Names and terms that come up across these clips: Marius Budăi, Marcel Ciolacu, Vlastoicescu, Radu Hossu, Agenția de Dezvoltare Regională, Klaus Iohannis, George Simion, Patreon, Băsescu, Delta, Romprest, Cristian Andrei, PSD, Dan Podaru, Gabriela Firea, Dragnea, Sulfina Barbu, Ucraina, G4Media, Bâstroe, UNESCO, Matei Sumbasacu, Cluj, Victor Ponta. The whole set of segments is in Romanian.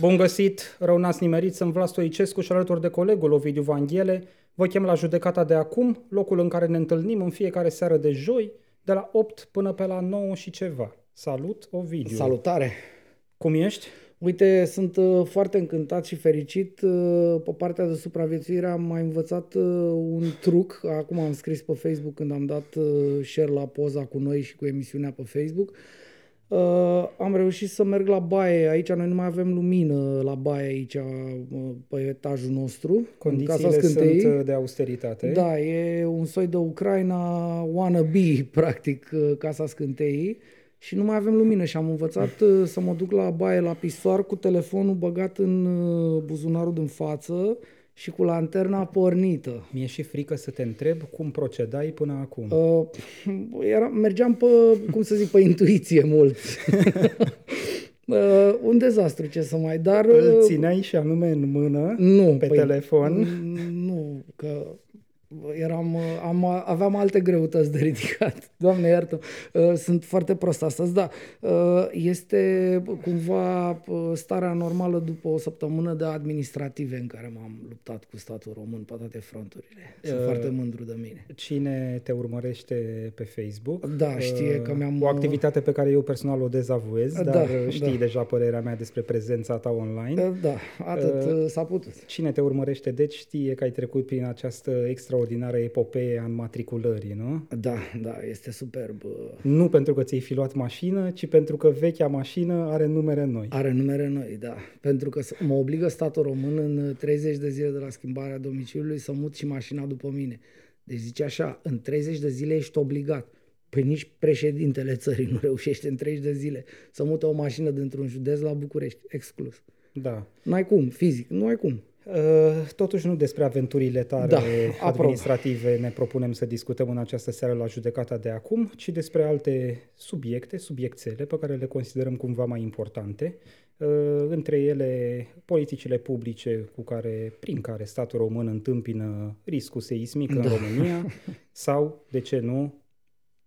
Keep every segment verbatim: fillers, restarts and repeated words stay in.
Bun găsit, rău n-ați nimerit, sunt Vlastoicescu și alături de colegul Ovidiu Vanghele. Vă chem la Judecata de Acum, locul în care ne întâlnim în fiecare seară de joi, de la opt până pe la nouă și ceva. Salut, Ovidiu! Salutare! Cum ești? Uite, sunt foarte încântat și fericit. Pe partea de supraviețuire am mai învățat un truc. Acum am scris pe Facebook când am dat share la poza cu noi și cu emisiunea pe Facebook. Uh, am reușit să merg la baie. Aici noi nu mai avem lumină la baie aici, pe etajul nostru. Condițiile sunt de austeritate. Da, e un soi de Ucraina wannabe, practic, Casa Scânteii. Și nu mai avem lumină și am învățat să mă duc la baie, la pisoar, cu telefonul băgat în buzunarul din față și cu lanterna pornită. Mi-e și frică să te întreb cum procedai până acum. Uh, era, mergeam pe, cum să zic, pe intuiție mult. Uh, un dezastru, ce să mai... Dar, îl țineai și anume în mână, nu, pe păi, telefon? Nu, că... Eram, am, aveam alte greutăți de ridicat. Doamne iartă, sunt foarte prost astăzi, da. Este cumva starea normală după o săptămână de administrative în care m-am luptat cu statul român pe toate fronturile. Sunt uh, foarte mândru de mine. Cine te urmărește pe Facebook? Da, știe că mi-am... O activitate pe care eu personal o dezavuez, dar da, știi da. deja părerea mea despre prezența ta online. Da, atât uh, s-a putut. Cine te urmărește, deci știe că ai trecut prin această extraordinară epopee a înmatriculării, nu? Da, da, este superb. Nu pentru că ți-ai fi luat mașină, ci pentru că vechea mașină are numere noi. Are numere noi, da. Pentru că mă obligă statul român în treizeci de zile de la schimbarea domiciliului să mut și mașina după mine. Deci zice așa, în treizeci de zile ești obligat. Păi nici președintele țării nu reușește în treizeci de zile să mute o mașină dintr-un județ la București, exclus. Da. N-ai cum, fizic, nu ai cum. Totuși nu despre aventurile tale da, administrative ne propunem să discutăm în această seară la Judecata de Acum, ci despre alte subiecte, subiectele pe care le considerăm cumva mai importante, între ele politicile publice cu care, prin care statul român întâmpină riscul seismic da. în România sau, de ce nu,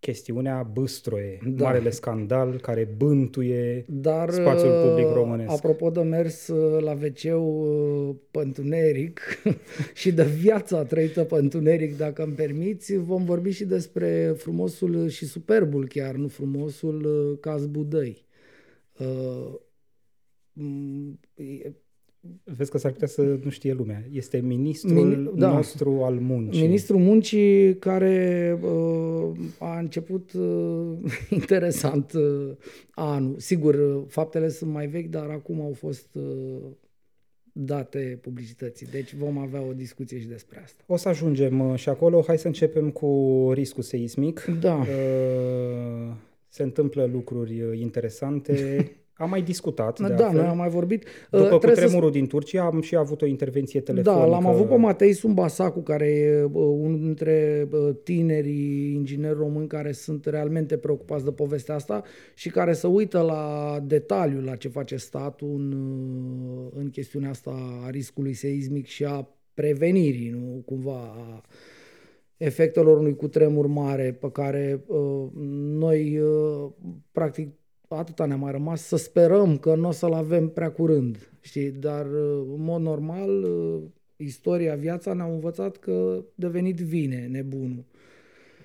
chestiunea Bâstroe, da. marele scandal care bântuie Dar, spațiul public românesc. Apropo de mers la veceu pe întuneric și de viața trăită pe întuneric, dacă îmi permiți, vom vorbi și despre frumosul și superbul chiar, nu frumosul, caz Budăi. Uh, e... Vezi că s-ar putea să nu știe lumea. Este ministrul Min, da. nostru al muncii. Ministrul muncii care uh, a început uh, interesant uh, anul. Sigur, faptele sunt mai vechi, dar acum au fost uh, date publicității. Deci vom avea o discuție și despre asta. O să ajungem și acolo. Hai să începem cu riscul seismic. Da. Uh, se întâmplă lucruri interesante. Am mai discutat, de da, noi am mai vorbit. După cutremurul să... din Turcia am și avut o intervenție telefonică. Da, l-am avut pe Matei Sumbasacu, care e unul dintre tinerii ingineri români care sunt realmente preocupați de povestea asta și care se uită la detaliu la ce face statul în, în chestiunea asta a riscului seismic și a prevenirii, nu cumva... A... efectelor unui cutremur mare pe care uh, noi uh, practic atâta ne-a mai rămas să sperăm că nu o să-l avem prea curând, știi? Dar uh, în mod normal uh, istoria, viața ne-a învățat că devenit vine nebunul.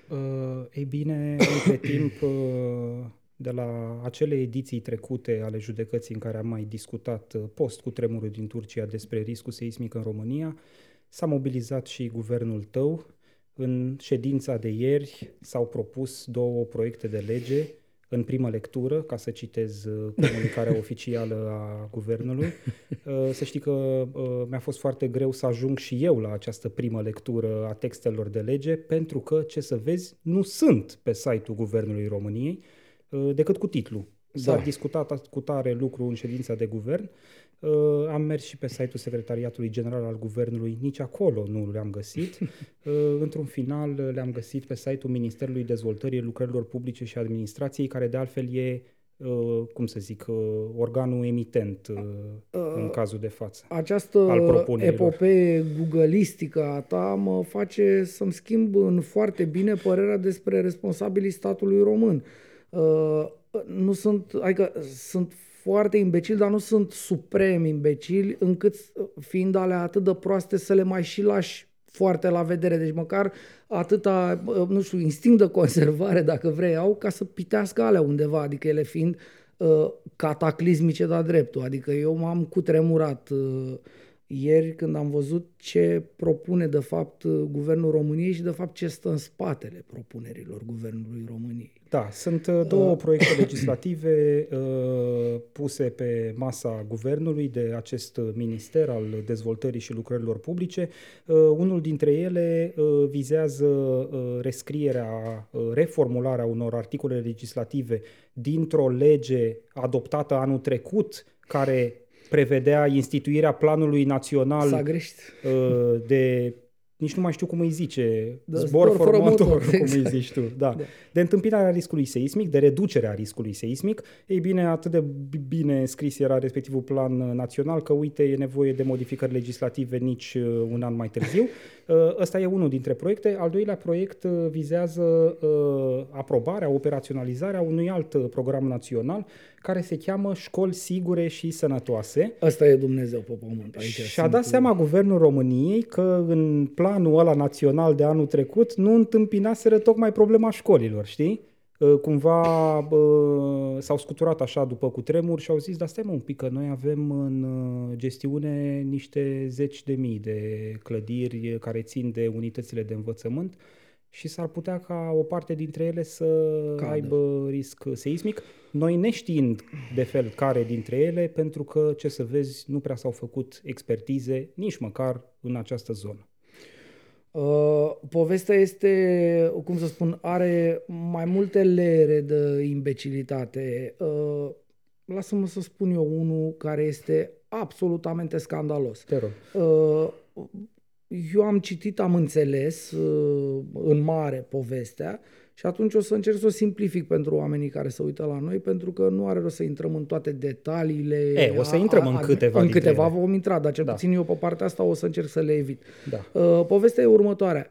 Uh, ei bine, între timp uh, de la acele ediții trecute ale judecății în care am mai discutat post cutremurul din Turcia despre riscul seismic în România, s-a mobilizat și guvernul tău. În ședința de ieri s-au propus două proiecte de lege în primă lectură, ca să citez comunicarea oficială a guvernului. Să știi că mi-a fost foarte greu să ajung și eu la această primă lectură a textelor de lege, pentru că, ce să vezi, nu sunt pe site-ul Guvernului României, decât cu titlu. S-a da. discutat cu tare lucru în ședința de guvern. Uh, am mers și pe site-ul Secretariatului General al Guvernului, nici acolo nu le-am găsit. Uh, într-un final le-am găsit pe site-ul Ministerului Dezvoltării Lucrărilor Publice și Administrației, care de altfel e, uh, cum să zic, uh, organul emitent uh, uh, în cazul de față. Această epopee googleistică a ta mă face să-mi schimb în foarte bine părerea despre responsabilii statului român. Uh, nu sunt, adică sunt foarte imbecili, dar nu sunt suprem imbecili, încât fiind alea atât de proaste să le mai și lași foarte la vedere. Deci măcar atâta, nu știu, instinct de conservare, dacă vrei, au ca să pitească alea undeva, adică ele fiind uh, cataclismice de-a dreptul. Adică eu m-am cutremurat uh, ieri când am văzut ce propune de fapt Guvernul României și de fapt ce stă în spatele propunerilor Guvernului României. Da, sunt două uh. proiecte legislative uh, puse pe masa Guvernului de acest Minister al Dezvoltării și Lucrărilor Publice. Uh, unul dintre ele uh, vizează uh, rescrierea, uh, reformularea unor articole legislative dintr-o lege adoptată anul trecut, care prevedea instituirea Planului Național de, nici nu mai știu cum îi zice, de zbor, zbor formator, motor, cum exact. Îi zici tu, da. Da. De întâmpinarea riscului seismic, de reducerea riscului seismic. Ei bine, atât de bine scris era respectivul plan național că, uite, e nevoie de modificări legislative nici un an mai târziu. Ăsta e unul dintre proiecte. Al doilea proiect vizează aprobarea, operaționalizarea unui alt program național care se cheamă Școli Sigure și Sănătoase. Ăsta e Dumnezeu pe pământ. Și a dat seama Guvernul României că în planul ăla național de anul trecut nu întâmpinaseră tocmai problema școlilor, știi? Cumva s-au scuturat așa după cutremur și au zis, dar stai mă un pic, că noi avem în gestiune niște zeci de mii de clădiri care țin de unitățile de învățământ și s-ar putea ca o parte dintre ele să cadă. Aibă risc seismic, noi neștiind de fel care dintre ele, pentru că, ce să vezi, nu prea s-au făcut expertize nici măcar în această zonă. Uh, povestea este, cum să spun, are mai multe leere de imbecilitate. Uh, lasă-mă să spun eu unul care este absolutamente scandalos. Te rog. Uh, eu am citit, am înțeles uh, în mare povestea și atunci o să încerc să o simplific pentru oamenii care se uită la noi, pentru că nu are rost să intrăm în toate detaliile. E, o să intrăm a, a, în câteva. În câteva ele. Vom intra, dar cel da. puțin eu pe partea asta o să încerc să le evit. Da. Uh, povestea e următoarea.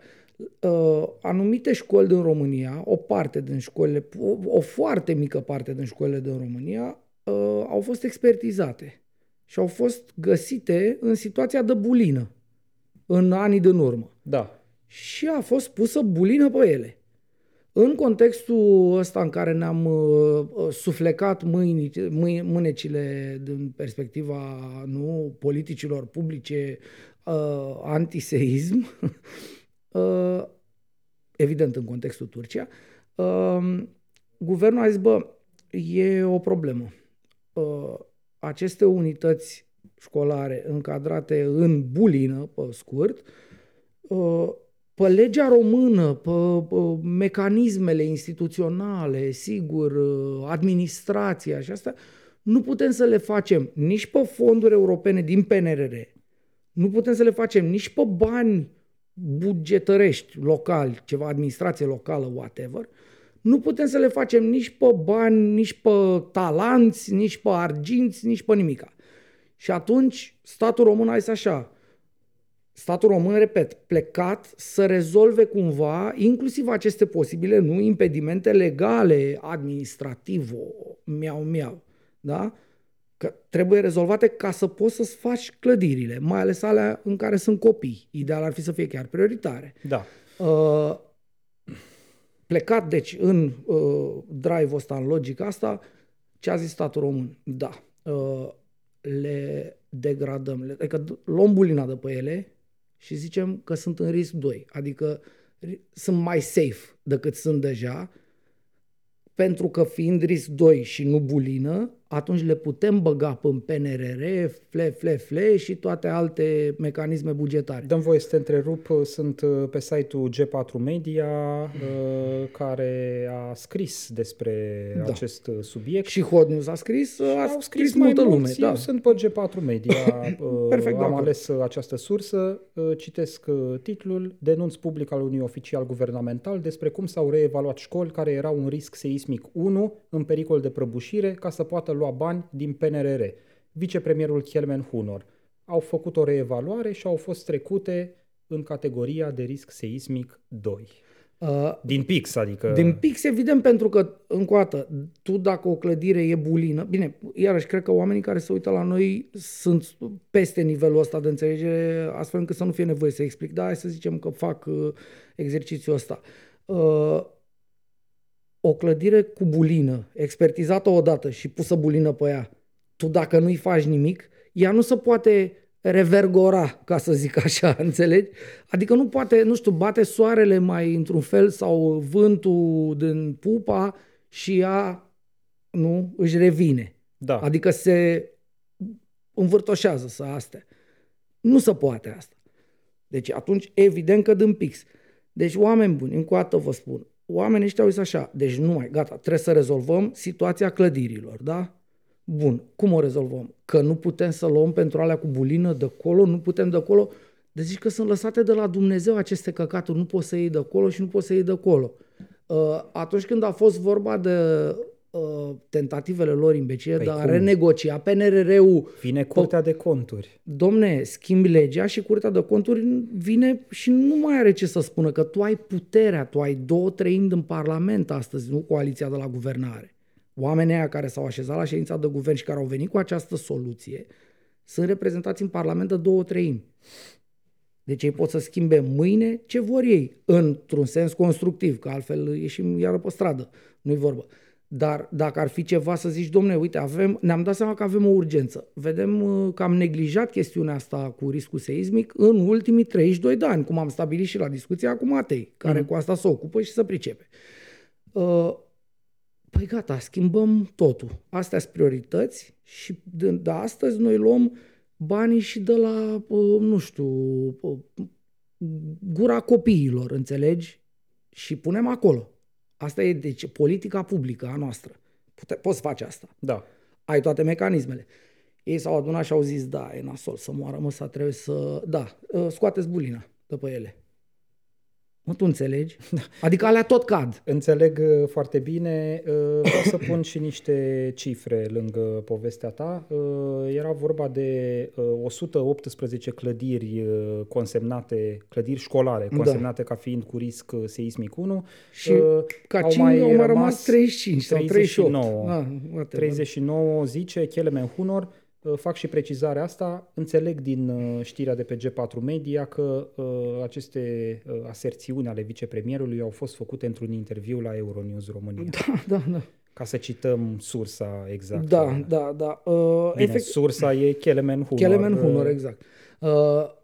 Uh, anumite școli din România, o parte din școlile, o, o foarte mică parte din școlile din România, uh, au fost expertizate și au fost găsite în situația de bulină în anii din urmă. Da. Și a fost pusă bulină pe ele. În contextul ăsta în care ne-am uh, suflecat mâini, mâine, mânecile din perspectiva nu, politicilor publice uh, antiseism, uh, evident în contextul Turcia, uh, guvernul a zis, bă, e o problemă. Uh, aceste unități școlare încadrate în bulină, pe scurt, uh, pe legea română, pe, pe mecanismele instituționale, sigur, administrația și asta, nu putem să le facem nici pe fonduri europene din P N R R, nu putem să le facem nici pe bani bugetărești locali, ceva administrație locală, whatever, nu putem să le facem nici pe bani, nici pe talanți, nici pe arginți, nici pe nimica. Și atunci statul român a zis așa, statul român, repet, plecat să rezolve cumva inclusiv aceste posibile, nu, impedimente legale, administrativo, miau, miau, da? Că trebuie rezolvate ca să poți să-ți faci clădirile, mai ales alea în care sunt copii. Ideal ar fi să fie chiar prioritare. Da. Uh, plecat, deci, în uh, drive-ul ăsta, în logica asta, ce a zis statul român? Da, uh, le degradăm, le, adică luăm bulina de pe ele și zicem că sunt în risc doi, adică sunt mai safe decât sunt deja, pentru că fiind risc doi și nu bulină, atunci le putem băga în P N R R, fle, fle, fle și toate alte mecanisme bugetare. Dăm voie să te întrerup, sunt pe site-ul G patru Media care a scris despre da. acest subiect. Și Hot News a scris, a scris, scris mai multă lume. Da. Eu sunt pe G patru Media, perfect, am da, ales această sursă, citesc titlul, denunț public al unui oficial guvernamental despre cum s-au reevaluat școli care erau un risc seismic unu în pericol de prăbușire ca să poată lua bani din P N R R. Vicepremierul Kelemen Hunor. Au făcut o reevaluare și au fost trecute în categoria de risc seismic doi. Din pix, adică... Din pix, evident, pentru că, încă o dată, tu dacă o clădire e bulină... Bine, iarăși, cred că oamenii care se uită la noi sunt peste nivelul ăsta de înțelegere, astfel încât să nu fie nevoie să explic, dar hai să zicem că fac exercițiul ăsta. O clădire cu bulină, expertizată odată și pusă bulină pe ea, tu dacă nu-i faci nimic, ea nu se poate... revergora, ca să zic așa, înțelegi? Adică nu poate, nu știu, bate soarele mai într-un fel sau vântul din Pupa și ea, nu, își revine. Da. Adică se învârtoșează să astea. Nu se poate asta. Deci atunci, evident că dăm pix. Deci oameni buni, încă o dată vă spun, oamenii ăștia au zis așa, deci nu mai, gata, trebuie să rezolvăm situația clădirilor, da? Bun, cum o rezolvăm? Că nu putem să luăm pentru alea cu bulină de acolo, nu putem de acolo. Deci zici că sunt lăsate de la Dumnezeu aceste căcaturi, nu poți să iei de acolo și nu poți să iei de acolo. Atunci când a fost vorba de tentativele lor imbecile, păi de a renegocia P N R R-ul... Vine Curtea de Conturi. Domne, schimbi legea și Curtea de Conturi vine și nu mai are ce să spună, că tu ai puterea, tu ai două treimi în Parlament astăzi, nu coaliția de la guvernare. Oamenii aia care s-au așezat la ședința de guvern și care au venit cu această soluție sunt reprezentați în Parlament de două treimi. Deci ei pot să schimbe mâine ce vor ei, într-un sens constructiv, că altfel ieșim iară pe stradă, nu-i vorbă. Dar dacă ar fi ceva să zici, domne, uite, avem, ne-am dat seama că avem o urgență. Vedem că am neglijat chestiunea asta cu riscul seismic în ultimii treizeci și doi de ani, cum am stabilit și la discuția cu Matei, care mm. cu asta se ocupă și se pricepe. Uh, Păi gata, schimbăm totul. Astea sunt priorități și de, de astăzi noi luăm banii și de la, nu știu, gura copiilor, înțelegi? Și punem acolo. Asta e, deci, politica publică a noastră. Pute, poți face asta. Da. Ai toate mecanismele. Ei s-au adunat și au zis, da, e nasol să moară, mă, să trebuie să... Da, scoateți bulina de pe ele. Mă, tu înțelegi? Adică alea tot cad. Înțeleg foarte bine. Vreau să pun și niște cifre lângă povestea ta. Era vorba de o sută optsprezece clădiri consemnate, clădiri școlare consemnate, da, ca fiind cu risc seismic unu. Și uh, ca au mai rămas, rămas treizeci și cinci sau treizeci și nouă. Ah, treizeci și nouă zice Kelemen Hunor. Fac și precizarea asta, înțeleg din știrea de pe G patru Media că uh, aceste aserțiuni ale vicepremierului au fost făcute într-un interviu la Euronews România. Da, da, da. Ca să cităm sursa exactă. Da, da, da. Uh, Bine, efect... sursa e Kelemen Hunor. Kelemen Hunor, exact. Uh,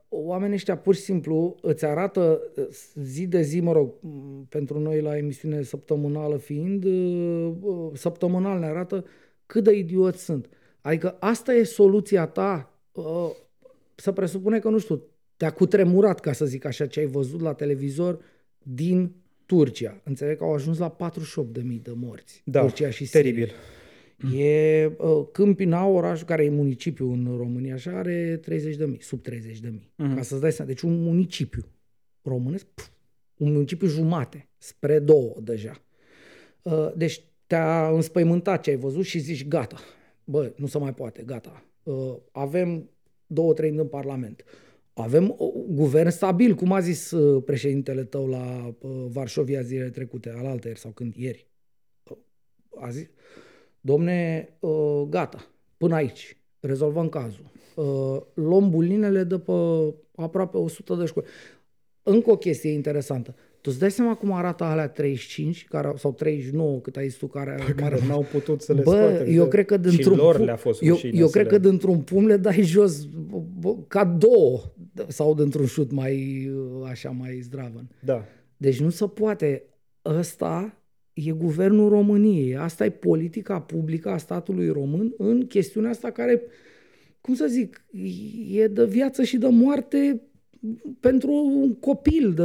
oamenii ăștia pur și simplu îți arată zi de zi, mă rog, pentru noi la emisiune săptămânală fiind, uh, săptămânal ne arată cât de idioți sunt. Adică asta e soluția ta, să presupune că, nu știu, te-a cutremurat, ca să zic așa, ce ai văzut la televizor din Turcia. Înțeleg că au ajuns la patruzeci și opt de mii de morți. Da, Turcia și Siria. Teribil. E Câmpina, orașul care e municipiu în România, așa, are treizeci de mii, sub treizeci de mii. Uh-huh. Ca să-ți dai seama. Deci un municipiu românesc, un municipiu jumate, spre două deja. Deci te-a înspăimântat ce ai văzut și zici, gata. Bă, nu se mai poate, gata. Avem două treimi în Parlament. Avem guvern stabil, cum a zis președintele tău la Varșovia zilele trecute, alaltăieri sau când ieri. A zis, domne, gata, până aici, rezolvăm cazul. Luăm bulinele de pe aproape o sută de școli. Încă o chestie interesantă. Tu îți dai seama cum arată alea treizeci și cinci care, sau treizeci și nouă, cât ai zis tu, care, bă, care n-au putut să le bă, scoate. Eu cred că dintr-un pumn eu, eu cred le... că dintr-un pumn le dai jos, bă, ca două, sau dintr-un șut mai așa mai zdravăn. Da. Deci nu se poate. Ăsta e guvernul României. Asta e politica publică a statului român în chestiunea asta care, cum să zic, e de viață și de moarte pentru un copil de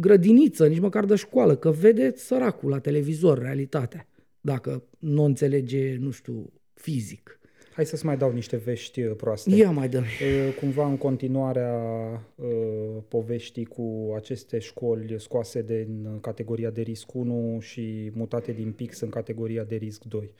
grădiniță, nici măcar de școală, că vede săracul la televizor realitatea, dacă nu înțelege, nu știu, fizic. Hai să-ți mai dau niște vești proaste. Ia mai dă. Cumva în continuarea uh, poveștii cu aceste școli scoase din categoria de risc unu și mutate din pix în categoria de risc doi.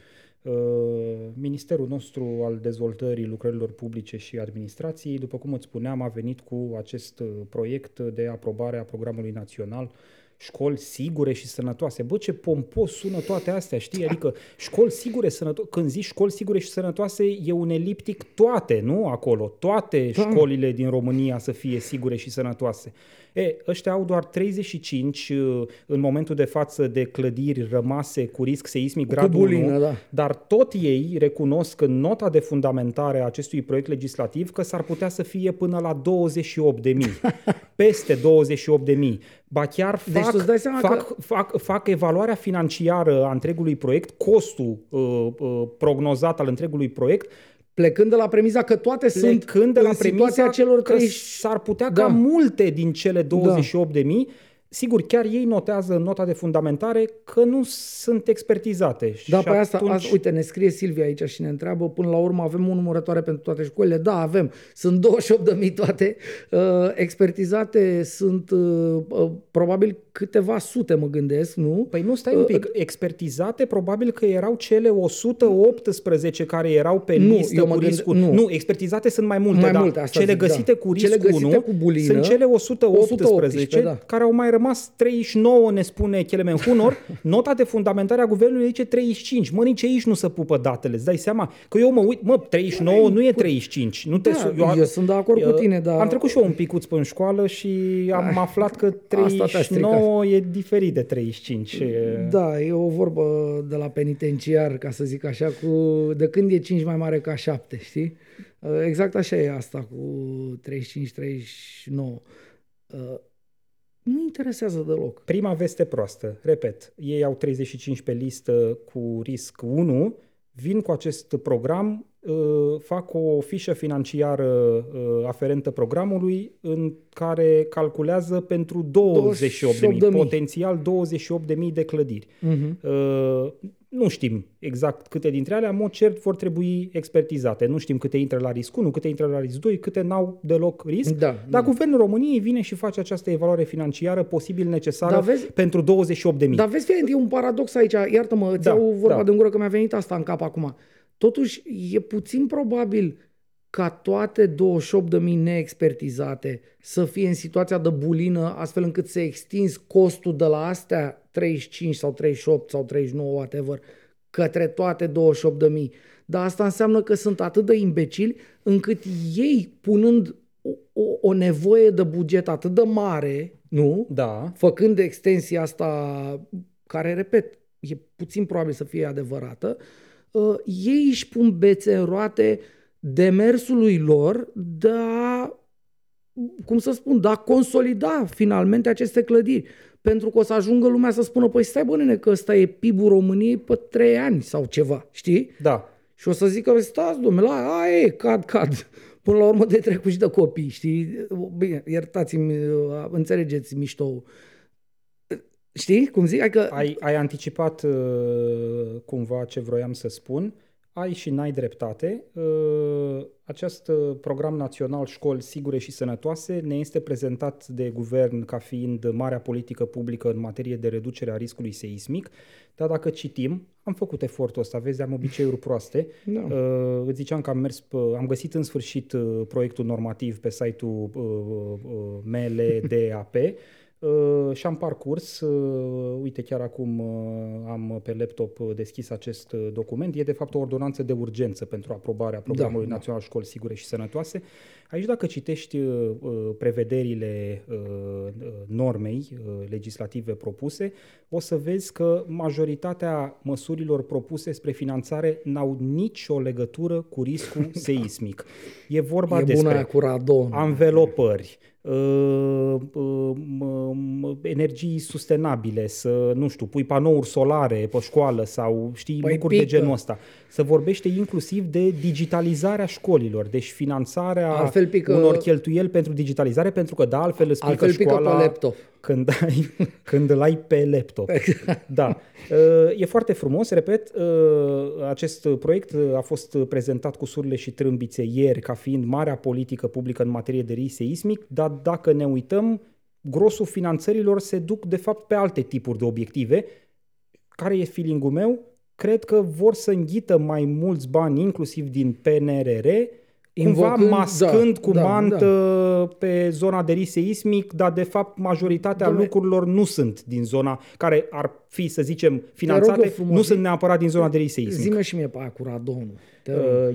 Ministerul nostru al dezvoltării lucrărilor publice și administrației, după cum îți spuneam, a venit cu acest proiect de aprobare a programului național școli sigure și sănătoase. Bă, ce pompos sună toate astea, știi? Adică școli sigure, sănătoase. Când zici școli sigure și sănătoase, e un eliptic toate, nu? Acolo. Toate școlile din România să fie sigure și sănătoase. E, ăștia au doar treizeci și cinci în momentul de față de clădiri rămase cu risc seismic gradul unu, da. Dar tot ei recunosc în nota de fundamentare a acestui proiect legislativ că s-ar putea să fie până la douăzeci și opt de mii. Peste douăzeci și opt de mii. Ba chiar fac, deci fac, că... fac, fac evaluarea financiară a întregului proiect, costul uh, uh, prognozat al întregului proiect, plecând de la premisa că toate plecând sunt de la în situația celor că treizeci... s-ar putea da. Ca multe din cele douăzeci și opt de mii. Da. Sigur, chiar ei notează în nota de fundamentare că nu sunt expertizate. Da, pe asta, atunci... asta, uite, ne scrie Silvia aici și ne întreabă, până la urmă avem o numărătoare pentru toate școlile? Da, avem. Sunt douăzeci și opt de mii toate uh, expertizate, sunt uh, uh, probabil câteva sute, mă gândesc, nu? Păi nu, stai uh, un pic. Expertizate, probabil că erau cele o sută optsprezece care erau pe nu, listă cu gândesc, riscul. Nu. nu, expertizate sunt mai multe, mai da. Multe cele zic, găsite da. Cu riscul cele găsite unu, cu bulină, sunt cele o sută optsprezece da. Care au mai rămas treizeci și nouă, ne spune Kelemen Hunor. Nota de fundamentare a guvernului zice treizeci și cinci. Mă, nici aici nu se pupă datele. Îți dai seama că eu mă uit, mă, treizeci și nouă nu e treizeci și cinci. Nu te da, su- eu, eu sunt de acord eu, cu tine, dar... Am trecut și eu un picuț până în școală și am da. Aflat că treizeci și nouă e diferit de treizeci și cinci. Da, e o vorbă de la penitenciar, ca să zic așa, cu de când e cinci mai mare ca șapte, știi? Exact așa e asta cu treizeci și cinci treizeci și nouă. Nu interesează deloc. Prima veste proastă, repet, ei au treizeci și cinci pe listă cu risc unu, vin cu acest program, fac o fișă financiară aferentă programului în care calculează pentru douăzeci și opt de mii, potențial douăzeci și opt de mii de clădiri. Uh-huh. Nu știm exact câte dintre alea, în mod cert, vor trebui expertizate. Nu știm câte intră la risc unu, câte intră la risc doi, câte n-au deloc risc. Da, dar da. Guvernul României vine și face această evaluare financiară posibil necesară da, vezi, pentru douăzeci și opt de mii. Dar vezi, e un paradox aici. Iartă-mă, îți da, iau vorba da. De în gură că mi-a venit asta în cap acum. Totuși, e puțin probabil ca toate douăzeci și opt de mii neexpertizate să fie în situația de bulină, astfel încât să extinzi costul de la astea treizeci și cinci sau treizeci și opt sau treizeci și nouă, whatever, către toate douăzeci și opt de mii. Dar asta înseamnă că sunt atât de imbecili încât ei, punând o, o, o nevoie de buget atât de mare, nu? Da. Făcând extensia asta, care, repet, e puțin probabil să fie adevărată, uh, ei își pun bețe în roate demersului lor de a, cum să spun, de a consolida finalmente aceste clădiri. Pentru că o să ajungă lumea să spună, păi stai bă nene, că ăsta e P I B-ul României pe trei ani sau ceva, știi? Da. Și o să zică, stați domnule, aia e, cad, cad. Până la urmă de trecut și de copii, știi? Bine, iertați-mi, înțelegeți miștoul. Știi? Cum zic? Hai că... ai, ai anticipat cumva ce vroiam să spun. Ai și n-ai dreptate. Acest program național Școli Sigure și Sănătoase ne este prezentat de guvern ca fiind marea politică publică în materie de reducere a riscului seismic, dar dacă citim, am făcut efortul ăsta, vezi, am obiceiuri proaste. Da. Îți ziceam că am mers, am găsit în sfârșit proiectul normativ pe site-ul M L D A P. Uh, și am parcurs, uh, uite chiar acum uh, am pe laptop deschis acest uh, document, e de fapt o ordonanță de urgență pentru aprobarea Programului da, Național da. Școli Sigure și Sănătoase. Aici dacă citești uh, prevederile uh, normei uh, legislative propuse, o să vezi că majoritatea măsurilor propuse spre finanțare n-au nicio legătură cu riscul seismic. E vorba e despre anvelopări, Uh, uh, uh, energii sustenabile, să, nu știu, pui panouri solare pe școală sau, știi, păi lucruri pică. De genul ăsta. Se vorbește inclusiv de digitalizarea școlilor, deci finanțarea pică, unor cheltuieli pentru digitalizare, pentru că, da, altfel îți pică școala pe laptop. Când, ai, când îl ai pe laptop. Da. E foarte frumos, repet, acest proiect a fost prezentat cu surle și trâmbițe ieri ca fiind marea politică publică în materie de risc seismic, dar dacă ne uităm, grosul finanțărilor se duc de fapt pe alte tipuri de obiective. Care e feeling-ul meu? Cred că vor să înghită mai mulți bani, inclusiv din P N R R, cumva mascând da, cu da, mantă da. pe zona de risc seismic, dar de fapt majoritatea Doamne, lucrurilor nu sunt din zona care ar fi, să zicem, finanțate, nu sunt neapărat din zona de risc seismic. Zi-mă și mie pe aia cu radonul.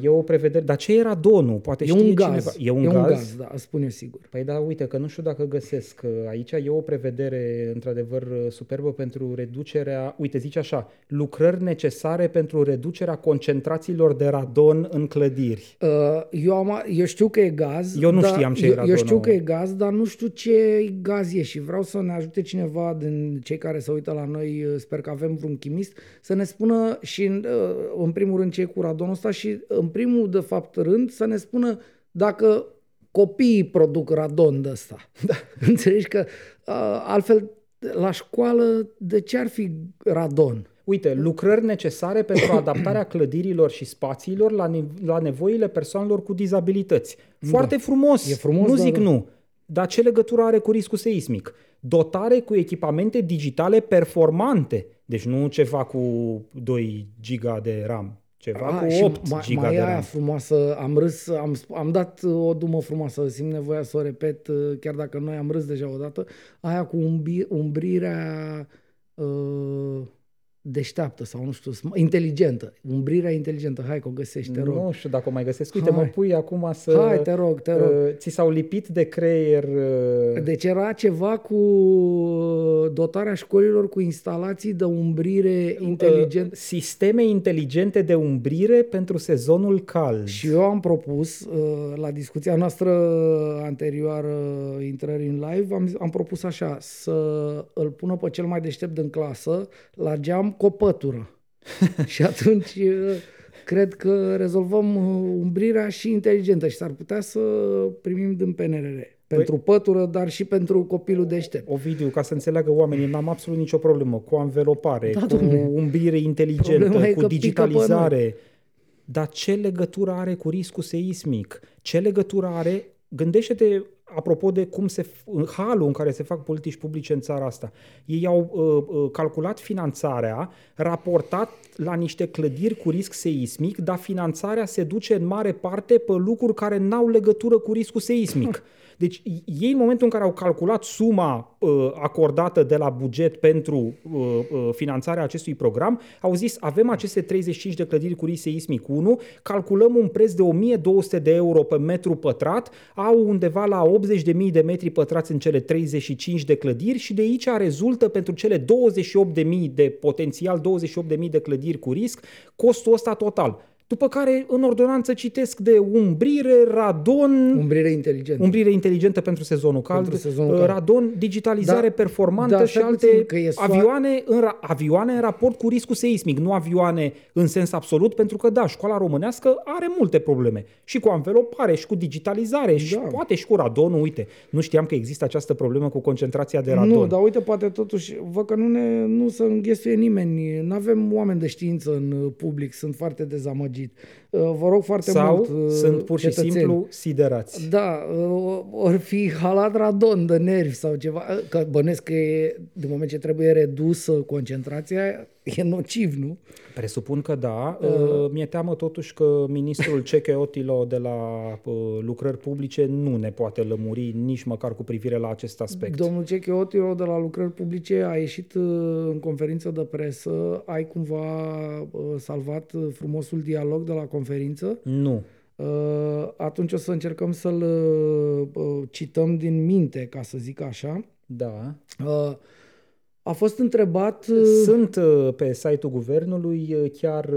E o prevedere. Dar ce e radonul? Poate e știe un gaz. cineva. E un, e un gaz? gaz, da, spune sigur. Păi da, uite că nu știu dacă găsesc aici. E o prevedere într-adevăr superbă pentru reducerea, uite zice așa, lucrări necesare pentru reducerea concentrațiilor de radon în clădiri. Eu, am, eu știu că e gaz. Eu nu dar, știam ce e radonul. Eu știu că e gaz, dar nu știu ce gaz e și vreau să ne ajute cineva din cei care se uită la noi, sper că avem vreun chimist, să ne spună și în, în primul rând ce e cu radonul ăsta și Și în primul, de fapt, rând, să ne spună dacă copiii produc radon de ăsta. Da. Înțelegi că altfel la școală de ce ar fi radon? Uite, lucrări necesare pentru adaptarea clădirilor și spațiilor la, ne- la nevoile persoanelor cu dizabilități. Foarte da. frumos, e frumos, nu da, zic da. nu. Dar ce legătură are cu riscul seismic? Dotare cu echipamente digitale performante. Deci nu ceva cu doi giga de RAM. Ceva A, cu opt giga mai de RAM. Aia frumoasă, am râs, am, am dat o dumă frumoasă, simt nevoia să o repet, chiar dacă noi am râs deja odată, aia cu umbi, umbrirea uh, deșteaptă sau nu știu, inteligentă. Umbrirea inteligentă, hai că o găsești, te rog. Nu știu dacă o mai găsesc, uite, hai. mă pui acum să... Hai, te rog, te rog. Uh, ți s-au lipit de creier... Uh... Deci era ceva cu dotarea școlilor cu instalații de umbrire inteligentă. Uh, sisteme inteligente de umbrire pentru sezonul cald. Și eu am propus, uh, la discuția noastră anterioară intrării în live, am, am propus așa, să îl pună pe cel mai deștept din clasă la geam cu o pătură. Și atunci cred că rezolvăm umbrirea și inteligentă și s-ar putea să primim din P N R R. Pentru păi... pătură, dar și pentru copilul deștept. Ovidiu, ca să înțeleagă oamenii, n-am absolut nicio problemă cu anvelopare, da, cu umbrire inteligentă, problema cu digitalizare. Dar ce legătură are cu riscul seismic? Ce legătură are? Gândește-te apropo de cum se, halul în care se fac politici publice în țara asta. Ei au uh, calculat finanțarea, raportat la niște clădiri cu risc seismic, dar finanțarea se duce în mare parte pe lucruri care n-au legătură cu riscul seismic. Deci ei în momentul în care au calculat suma uh, acordată de la buget pentru uh, uh, finanțarea acestui program, au zis avem aceste treizeci și cinci de clădiri cu risc seismic unu, calculăm un preț de o mie două sute de euro pe metru pătrat, au undeva la optzeci de mii de metri pătrați în cele treizeci și cinci de clădiri și de aici rezultă pentru cele douăzeci și opt de mii de potențial douăzeci și opt de mii de clădiri cu risc costul ăsta total. După care în ordonanță citesc de umbrire, radon, umbrire inteligentă, umbrire inteligentă pentru sezonul cald, pentru sezonul cald. radon, digitalizare da, performantă da, și alte avioane în, ra- avioane în raport cu riscul seismic, nu avioane în sens absolut, pentru că da, școala românească are multe probleme și cu anvelopare și cu digitalizare da. și poate și cu radonul, uite, nu știam că există această problemă cu concentrația de radon. Nu, dar uite, poate totuși, văd că nu, ne, nu se înghesuie nimeni, nu avem oameni de știință în public, sunt foarte dezamăgiți. Vă rog foarte Sau mult, sunt pur și cetățeni. simplu siderați. Da, ori fi halat radon de nervi sau ceva, că bănesc că e, din moment ce trebuie redusă concentrația, e nociv, nu? Presupun că da. Uh, Mi-e teamă totuși că ministrul Ciucă Otilo de la uh, lucrări publice nu ne poate lămuri nici măcar cu privire la acest aspect. Domnul Ciucă Otilo de la lucrări publice a ieșit uh, în conferință de presă. Ai cumva uh, salvat frumosul dialog de la conferință? Nu. Uh, atunci o să încercăm să-l uh, cităm din minte, ca să zic așa. Da. Uh, A fost întrebat... Sunt pe site-ul guvernului, chiar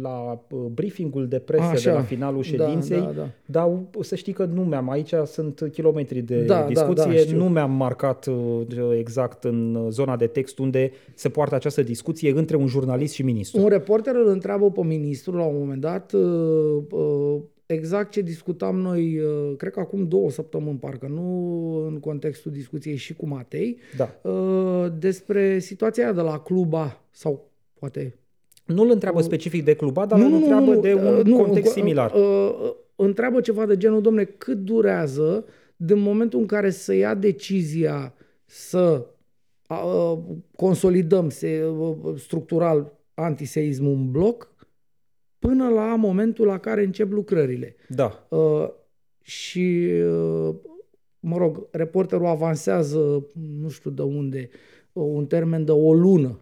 la briefing-ul de presă așa, de la finalul ședinței, da, da, da. dar să știi că nu mi-am, aici sunt kilometri de da, discuție, da, da, nu mi-am marcat exact în zona de text unde se poartă această discuție între un jurnalist și ministru. Un reporter îl întreabă pe ministru la un moment dat... Exact ce discutam noi, cred că acum două săptămâni, parcă nu în contextul discuției și cu Matei, da. despre situația de la Cluba sau poate... Nu îl întreabă specific de Cluba, dar nu, îl întreabă nu, de un nu, context similar. Întreabă ceva de genul, domne, cât durează din momentul în care se ia decizia să consolidăm structural antiseismul în bloc până la momentul la care încep lucrările. Da. Uh, și, uh, mă rog, reporterul avansează, nu știu de unde, un termen de o lună.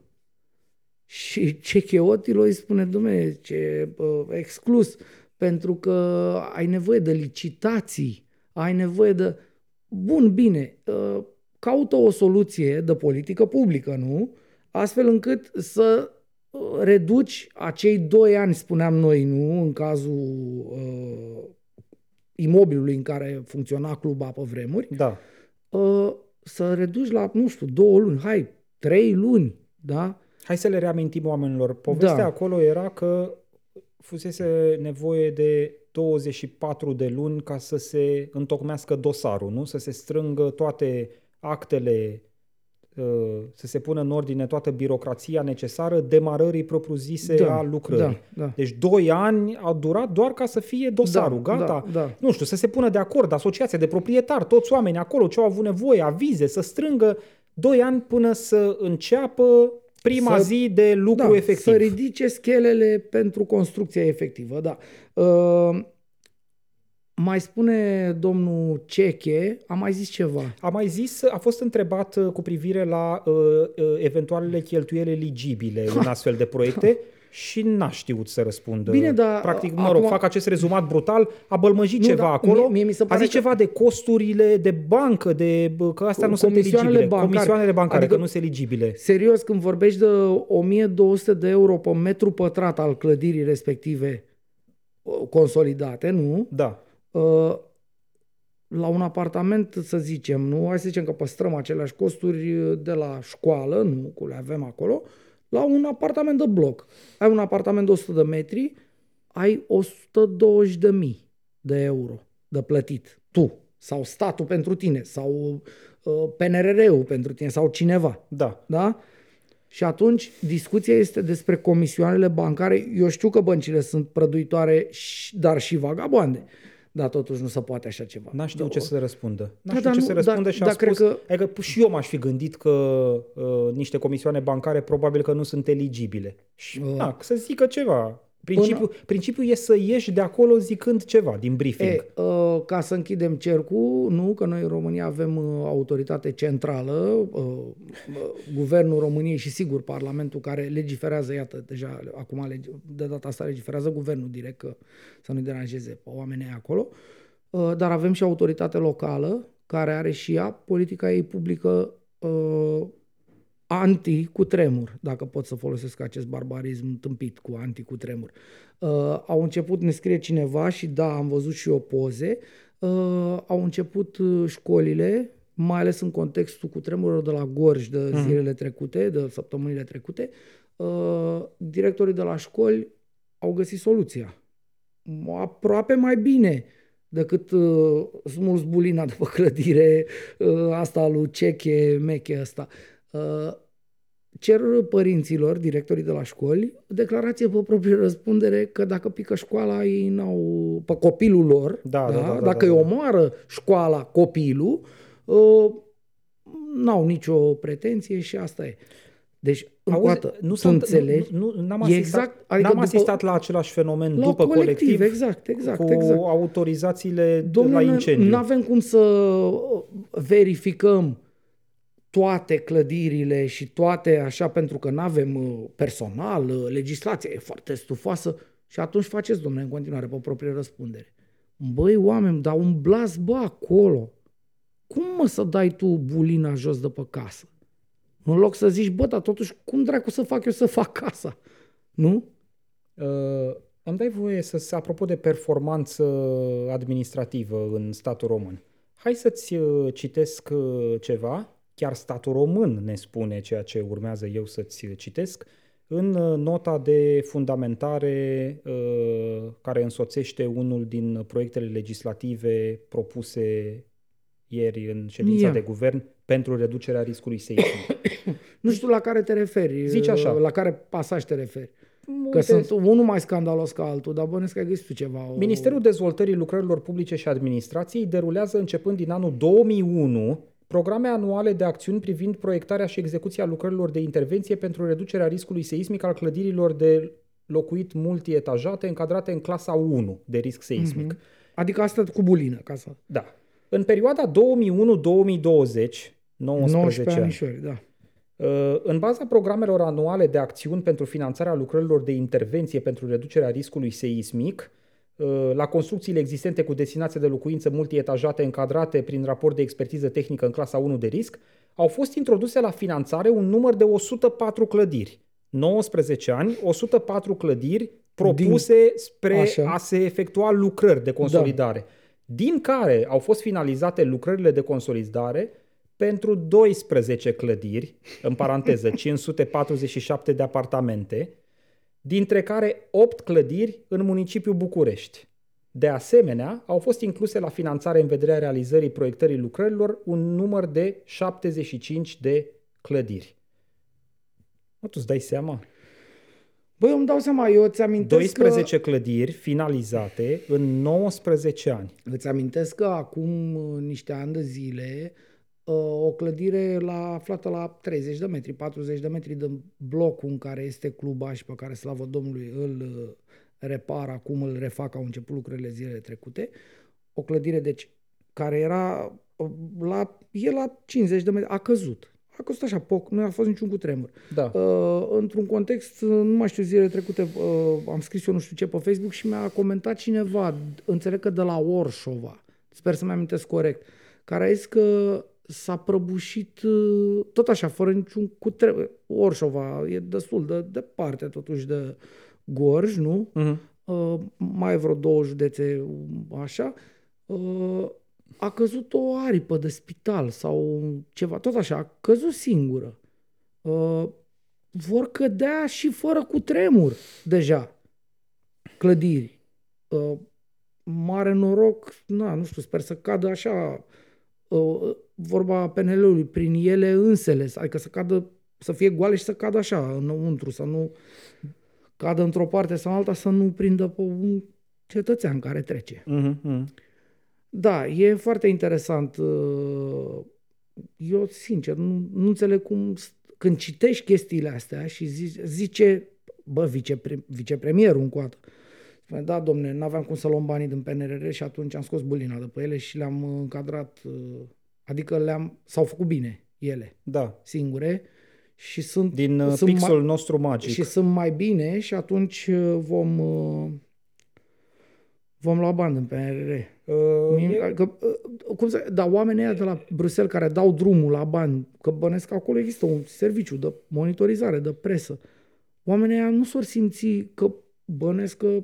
Și Ceche Otilo îi spune, dom'le, ce uh, exclus, pentru că ai nevoie de licitații, ai nevoie de... Bun, bine, uh, caută o soluție de politică publică, nu? Astfel încât să reduci acei doi ani, spuneam noi, nu? În cazul uh, imobilului în care funcționa cluba pe vremuri, da. uh, să reduci la, nu știu, două luni, hai, trei luni, da? Hai să le reamintim oamenilor. Povestea da. Acolo era că fusese nevoie de douăzeci și patru de luni ca să se întocmească dosarul, nu? Să se strângă toate actele, să se pună în ordine toată birocrația necesară demarării propriu-zise da, a lucrării. Da, da. Deci doi ani a durat doar ca să fie dosarul, da, gata. Da, da. Nu știu, să se pună de acord asociația de proprietari, toți oamenii acolo ce au avut nevoie, avize, să strângă doi ani până să înceapă prima să, zi de lucru da, efectiv. Să ridice schelele pentru construcția efectivă, da. Uh, mai spune domnul Ceche, a mai zis ceva. A mai zis, a fost întrebat cu privire la uh, uh, eventualele cheltuieli eligibile ha, în astfel de proiecte ha. și n-a știut să răspundă. Bine, dar... Practic, mă rog, acum... fac acest rezumat brutal, a bălmăjit nu, ceva da, acolo, mie, mie mi se pare a zis că... ceva de costurile de bancă, de, că astea nu sunt eligibile, bancare. Comisioanele bancare, adică, că nu sunt eligibile. Serios, când vorbești de o mie două sute de euro pe metru pătrat al clădirii respective consolidate, nu? Da. La un apartament, să zicem, nu? Hai să zicem că păstrăm aceleași costuri de la școală, nu? Că le avem acolo, la un apartament de bloc. Ai un apartament de o sută de metri, ai o sută douăzeci de mii de euro de plătit. Tu sau statul pentru tine sau uh, P N R R-ul pentru tine sau cineva. Da. Da? Și atunci discuția este despre comisioanele bancare. Eu știu că băncile sunt prăduitoare, dar și vagabonde. Dar totuși nu se poate așa ceva. N-a știut ce să răspundă. N-a știut ce să răspundă și a spus... Că... Adică și eu m-aș fi gândit că uh, niște comisioane bancare probabil că nu sunt eligibile. Și uh. da, să zică ceva. Principiul, Până... principiul e să ieși de acolo zicând ceva din briefing. E, uh, ca să închidem cercul, nu, că noi în România avem uh, autoritate centrală, uh, uh, Guvernul României și sigur Parlamentul care legiferează, iată, deja acum legi, de data asta legiferează Guvernul direct, că să nu-i deranjeze oamenii acolo, uh, dar avem și autoritate locală care are și ea politica ei publică uh, anti-cutremur, dacă pot să folosesc acest barbarism tâmpit cu anti-cutremur. Uh, au început, ne scrie cineva și da, am văzut și eu poze, uh, au început școlile, mai ales în contextul cutremurilor de la Gorj de uh-huh. zilele trecute, de săptămânile trecute, uh, directorii de la școli au găsit soluția. Aproape mai bine decât uh, smuls bulina de pe clădire, uh, asta lui Ceche, meche asta. Uh, cer părinților, directorii de la școli, declarație pe proprie răspundere că dacă pică școala, ei n-au... pe copilul lor, da, da, da, da, dacă da, da. Îi omoară școala copilul, uh, n-au nicio pretenție și asta e. Deci, auzi, încoată, nu tu înțelegi? Nu, nu, n-am asistat, exact, adică n-am asistat după, la același fenomen la după colectiv, colectiv exact, exact, cu exact. autorizațiile Domnule, la incendiu. N-avem cum să verificăm toate clădirile și toate așa, pentru că n-avem personal, legislația e foarte stufoasă și atunci faceți, domnule, în continuare pe proprie răspundere. Băi, oameni, dar umblați, bă, acolo. Cum mă să dai tu bulina jos de pe casă? În loc să zici, bă, dar totuși, cum dracu să fac eu să fac casa? Nu? Uh, îmi dai voie să, să, apropo de performanță administrativă în statul român, hai să-ți uh, citesc uh, ceva. Chiar statul român ne spune ceea ce urmează eu să-ți citesc în nota de fundamentare care însoțește unul din proiectele legislative propuse ieri în ședința Ia. de guvern pentru reducerea riscului seismic. Nu știu la care te referi, Zici așa. la care pasaj te referi. Multe. Că sunt unul mai scandalos ca altul, dar bănesc că există ceva. O... Ministerul Dezvoltării Lucrărilor Publice și Administrației derulează începând din anul două mii unu programe anuale de acțiuni privind proiectarea și execuția lucrărilor de intervenție pentru reducerea riscului seismic al clădirilor de locuit multietajate încadrate în clasa unu de risc seismic. Mm-hmm. Adică asta cu bulină. Ca să... Da. În perioada două mii unu - două mii douăzeci, nouăsprezece ani, da. În baza programelor anuale de acțiuni pentru finanțarea lucrărilor de intervenție pentru reducerea riscului seismic, la construcțiile existente cu destinație de locuință multietajate încadrate prin raport de expertiză tehnică în clasa unu de risc, au fost introduse la finanțare un număr de o sută patru clădiri. nouăsprezece ani, o sută patru clădiri propuse Din... spre Așa. a se efectua lucrări de consolidare, da. Din care au fost finalizate lucrările de consolidare pentru doisprezece clădiri, în paranteză cinci sute patruzeci și șapte de apartamente, dintre care opt clădiri în municipiul București. De asemenea, au fost incluse la finanțare în vederea realizării proiectării lucrărilor un număr de șaptezeci și cinci de clădiri. Mă, tu îți dai seama? Băi, îmi dau seama, eu îți amintesc doisprezece că... clădiri finalizate în nouăsprezece ani. Îți amintesc că acum niște ani de zile... o clădire la, aflată la treizeci de metri, patruzeci de metri de blocul în care este cluba și pe care, slavă Domnului, îl repar acum, îl refac, au început lucrările zilele trecute. O clădire, deci, care era la, e la cincizeci de metri, a căzut. A căzut așa, poc, nu a fost niciun cutremur. Da. Uh, într-un context, nu mai știu, zilele trecute, uh, am scris eu nu știu ce pe Facebook și mi-a comentat cineva, înțeleg că de la Orșova, sper să-mi amintesc corect, care a zis că s-a prăbușit, tot așa, fără niciun cutremur. Orșova e destul de departe totuși de Gorj, nu? Uh-huh. Uh, mai vreo două județe așa. Uh, a căzut o aripă de spital sau ceva, tot așa, a căzut singură. Uh, vor cădea și fără cutremur deja clădiri. Uh, mare noroc, na, nu știu, sper să cadă așa... Uh, vorba P N L-ului, prin ele însele, adică să cadă, să fie goale și să cadă așa, înăuntru, să nu cadă într-o parte sau alta, să nu prindă pe un cetățean care trece. Uh-huh. Da, e foarte interesant. Eu, sincer, nu, nu înțeleg cum, când citești chestiile astea și zici, zice, bă, vicepre, vicepremierul încoată, da, domne, n-aveam cum să luăm banii din P N R R și atunci am scos bulina de pe ele și le-am încadrat, adică le-am, s-au făcut bine ele, da, singure și sunt... Din sunt pixul mai, nostru magic. Și sunt mai bine și atunci vom, vom lua bani din P N R R. Uh, adică, cum să, dar oamenii ăia de la Bruxelles care dau drumul la bani, că bănesc că acolo există un serviciu de monitorizare, de presă, oamenii ăia nu s-or simți că bănesc că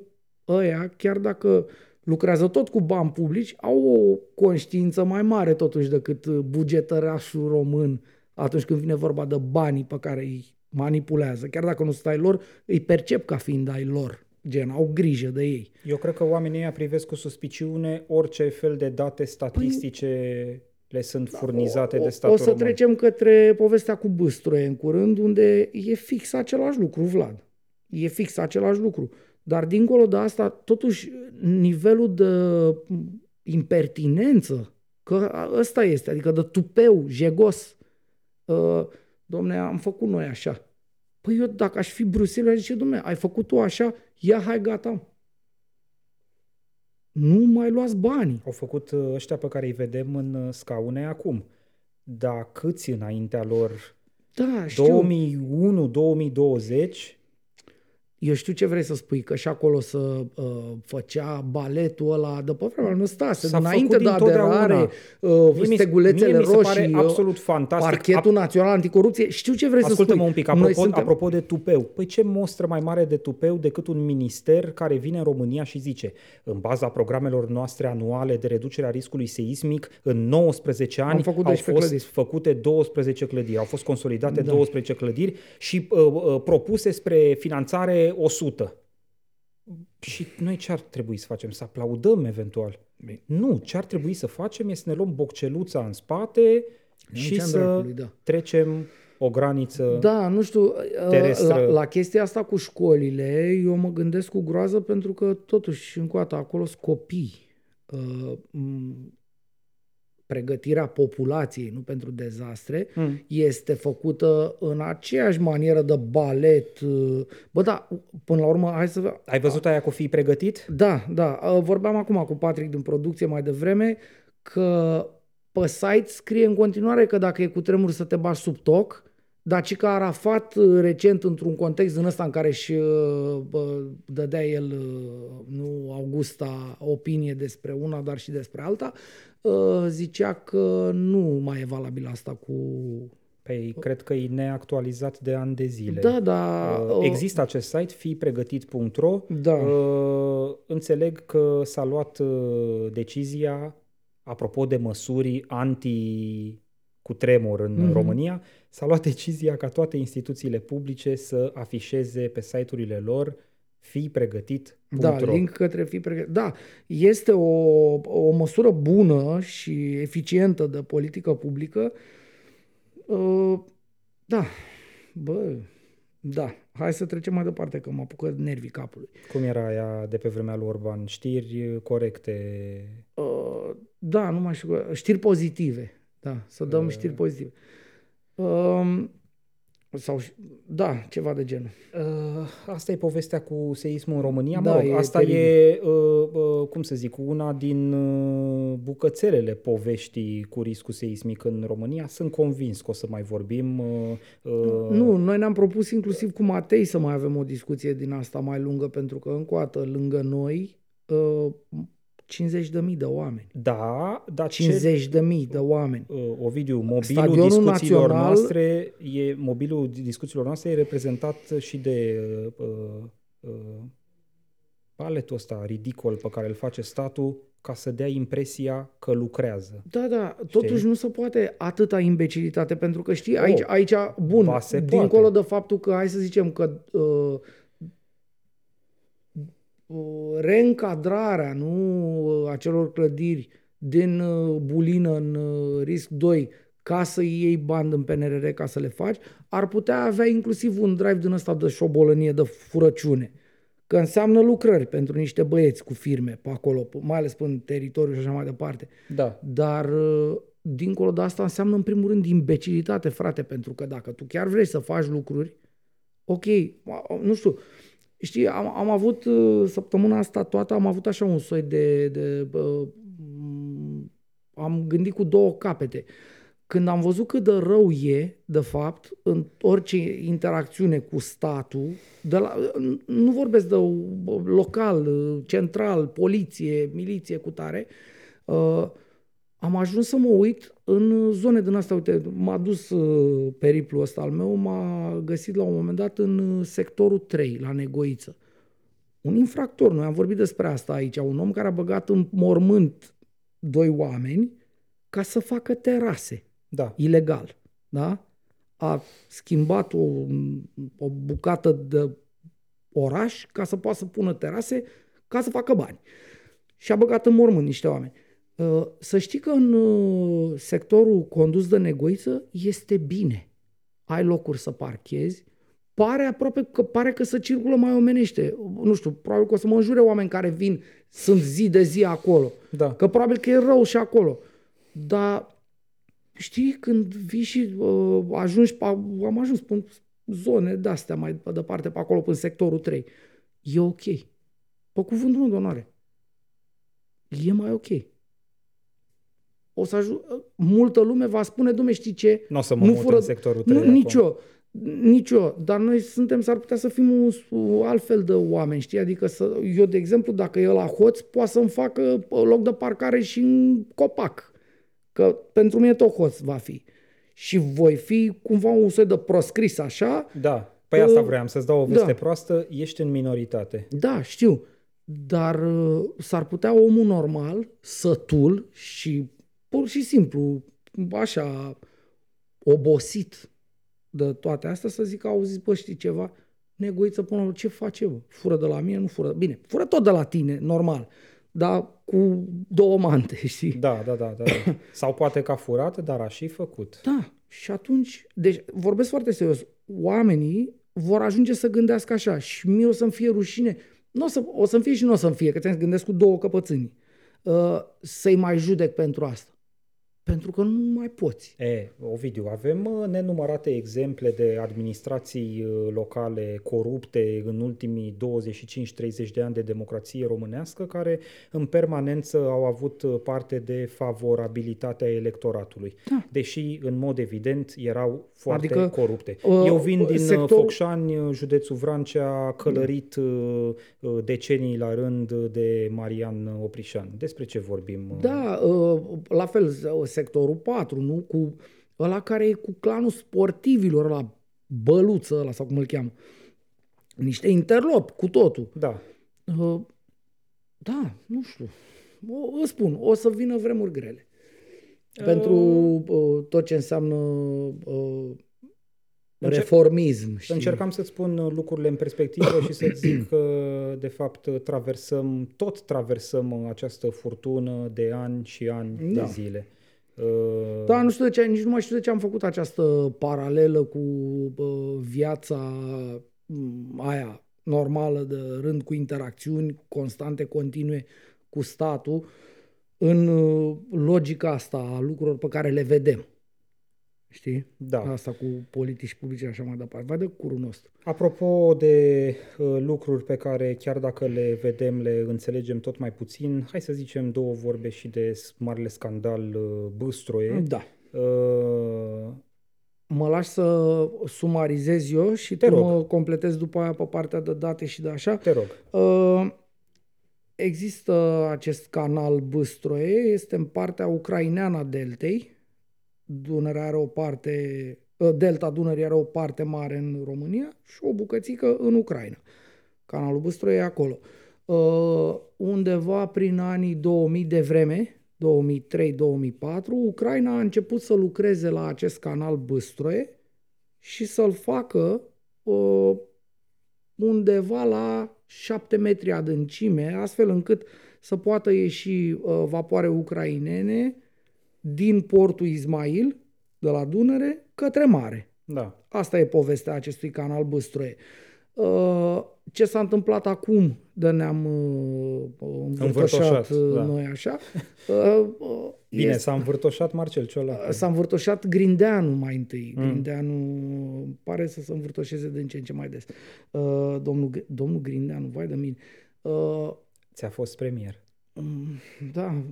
ăia, chiar dacă lucrează tot cu bani publici, au o conștiință mai mare totuși decât bugetărașul român atunci când vine vorba de banii pe care îi manipulează. Chiar dacă nu sunt ai lor, îi percep ca fiind ai lor. Gen, au grijă de ei. Eu cred că oamenii ăia privesc cu suspiciune orice fel de date statistice... Păi... le sunt furnizate da, o, de statul român. O să român. Trecem către povestea cu Bâstroe în curând, unde e fix același lucru, Vlad. E fix același lucru. Dar dincolo de asta, totuși, nivelul de impertinență, că ăsta este, adică de tupeu, jegos. Uh, domne, am făcut noi așa. Păi eu, dacă aș fi Bruxelles, aș zice, domne, ai făcut tu așa, ia, hai, gata. Nu mai luați banii. Au făcut ăștia pe care îi vedem în scaune acum. Dar câți înaintea lor? Da, două mii unu - două mii douăzeci... Eu știu ce vrei să spui, că și acolo să uh, făcea baletul ăla de pe vremea lui Stase, înainte de aderare, uh, stegulețele roșii, absolut fantastic. Parchetul Ap- Național Anticorupție, știu ce vrei Ascultă-mă să spui. Ascultă-mă un pic, apropo, suntem... apropo de tupeu, păi ce mostră mai mare de tupeu decât un minister care vine în România și zice, în baza programelor noastre anuale de reducere a riscului seismic, în nouăsprezece ani au fost clădiri. făcute douăsprezece clădiri, au fost consolidate da. douăsprezece clădiri și uh, uh, propuse spre finanțare o sută. Și noi ce ar trebui să facem? Să aplaudăm eventual? Bine. Nu, ce ar trebui să facem este să ne luăm bocceluța în spate nu și să dracului, da. trecem o graniță Da, nu știu, terestră. La, la chestia asta cu școlile, eu mă gândesc cu groază pentru că totuși încoată acolo sunt copii. pregătirea populației, nu pentru dezastre, mm. este făcută în aceeași manieră de balet. Bă, da, până la urmă, hai să... Ai văzut aia cu fii pregătit? Da, da. Vorbeam acum cu Patrick din producție mai devreme că pe site scrie în continuare că dacă e cu tremur să te bași sub toc, dar ci că Arafat recent, într-un context în ăsta în care își bă, dădea el, nu Augusta, opinie despre una, dar și despre alta, zicea că nu mai e valabil asta cu... Păi, cred că e neactualizat de ani de zile. Da, da. Există acest site, fii pregătit punct ro. Da. Înțeleg că s-a luat decizia, apropo de măsuri anti... cu tremur în mm-hmm. România, s-a luat decizia ca toate instituțiile publice să afișeze pe site-urile lor fii pregătit. Da, link către fii pregătit. Da, este o, o măsură bună și eficientă de politică publică. Da, bă, da. Hai să trecem mai departe, că mă apucă nervii capului. Cum era aia de pe vremea lui Orban? Știri corecte? Da, nu mai știu. Știri pozitive. Da, să dăm uh, știri pozitive. Uh, sau, da, ceva de genul. Uh, asta e povestea cu seismul în România. Da, mă rog, e asta teribil. E, uh, uh, cum să zic, una din uh, bucățelele poveștii cu riscul seismic în România. Sunt convins că o să mai vorbim. Uh, uh, nu, noi ne-am propus inclusiv cu Matei să mai avem o discuție din asta mai lungă, pentru că încă o dată, lângă noi... Uh, cincizeci de mii de oameni. Da, dar cincizeci de mii de oameni. Ovidiu, mobilul Stadionul discuțiilor național, noastre e mobilul discuțiilor noastre e reprezentat și de uh, uh, paletul ăsta ridicol pe care îl face statul ca să dea impresia că lucrează. Da, da, știi? Totuși nu se poate atâta imbecilitate, pentru că știi, aici, aici bun, dincolo poate. De faptul că, hai să zicem că uh, reencadrarea nu, acelor clădiri din bulină în risc doi ca să iei bani în P N R R ca să le faci, ar putea avea inclusiv un drive din ăsta de șobolănie, de furăciune. Că înseamnă lucrări pentru niște băieți cu firme pe acolo, mai ales în teritoriu și așa mai departe. Da. Dar dincolo de asta înseamnă în primul rând imbecilitate, frate, pentru că dacă tu chiar vrei să faci lucruri, ok, nu știu... Știi, am, am avut săptămâna asta toată, am avut așa un soi de... de uh, am gândit cu două capete. Când am văzut cât de rău e, de fapt, în orice interacțiune cu statul, de la, nu vorbesc de local, central, poliție, miliție, cutare, uh, am ajuns să mă uit în zone din astea. Uite, m-a dus uh, periplul ăsta al meu, m-a găsit la un moment dat în sectorul trei, la Negoiță. Un infractor, noi am vorbit despre asta aici, un om care a băgat în mormânt doi oameni ca să facă terase, da. Ilegal. Da? A schimbat o, o bucată de oraș ca să poată să pună terase, ca să facă bani. Și a băgat în mormânt niște oameni. Să știi că în sectorul condus de Negoiță este bine. Ai locuri să parchezi. Pare aproape că, pare că se circulă mai omenește. Nu știu, probabil că o să mă înjure oameni care vin, sunt zi de zi acolo. Da. Că probabil că e rău și acolo. Dar știi, când vii și uh, ajungi, pe, am ajuns pe zone de-astea mai departe, pe acolo, pe sectorul trei, e ok. Pe cuvântul meu de onoare. E mai ok. O să ajung, multă lume va spune, Doamne, știi ce? N-o să mă nu mut fură, în sectorul trei. Nu, nicio, nicio. Dar noi suntem, s-ar putea să fim un, un alt fel de oameni, știi? Adică să, eu, de exemplu, dacă e la hoț, poate să-mi facă loc de parcare și în copac. Că pentru mine tot hoț va fi. Și voi fi cumva un soi de proscris așa. Da. Păi că, asta vreau să-ți dau o veste da. Proastă. Ești în minoritate. Da, știu. Dar s-ar putea omul normal, sătul și... pur și simplu, așa, obosit de toate astea, să zic, auzi, bă, știi ceva, Negoiță până la ce face, bă? Fură de la mine, nu fură. Bine, fură tot de la tine, normal, dar cu două mante, știi? Da, da, da. da. Sau poate că a furat, dar a și făcut. Da, și atunci, deci vorbesc foarte serios, oamenii vor ajunge să gândească așa și mie o să-mi fie rușine, n-o să, o să-mi fie și nu o să-mi fie, că ți-am gândesc cu două căpățânii. Să-i mai judec pentru asta. pentru că nu mai poți. E, Ovidiu, avem nenumărate exemple de administrații locale corupte în ultimii douăzeci și cinci treizeci de ani de democrație românească care în permanență au avut parte de favorabilitatea electoratului, da. Deși în mod evident erau foarte adică, corupte. Eu vin din sector... Focșani, județul Vrancea, călărit decenii la rând de Marian Oprișan. Despre ce vorbim? Da, la fel sectorul patru, nu? Cu ăla care e cu clanul sportivilor, ăla băluță ăla sau cum îl cheamă. Niște interlopi cu totul. Da. Uh, da, nu știu. O, o spun, o să vină vremuri grele. Uh... Pentru uh, tot ce înseamnă uh, reformism. Încerc, și... Încercam să-ți spun lucrurile în perspectivă și să-ți zic că, de fapt, traversăm, tot traversăm această furtună de ani și ani da. de zile. Da, nu știu de ce, nici nu mai știu de ce am făcut această paralelă cu viața aia normală de rând, cu interacțiuni constante, continue cu statul, în logica asta a lucrurilor pe care le vedem. Știi? Da. Asta cu politici publici și așa mai departe. Vai de curul nostru. Apropo de uh, lucruri pe care chiar dacă le vedem, le înțelegem tot mai puțin, hai să zicem două vorbe și de marele scandal uh, Bâstroe. Da. Uh, mă lași să sumarizez eu și te tu rog. Mă completez după aia pe partea de date și de așa. Te rog. Uh, există acest canal Bâstroe, este în partea ucraineană a Deltei. Dunărea are o parte, Delta Dunării are o parte mare în România și o bucățică în Ucraina. Canalul Bâstroe e acolo. Uh, undeva prin anii două mii de vreme, două mii trei două mii patru, Ucraina a început să lucreze la acest canal Bâstroe și să-l facă uh, undeva la șapte metri adâncime, astfel încât să poată ieși uh, vapoare ucrainene din portul Izmail, de la Dunăre, către mare. Da. Asta e povestea acestui canal Bâstroe. Ce s-a întâmplat acum de ne-am învârtoșat, învârtoșat noi da. așa? Bine, este... s-a învârtoșat Marcel Ciolacu. S-a învârtoșat Grindeanu mai întâi. Mm. Grindeanu pare să se învârtoșeze din ce în ce mai des. Domnul, domnul Grindeanu, vai de mine. Ți-a fost premier. Da,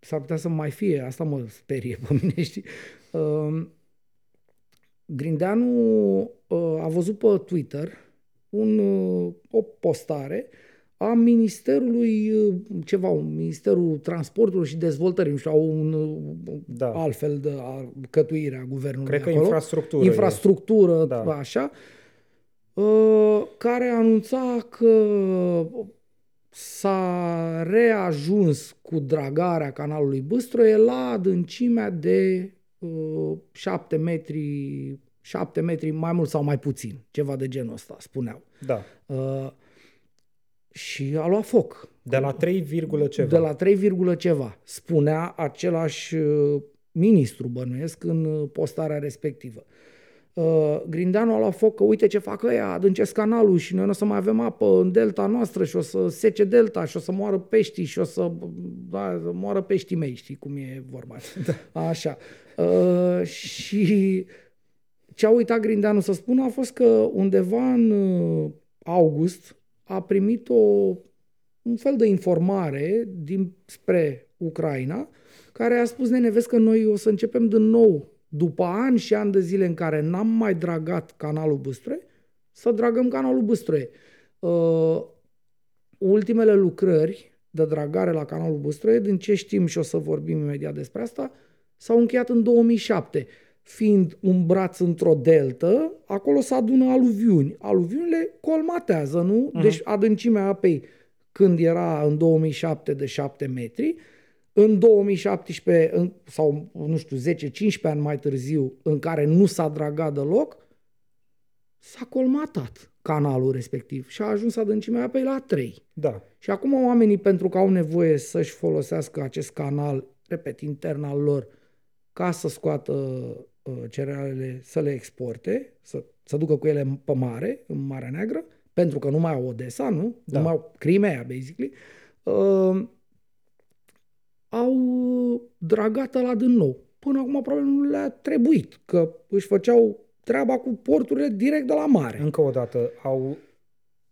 s-ar putea să mai fie, asta mă sperie pe mine, știi? Uh, Grindeanu uh, a văzut pe Twitter un, uh, o postare a ministerului uh, ceva, un Ministerul Transportului și Dezvoltării, nu știu, un uh, da. altfel de a, cătuire a guvernului. Cred că acolo. infrastructură. Infrastructură, da. așa, uh, care anunța că s-a reajuns cu dragarea canalului Bâstroe la adâncimea de uh, șapte metri, șapte metri mai mult sau mai puțin, ceva de genul ăsta, spuneau. Da. Uh, și a luat foc. De la trei, ceva. De la trei, ceva, spunea același uh, ministru, bănuiesc, în postarea respectivă. Uh, Grindeanu a luat foc că uite ce fac ăia, adâncesc canalul și noi nu o să mai avem apă în delta noastră și o să sece delta și o să moară peștii și o să, da, să moară peștii mei, știi cum e vorba. Da. Așa. Uh, și ce a uitat Grindeanu să spună a fost că undeva în august a primit o, un fel de informare din, spre Ucraina care a spus, nene, vezi că noi o să începem din nou după ani și ani de zile în care n-am mai dragat canalul Bâstroe, să dragăm canalul Bâstroe. Uh, ultimele lucrări de dragare la canalul Bâstroe, din ce știm și o să vorbim imediat despre asta, s-au încheiat în două mii șapte. Fiind un braț într-o deltă, acolo se adună aluviuni. Aluviunile colmatează, nu? Uh-huh. Deci adâncimea apei când era în două mii șapte de șapte metri, în două mii șaptesprezece în, sau, nu știu, zece cincisprezece ani mai târziu, în care nu s-a dragat deloc, s-a colmatat canalul respectiv și a ajuns adâncimea apei la trei. Da. Și acum oamenii, pentru că au nevoie să-și folosească acest canal, repet, intern al lor, ca să scoată uh, cerealele, să le exporte, să, să ducă cu ele pe mare, în Marea Neagră, pentru că nu mai au Odessa, nu? Da. Nu mai au Crimea, basically. Uh, au dragată la din nou. Până acum probabil nu le-a trebuit, că își făceau treaba cu porturile direct de la mare. Încă o dată, au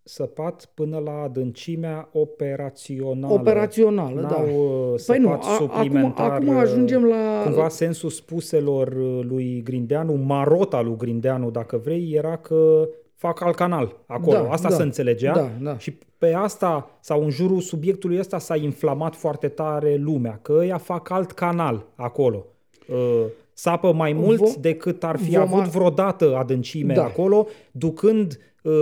săpat până la adâncimea operațională. Operațională, da. N-au săpat păi nu, suplimentar. Acum, acum ajungem la... Cumva sensul spuselor lui Grindeanu, marota lui Grindeanu, dacă vrei, era că fac alt canal acolo. Da, asta da, se înțelegea da, da. Și pe asta, sau în jurul subiectului ăsta, s-a inflamat foarte tare lumea, că ăia fac alt canal acolo. Uh, sapă mai mult vom, decât ar fi avut vreodată adâncime da. acolo, ducând uh,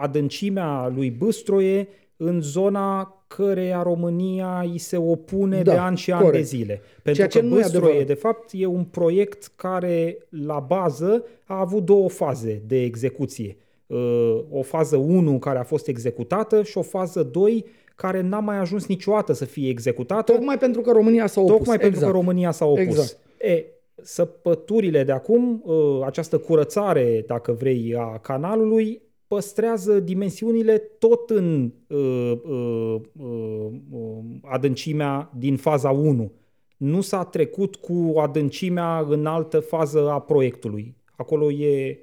adâncimea lui Bâstroe în zona căreia România îi se opune da, de ani și corect. ani de zile. Pentru Ceea că Bâstroe, de fapt, e un proiect care, la bază, a avut două faze de execuție. Uh, o fază unu care a fost executată și o fază doi care n-a mai ajuns niciodată să fie executată. Tocmai pentru că România s-a opus. Tocmai exact. pentru că România s-a opus. Exact. E, săpăturile de acum, această curățare, dacă vrei, a canalului, păstrează dimensiunile tot în uh, uh, uh, adâncimea din faza unu. Nu s-a trecut cu adâncimea în altă fază a proiectului. Acolo e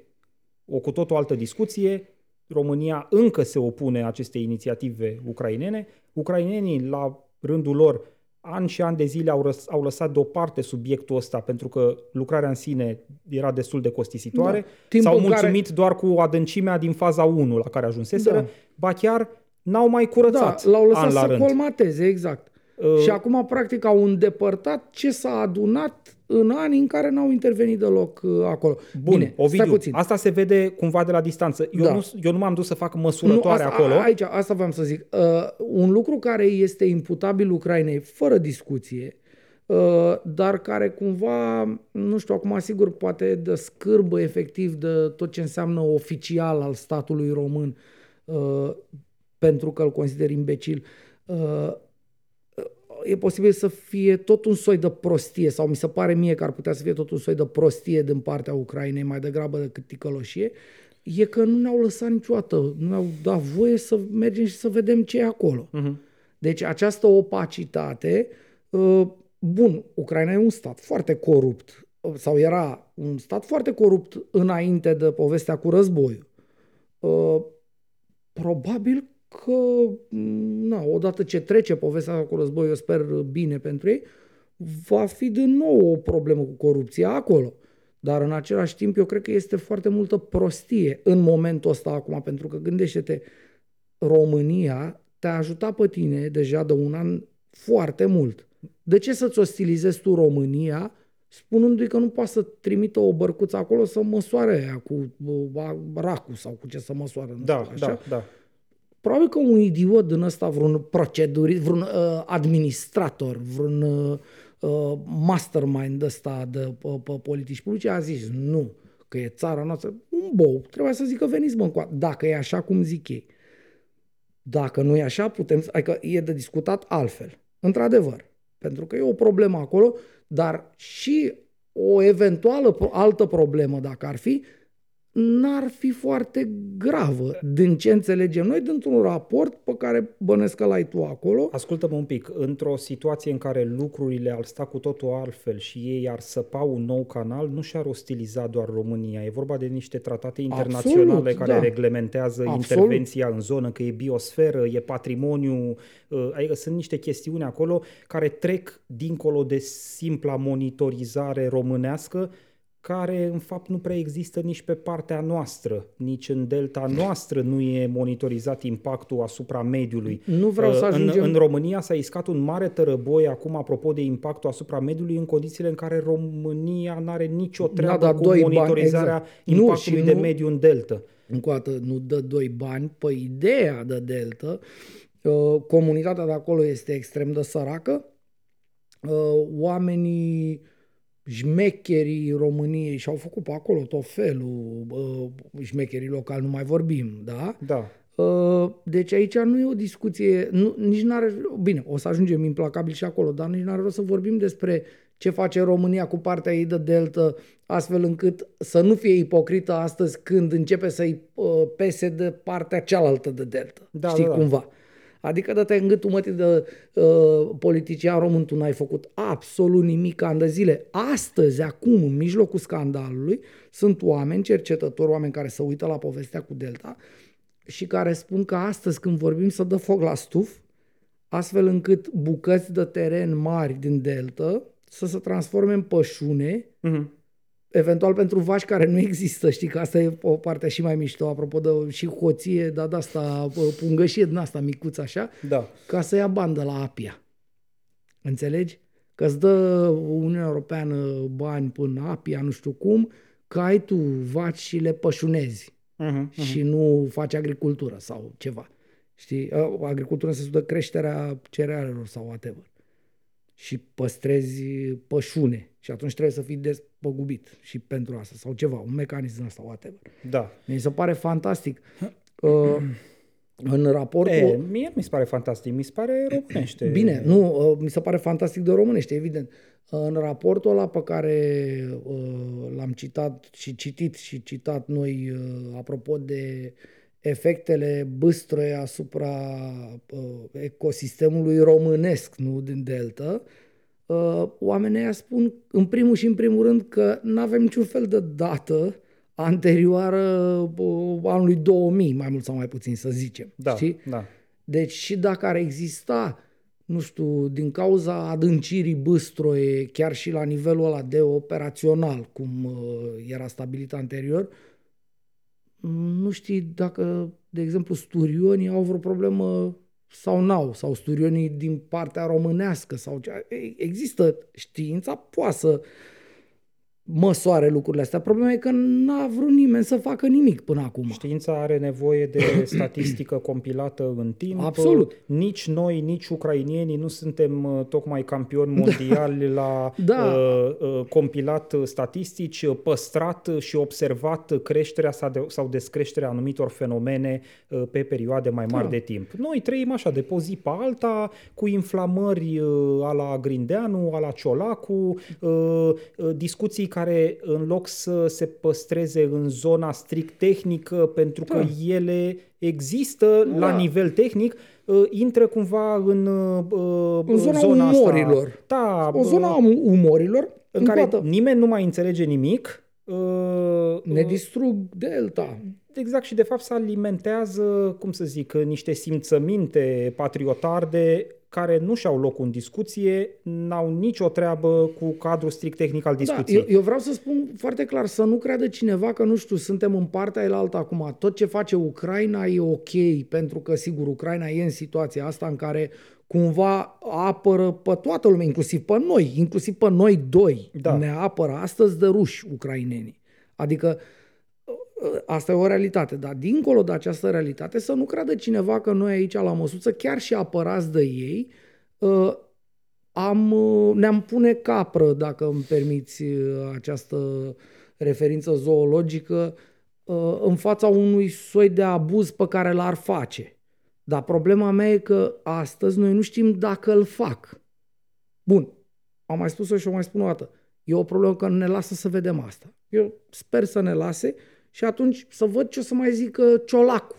o cu tot o altă discuție. România încă se opune acestei inițiative ucrainene. Ucrainenii, la rândul lor, ani și ani de zile au, răs, au lăsat deoparte subiectul ăsta pentru că lucrarea în sine era destul de costisitoare. Da. S-au mulțumit care... doar cu adâncimea din faza unu la care ajunseseră, da. ba chiar n-au mai curățat. Da, l-au lăsat la să rând. colmateze, exact. Uh... Și acum, practic, au îndepărtat ce s-a adunat în anii în care n-au intervenit deloc acolo. Bun, Bine, Ovidiu, asta se vede cumva de la distanță. Eu, da. nu, eu nu m-am dus să fac măsurătoare nu, asta, acolo. A, aici, asta v-am să zic. Uh, un lucru care este imputabil Ucrainei, fără discuție, uh, dar care cumva, nu știu, acum sigur poate dă scârbă efectiv de tot ce înseamnă oficial al statului român, uh, pentru că îl consider imbecil, uh, e posibil să fie tot un soi de prostie, sau mi se pare mie că ar putea să fie tot un soi de prostie din partea Ucrainei, mai degrabă decât ticăloșie, e că nu ne-au lăsat niciodată, nu ne-au dat voie să mergem și să vedem ce e acolo. Uh-huh. Deci această opacitate, bun, Ucraina e un stat foarte corupt, sau era un stat foarte corupt înainte de povestea cu războiul. Probabil că, na, odată ce trece povestea cu războiul, eu sper bine pentru ei, va fi din nou o problemă cu corupția acolo. Dar în același timp eu cred că este foarte multă prostie în momentul ăsta acum, pentru că gândește-te, România te-a ajutat pe tine deja de un an foarte mult. De ce să-ți ostilizezi tu România spunându-i că nu poate să trimită o bărcuță acolo să măsoare aia cu racul sau cu ce să măsoară? Da, nu știu, așa? da, da. Probabil că un idiot din ăsta, vreun procedurist, vreun uh, administrator, vreun uh, mastermind ăsta de p- p- politici publice a zis nu, că e țara noastră. Un bou, trebuie să zică veniți mă cu dacă e așa cum zic ei. Dacă nu e așa, putem, adică e de discutat altfel, într-adevăr. Pentru că e o problemă acolo, dar și o eventuală altă problemă, dacă ar fi, n-ar fi foarte gravă, din ce înțelegem noi, dintr-un raport pe care bănesc că l-ai tu acolo. Ascultă-mă un pic, într-o situație în care lucrurile ar sta cu totul altfel și ei ar săpa un nou canal, nu și-ar ostiliza doar România. E vorba de niște tratate internaționale Absolut, care da. reglementează Absolut. intervenția în zonă, că e biosferă, e patrimoniu, adică sunt niște chestiuni acolo care trec dincolo de simpla monitorizare românească, care, în fapt, nu prea există nici pe partea noastră, nici în delta noastră nu e monitorizat impactul asupra mediului. Nu vreau să ajungem... În, în România s-a iscat un mare tărăboi acum, apropo de impactul asupra mediului, în condițiile în care România n-are nicio treabă da, da, cu monitorizarea bani, exact. impactului nu, de nu, mediu în delta. Încă o dată, nu dă doi bani pe ideea de delta. Comunitatea de acolo este extrem de săracă. Oamenii... Șmecherii României și-au făcut pe acolo tot felul, șmecherii locali nu mai vorbim, da? Da. Deci aici nu e o discuție, nu, nici n-are, bine, o să ajungem implacabil și acolo, dar nici n-are rost să vorbim despre ce face România cu partea ei de delta, astfel încât să nu fie ipocrită astăzi când începe să-i pese de partea cealaltă de delta, da, știi da, da. cumva. Adică dă-te în gâtul mătii de uh, politician român, tu n-ai făcut absolut nimic ani de zile. Astăzi, acum, în mijlocul scandalului, sunt oameni cercetători, oameni care se uită la povestea cu Delta și care spun că astăzi când vorbim să dă foc la stuf, astfel încât bucăți de teren mari din Delta să se transforme în pășune, uh-huh. eventual pentru vaci care nu există, știi că asta e o parte și mai mișto, apropo de și hoție, dar de asta, pungășie din asta micuță așa, da. Ca să ia bandă la Apia. Înțelegi? Că îți dă Uniunea Europeană bani până Apia, nu știu cum, că ai tu vaci și le pășunezi uh-huh, uh-huh. și nu faci agricultură sau ceva. Știi? Agricultura se sudă creșterea cerealelor sau whatever. Și păstrezi pășune. Și atunci trebuie să fii despăgubit și pentru asta. Sau ceva, un mecanism ăsta, whatever. Da. Mi se pare fantastic. uh, în raport e, cu... Mie mi se pare fantastic, mi se pare românește. Bine, nu, uh, mi se pare fantastic de românește, evident. Uh, în raportul ăla pe care uh, l-am citat și citit și citat noi, uh, apropo de efectele Bâstroe asupra uh, ecosistemului românesc, nu din Delta, uh, oamenii aia spun în primul și în primul rând că nu avem niciun fel de dată anterioară uh, anului două mii, mai mult sau mai puțin, să zicem. Da, știi? Da. Deci și dacă ar exista, nu știu, din cauza adâncirii Bâstroe, chiar și la nivelul ăla de operațional, cum uh, era stabilit anterior, nu știi dacă, de exemplu, sturionii au vreo problemă sau n-au, sau sturionii din partea românească sau cea. Există știința, poate să măsoare lucrurile astea. Problema e că n-a vrut nimeni să facă nimic până acum. Știința are nevoie de statistică compilată în timp. Absolut. Nici noi, nici ucrainienii nu suntem tocmai campioni mondiali la da. uh, uh, compilat statistici, păstrat și observat creșterea sau, de, sau descreșterea anumitor fenomene uh, pe perioade mai mari da. de timp. Noi trăim așa, de pe o zi pe alta, cu inflamări uh, ala Grindeanu, ala Ciolacu, uh, discuții care în loc să se păstreze în zona strict tehnică, pentru da. că ele există da. la nivel tehnic, intră cumva în, în zona, zona umorilor. Asta. Da, o zona umorilor în care toată. nimeni nu mai înțelege nimic. Ne distrug Delta. Exact, și de fapt se alimentează, cum să zic, niște simțăminte patriotarde care nu și-au loc în discuție, n-au nicio treabă cu cadrul strict tehnic al discuției. Da, eu, eu vreau să spun foarte clar, să nu creadă cineva că, nu știu, suntem în partea aia la alta acum. Tot ce face Ucraina e ok, pentru că, sigur, Ucraina e în situația asta în care cumva apără pe toată lumea, inclusiv pe noi, inclusiv pe noi doi. Da. Ne apără astăzi de ruși ucrainenii. Adică asta e o realitate, dar dincolo de această realitate să nu creadă cineva că noi aici la măsuță, chiar și apărați de ei, am, ne-am pune capră, dacă îmi permiți această referință zoologică, în fața unui soi de abuz pe care l-ar face. Dar problema mea e că astăzi noi nu știm dacă îl fac. Bun, am mai spus-o și o mai spun o dată. E o problemă că ne lasă să vedem asta. Eu sper să ne lase. Și atunci să văd ce o să mai zică Ciolacu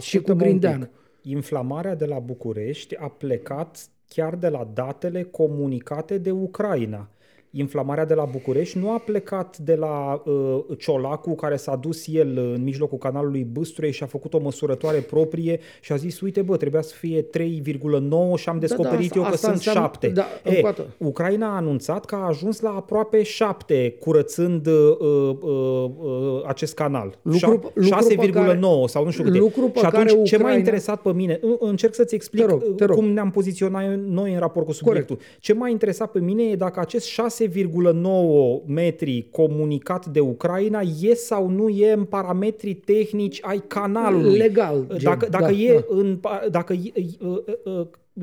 și cu Grindeanu. Inflamarea de la București a plecat chiar de la datele comunicate de Ucraina. Inflamarea de la București nu a plecat de la uh, Ciolacu, care s-a dus el în mijlocul canalului Bâstroe și a făcut o măsurătoare proprie și a zis, uite bă, trebuia să fie trei virgulă nouă și am descoperit da, da, asta, eu că asta sunt șapte. Da, e, Ucraina a anunțat că a ajuns la aproape șapte, curățând uh, uh, uh, acest canal. Lucru, șase virgulă nouă sau nu știu câte. Lucru pe și atunci care Ucraina... ce m-a interesat pe mine, încerc să-ți explic te rog, te rog. cum ne-am poziționat noi în raport cu subiectul. Corect. Ce m-a interesat pe mine e dacă acest șase virgulă nouă metri comunicat de Ucraina e sau nu e în parametrii tehnici ai canalului. Legal. Gen, dacă dacă da, e da. în dacă e,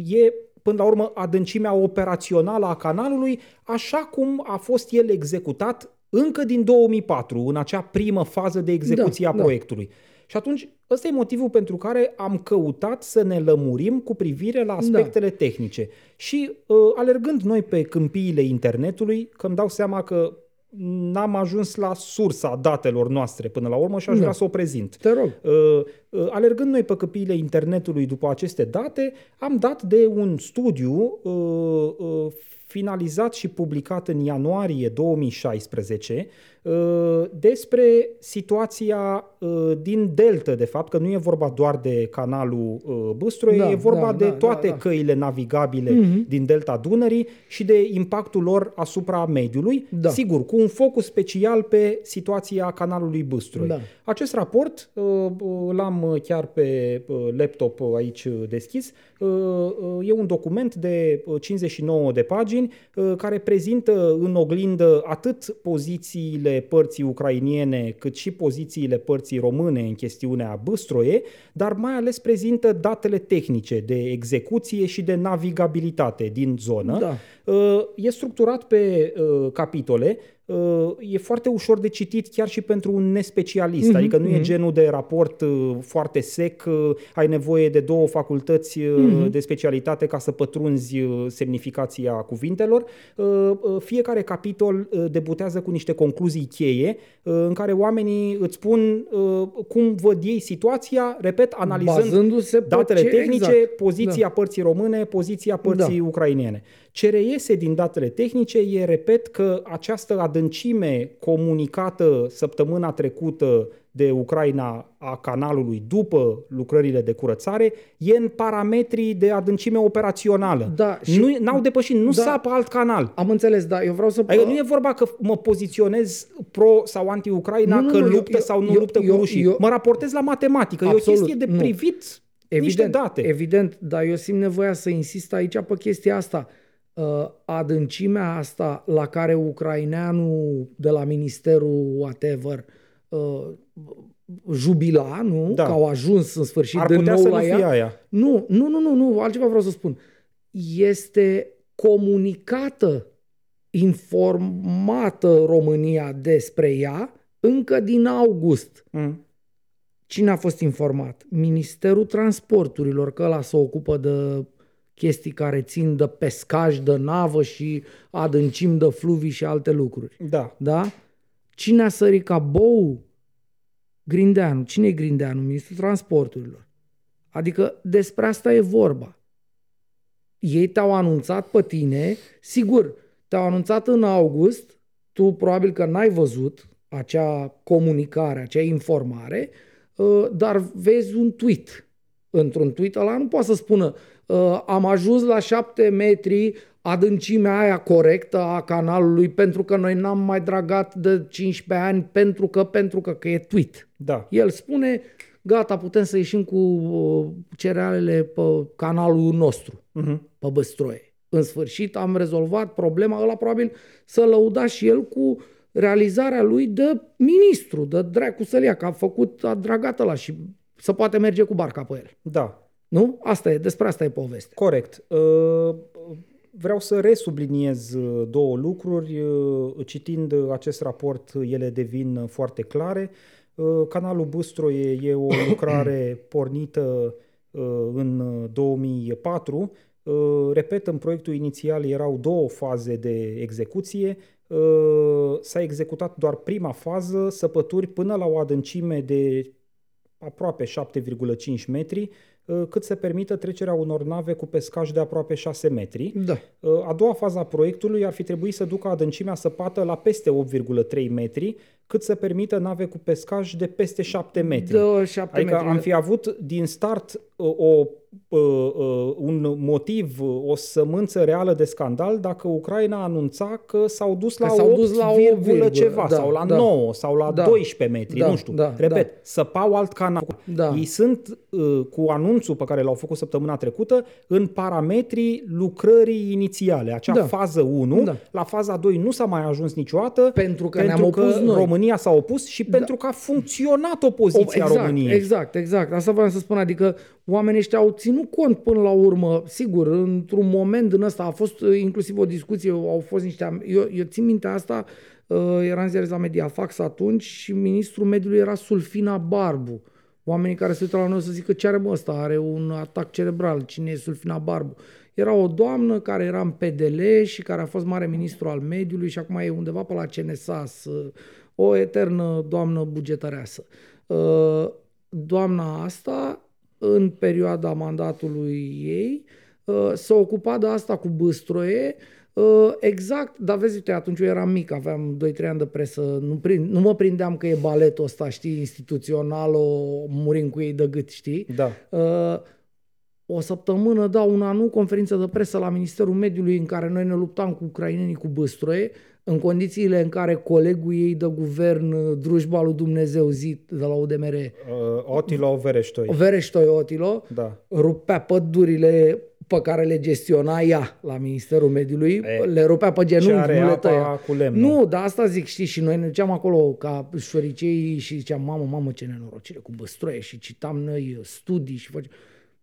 e, e până la urmă adâncimea operațională a canalului, așa cum a fost el executat încă din două mii patru, în acea primă fază de execuție da, a proiectului. Da. Și atunci, ăsta e motivul pentru care am căutat să ne lămurim cu privire la aspectele da. tehnice. Și uh, alergând noi pe câmpiile internetului, că îmi dau seama că n-am ajuns la sursa datelor noastre până la urmă și aș da. vrea să o prezint. Te rog. Alergând noi pe căpiile internetului după aceste date, am dat de un studiu finalizat și publicat în ianuarie două mii șaisprezece despre situația din Delta, de fapt, că nu e vorba doar de canalul Bâstroe, da, e vorba da, de da, toate da, da. căile navigabile mm-hmm. din Delta Dunării și de impactul lor asupra mediului, da. sigur, cu un focus special pe situația canalului Bâstroe. Da. Acest raport l-am chiar pe laptop aici deschis, e un document de cincizeci și nouă de pagini care prezintă în oglindă atât pozițiile părții ucrainiene, cât și pozițiile părții române în chestiunea Bâstroe, dar mai ales prezintă datele tehnice de execuție și de navigabilitate din zonă. Da. E structurat pe capitole, e foarte ușor de citit chiar și pentru un nespecialist, mm-hmm, adică nu mm-hmm. e genul de raport foarte sec, ai nevoie de două facultăți mm-hmm. de specialitate ca să pătrunzi semnificația cuvintelor. Fiecare capitol debutează cu niște concluzii cheie în care oamenii îți spun cum văd ei situația, repet, analizând datele tehnice, exact. poziția da. părții române, poziția părții da. ucrainene. Ce reiese din datele tehnice e, repet, că această adâncime comunicată săptămâna trecută de Ucraina a canalului după lucrările de curățare e în parametrii de adâncime operațională. Da, și nu, n-au depășit, nu da, sapă alt canal. Am înțeles, da, eu vreau să... Adică nu e vorba că mă poziționez pro sau anti-Ucraina, nu, că nu, luptă eu, sau nu eu, luptă eu, cu rușii. Eu, mă raportez la matematică, absolut, e o chestie de privit nu. niște evident, date. Evident, dar eu simt nevoia să insist aici pe chestia asta. Adâncimea asta la care ucraineanul de la ministerul whatever jubila, nu? Da. Că au ajuns în sfârșit de nou la ea. Aia. Nu, nu, nu, nu, nu, altceva vreau să spun. Este comunicată, informată România despre ea încă din august. Mm. Cine a fost informat? Ministerul Transporturilor, că ăla se ocupă de chestii care țin de pescaj, de navă și adâncim de fluvii și alte lucruri. Da. Da? Cine a sărit ca bou? Grindeanu. Cine e Grindeanu? Ministrul Transporturilor. Adică despre asta e vorba. Ei te-au anunțat pe tine, sigur, te-au anunțat în august, tu probabil că n-ai văzut acea comunicare, acea informare, dar vezi un tweet. Într-un tweet ăla nu poate să spună am ajuns la șapte metri adâncimea aia corectă a canalului pentru că noi n-am mai dragat de cincisprezece ani pentru că, pentru că, că e tweet. Da. El spune, gata, putem să ieșim cu cerealele pe canalul nostru, uh-huh. pe Bâstroe. În sfârșit am rezolvat problema, ăla probabil să lăuda și el cu realizarea lui de ministru, de dracu să-l ia, că a făcut, a dragat ăla și se poate merge cu barca pe el. Da. Nu? Asta e, despre asta e povestea. Corect. Vreau să resubliniez două lucruri. Citind acest raport, ele devin foarte clare. Canalul Bâstroe e o lucrare pornită în două mii patru. Repet, în proiectul inițial erau două faze de execuție. S-a executat doar prima fază, săpături până la o adâncime de aproape șapte virgulă cinci metri, cât se permită trecerea unor nave cu pescaj de aproape șase metri. Da. A doua fază a proiectului ar fi trebuit să ducă adâncimea săpată la peste opt virgulă trei metri, cât să permită nave cu pescaj de peste șapte metri. De șapte adică metri. Am fi avut din start o, o, un motiv, o sămânță reală de scandal dacă Ucraina anunța că s-au dus la opt, dus la opt ceva, da, sau la da, nouă, sau la da, doisprezece metri, da, nu știu. Da, Repet, da. săpau alt canal. Da. Ei sunt cu anunțul pe care l-au făcut săptămâna trecută în parametrii lucrării inițiale, acea da. fază unu. Da. La faza doi nu s-a mai ajuns niciodată pentru că, pentru că România România s-a opus și da. pentru că a funcționat opoziția exact, României. Exact, exact. Asta vreau să spun, adică oamenii ăștia au ținut cont până la urmă, sigur, într-un moment în ăsta a fost inclusiv o discuție, au fost niște... Eu, eu țin mintea asta, eram ziarez la Mediafax atunci și ministrul mediului era Sulfina Barbu. Oamenii care se uită la noi să zică ce are mă ăsta, are un atac cerebral, cine e Sulfina Barbu? Era o doamnă care era în P D L și care a fost mare ministru al mediului și acum e undeva pe la C N S A S, o eternă doamnă bugetăreasă. Doamna asta, în perioada mandatului ei, s-a ocupat de asta cu Bâstroe. Exact, dar vezi, uite, atunci eu eram mic, aveam doi trei ani de presă, nu, prind, nu mă prindeam că e baletul ăsta, știi, instituțional, o murim cu ei de gât, știi? Da. O săptămână, da, un anu, conferință de presă la Ministerul Mediului în care noi ne luptam cu ucrainenii, cu Bâstroe, în condițiile în care colegul ei de guvern, drujba lui Dumnezeu Zid de la U D M R, uh, Otilo Overeștoio, Overeștoio Otilo, da, rupea pădurile pe care le gestiona ea la Ministerul Mediului, e, le rupea pe genunchi, nu le tăia. Nu, dar asta zic, știi, și noi ne duceam acolo ca șoricei și ziceam, mamă, mamă, ce nenorocire cu Bâstroe, și citam noi studii și făceam.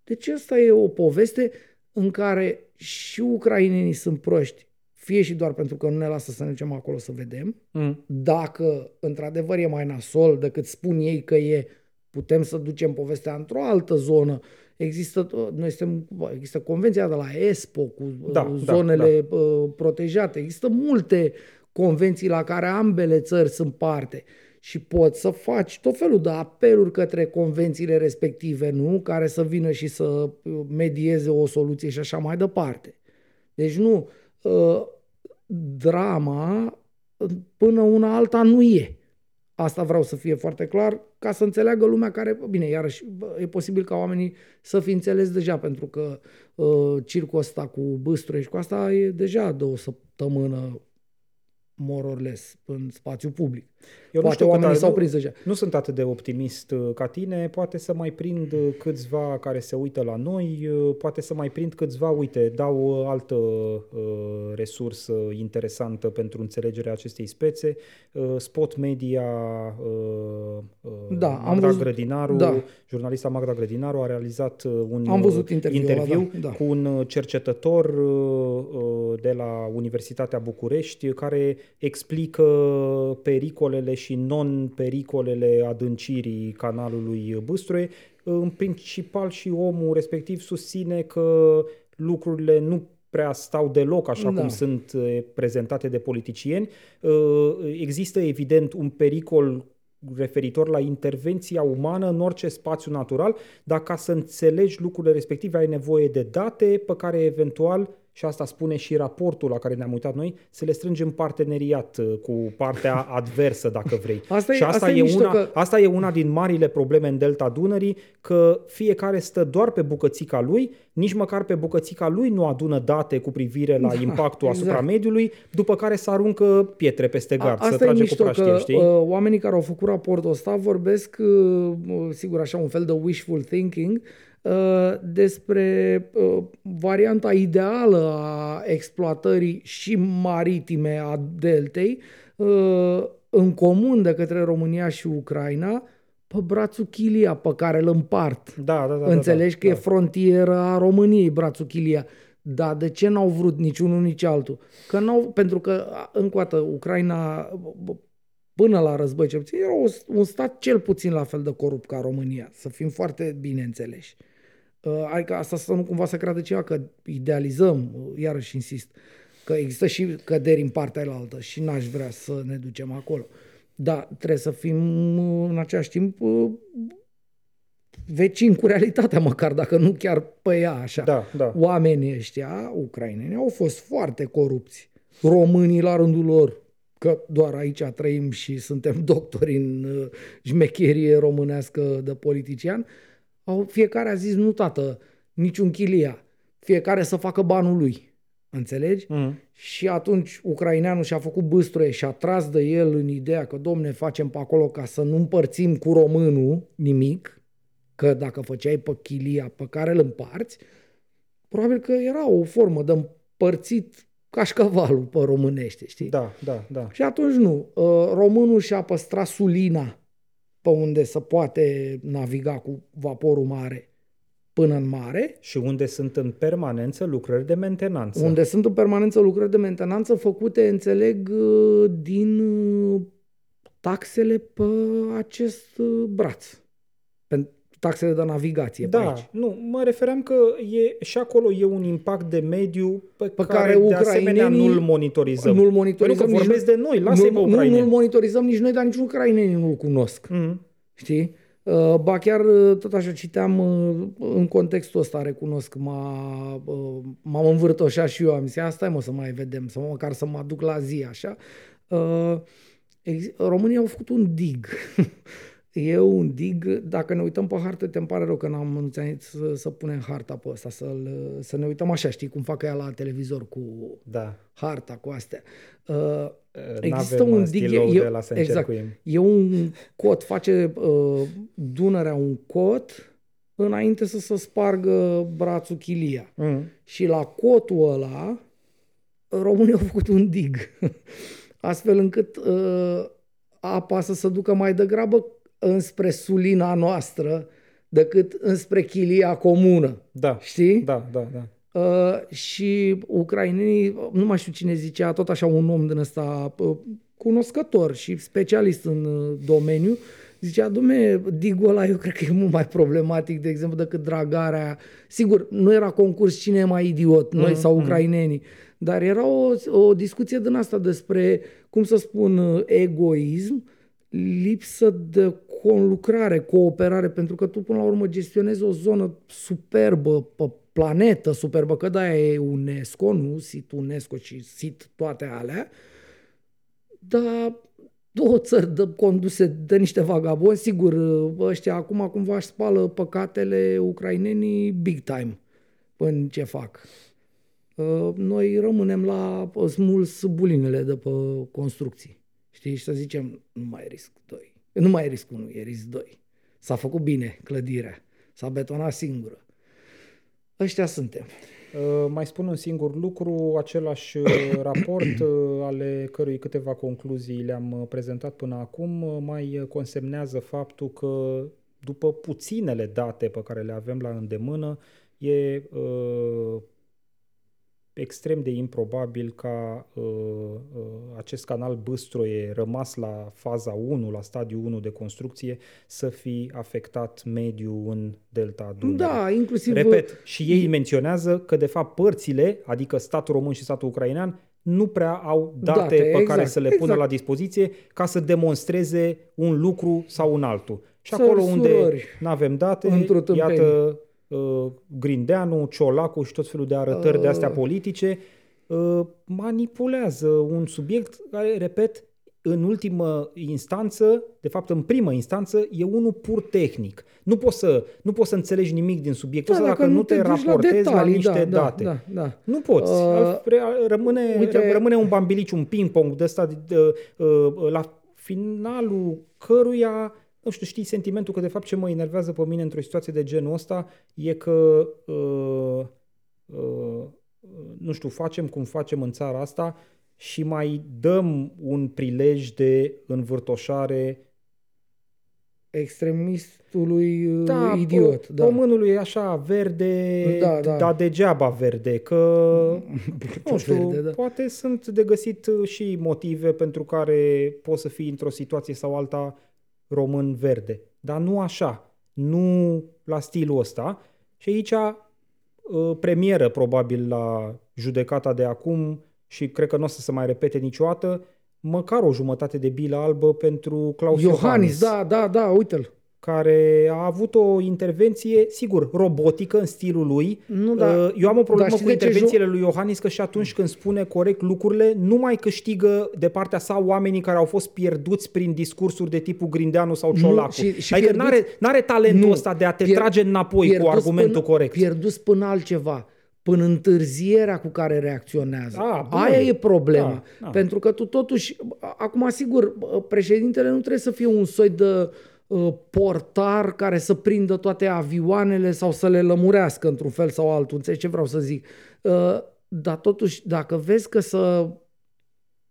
Deci asta e o poveste în care și ucrainenii sunt proști, fie și doar pentru că nu ne lasă să ne ducem acolo să vedem, mm. dacă într-adevăr e mai nasol decât spun ei că e, putem să ducem povestea într-o altă zonă. Există, noi suntem, există convenția de la E S P O cu da, zonele da, da. protejate, există multe convenții la care ambele țări sunt parte. Și poți să faci tot felul de apeluri către convențiile respective, nu? Care să vină și să medieze o soluție și așa mai departe. Deci nu, drama până una alta nu e. Asta vreau să fie foarte clar, ca să înțeleagă lumea care, bine, iarăși e posibil ca oamenii să fi înțeles deja, pentru că circul ăsta cu Bâstroe și cu asta e deja de o săptămână more or less, în spațiu public. Eu poate nu știu oamenii s-au prins deja. Nu sunt atât de optimist ca tine, poate să mai prind câțiva care se uită la noi, poate să mai prind câțiva, uite, dau altă uh, resursă interesantă pentru înțelegerea acestei spețe, uh, Spot Media, uh, da, Magda văzut, Grădinaru, da. Jurnalista Magda Grădinaru a realizat un am văzut interviu, interviu da, da. cu un cercetător uh, de la Universitatea București, care explică pericolele și non-pericolele adâncirii canalului Bâstroe. În principal și omul respectiv susține că lucrurile nu prea stau deloc așa da. cum sunt prezentate de politicieni. Există evident un pericol referitor la intervenția umană în orice spațiu natural, dar ca să înțelegi lucrurile respective ai nevoie de date pe care eventual, și asta spune și raportul la care ne-am uitat noi, să le strângem parteneriat cu partea adversă, dacă vrei. Asta și e, asta, asta, e una, că... asta e una din marile probleme în Delta Dunării, că fiecare stă doar pe bucățica lui, nici măcar pe bucățica lui nu adună date cu privire la da, impactul exact. asupra mediului, după care se aruncă pietre peste gard, a, să trage cu praștie, că, știi? Oamenii care au făcut raportul ăsta vorbesc, sigur, așa un fel de wishful thinking, despre varianta ideală a exploatării și maritime a deltei în comun de către România și Ucraina pe brațul Chilia pe care îl împart. Da, da, da, Înțelegi da, da, că da. e frontieră a României brațul Chilia. Dar de ce n-au vrut niciunul nici altul? Că n-au, pentru că încă o dată Ucraina până la război cel puțin era un stat cel puțin la fel de corupt ca România. Să fim foarte bine înțeleși. Adică asta să nu cumva să creadă ceva că idealizăm, iarăși insist, că există și căderi în partea cealaltă și n-aș vrea să ne ducem acolo. Dar trebuie să fim în același timp vecini cu realitatea, măcar dacă nu chiar pe ea așa. Da, da. Oamenii ăștia, ucrainenii, au fost foarte corupți. Românii la rândul lor, că doar aici trăim și suntem doctori în jmecherie românească de politician, au, fiecare a zis, nu tată, niciun chilia, fiecare să facă banul lui. Înțelegi? Mm. Și atunci ucraineanul și-a făcut Bâstroe și-a tras de el în ideea că, domne, facem pe acolo ca să nu împărțim cu românul nimic, că dacă făceai pe chilia pe care îl împarți, probabil că era o formă de împărțit cașcavalul pe românește, știi? Da, da, da. Și atunci nu. Românul și-a păstrat Sulina pe unde se poate naviga cu vaporul mare până în mare. Și unde sunt în permanență lucrări de mentenanță. Unde sunt în permanență lucrări de mentenanță făcute, înțeleg, din taxele pe acest braț. taxele de navigație. Da, pe aici. Nu, mă refeream că e, și acolo e un impact de mediu pe, pe care, care de asemenea nu-l monitorizăm. Nu-l monitorizăm. Pentru că vorbesc de noi, lasă-i pe ucraineni. Nu, nu-l monitorizăm nici noi, dar nici ucrainenii nu-l cunosc. Mm. Știi? Uh, ba chiar tot așa citeam uh, în contextul ăsta, recunosc, m-a, uh, m-am învârtoșat și eu, am zis, stai mă să mai vedem, să măcar să mă duc la zi, așa. Uh, ex- România au făcut un dig. E un dig, dacă ne uităm pe hartă, te-mi pare rău că n-am înțeles să, să punem harta pe ăsta, să-l, să ne uităm așa, știi, cum fac ea la televizor cu da. harta, cu astea. Uh, Există un dig, e, exact, e un cot, face uh, Dunărea un cot înainte să se spargă brațul Chilia. Mm. Și la cotul ăla românii au făcut un dig, astfel încât uh, apa să se ducă mai degrabă înspre Sulina noastră decât înspre Chilia comună. Da, știi? Da, da, da. Uh, și ucrainenii, nu mai știu cine zicea, tot așa un om din ăsta uh, cunoscător și specialist în uh, domeniu, zicea, dom'le, digul ăla eu cred că e mult mai problematic, de exemplu, decât dragarea. Sigur, nu era concurs cine e mai idiot, noi mm, sau ucrainenii, mm. dar era o, o discuție din asta despre, cum să spun, egoism, lipsă de conlucrare, cooperare, pentru că tu până la urmă gestionezi o zonă superbă pe planetă superbă, că de-aia e UNESCO, nu sit UNESCO, ci sit toate alea, dar două țări de, conduse de niște vagaboni, sigur, ăștia acum cumva își spală păcatele ucrainenii big time în ce fac. Noi rămânem la smuls bulinele de pe construcții, știi, și să zicem, nu mai e risc doi, nu mai e risc unu, e risc doi. S-a făcut bine clădirea, s-a betonat singură. Ăștia suntem. Uh, mai spun un singur lucru, același raport, uh, ale cărui câteva concluzii le-am prezentat până acum, mai consemnează faptul că, după puținele date pe care le avem la îndemână, e uh, extrem de improbabil ca uh, uh, acest canal Bâstroe, rămas la faza unu, la stadiul unu de construcție, să fi afectat mediul în Delta Dunării. Da, inclusiv... Repet, și ei menționează că, de fapt, părțile, adică statul român și statul ucrainean, nu prea au date, date pe exact, care să le pună exact. la dispoziție ca să demonstreze un lucru sau un altul. Și acolo unde nu avem date, iată... Grindeanu, Ciolacu și tot felul de arătări uh, de astea politice uh, manipulează un subiect care, repet, în ultimă instanță, de fapt în primă instanță, e unul pur tehnic. Nu poți să, nu poți să înțelegi nimic din subiectul ăsta da, dacă nu te, te raportezi la, detalii, la niște da, date. Da, da, da. Nu poți. Uh, rămâne, uite, rămâne un bambilici, un ping-pong de ăsta de, uh, la finalul căruia... Nu știu, știi sentimentul că, de fapt, ce mă enervează pe mine într-o situație de genul ăsta e că, uh, uh, nu știu, facem cum facem în țara asta și mai dăm un prilej de învârtoșare extremistului da, idiot. Da, românului e așa verde, da, da. dar degeaba verde, că, nu știu, verde, da. poate sunt de găsit și motive pentru care poți să fii într-o situație sau alta român verde, dar nu așa, nu la stilul ăsta. Și aici premieră probabil la Judecata de Acum și cred că nu o să se mai repete niciodată, măcar o jumătate de bilă albă pentru Klaus Iohannis. Da, da, da, uite-l. Care a avut o intervenție, sigur, robotică în stilul lui. Nu, da, Eu am o problemă cu intervențiile ju- lui Iohannis, că și atunci când spune corect lucrurile, nu mai câștigă de partea sa oamenii care au fost pierduți prin discursuri de tipul Grindeanu sau Ciolacu. Nu, și, și adică pierduți, n-are, n-are talentul nu, ăsta de a te pierd, trage înapoi cu argumentul până, corect. Pierduți până altceva, până întârzierea cu care reacționează. A, Aia e problema. A, a. Pentru că tu totuși, acum sigur, președintele nu trebuie să fie un soi de... portar care să prindă toate avioanele sau să le lămurească într-un fel sau altul, înțelegi ce vreau să zic. Dar totuși, dacă vezi că să,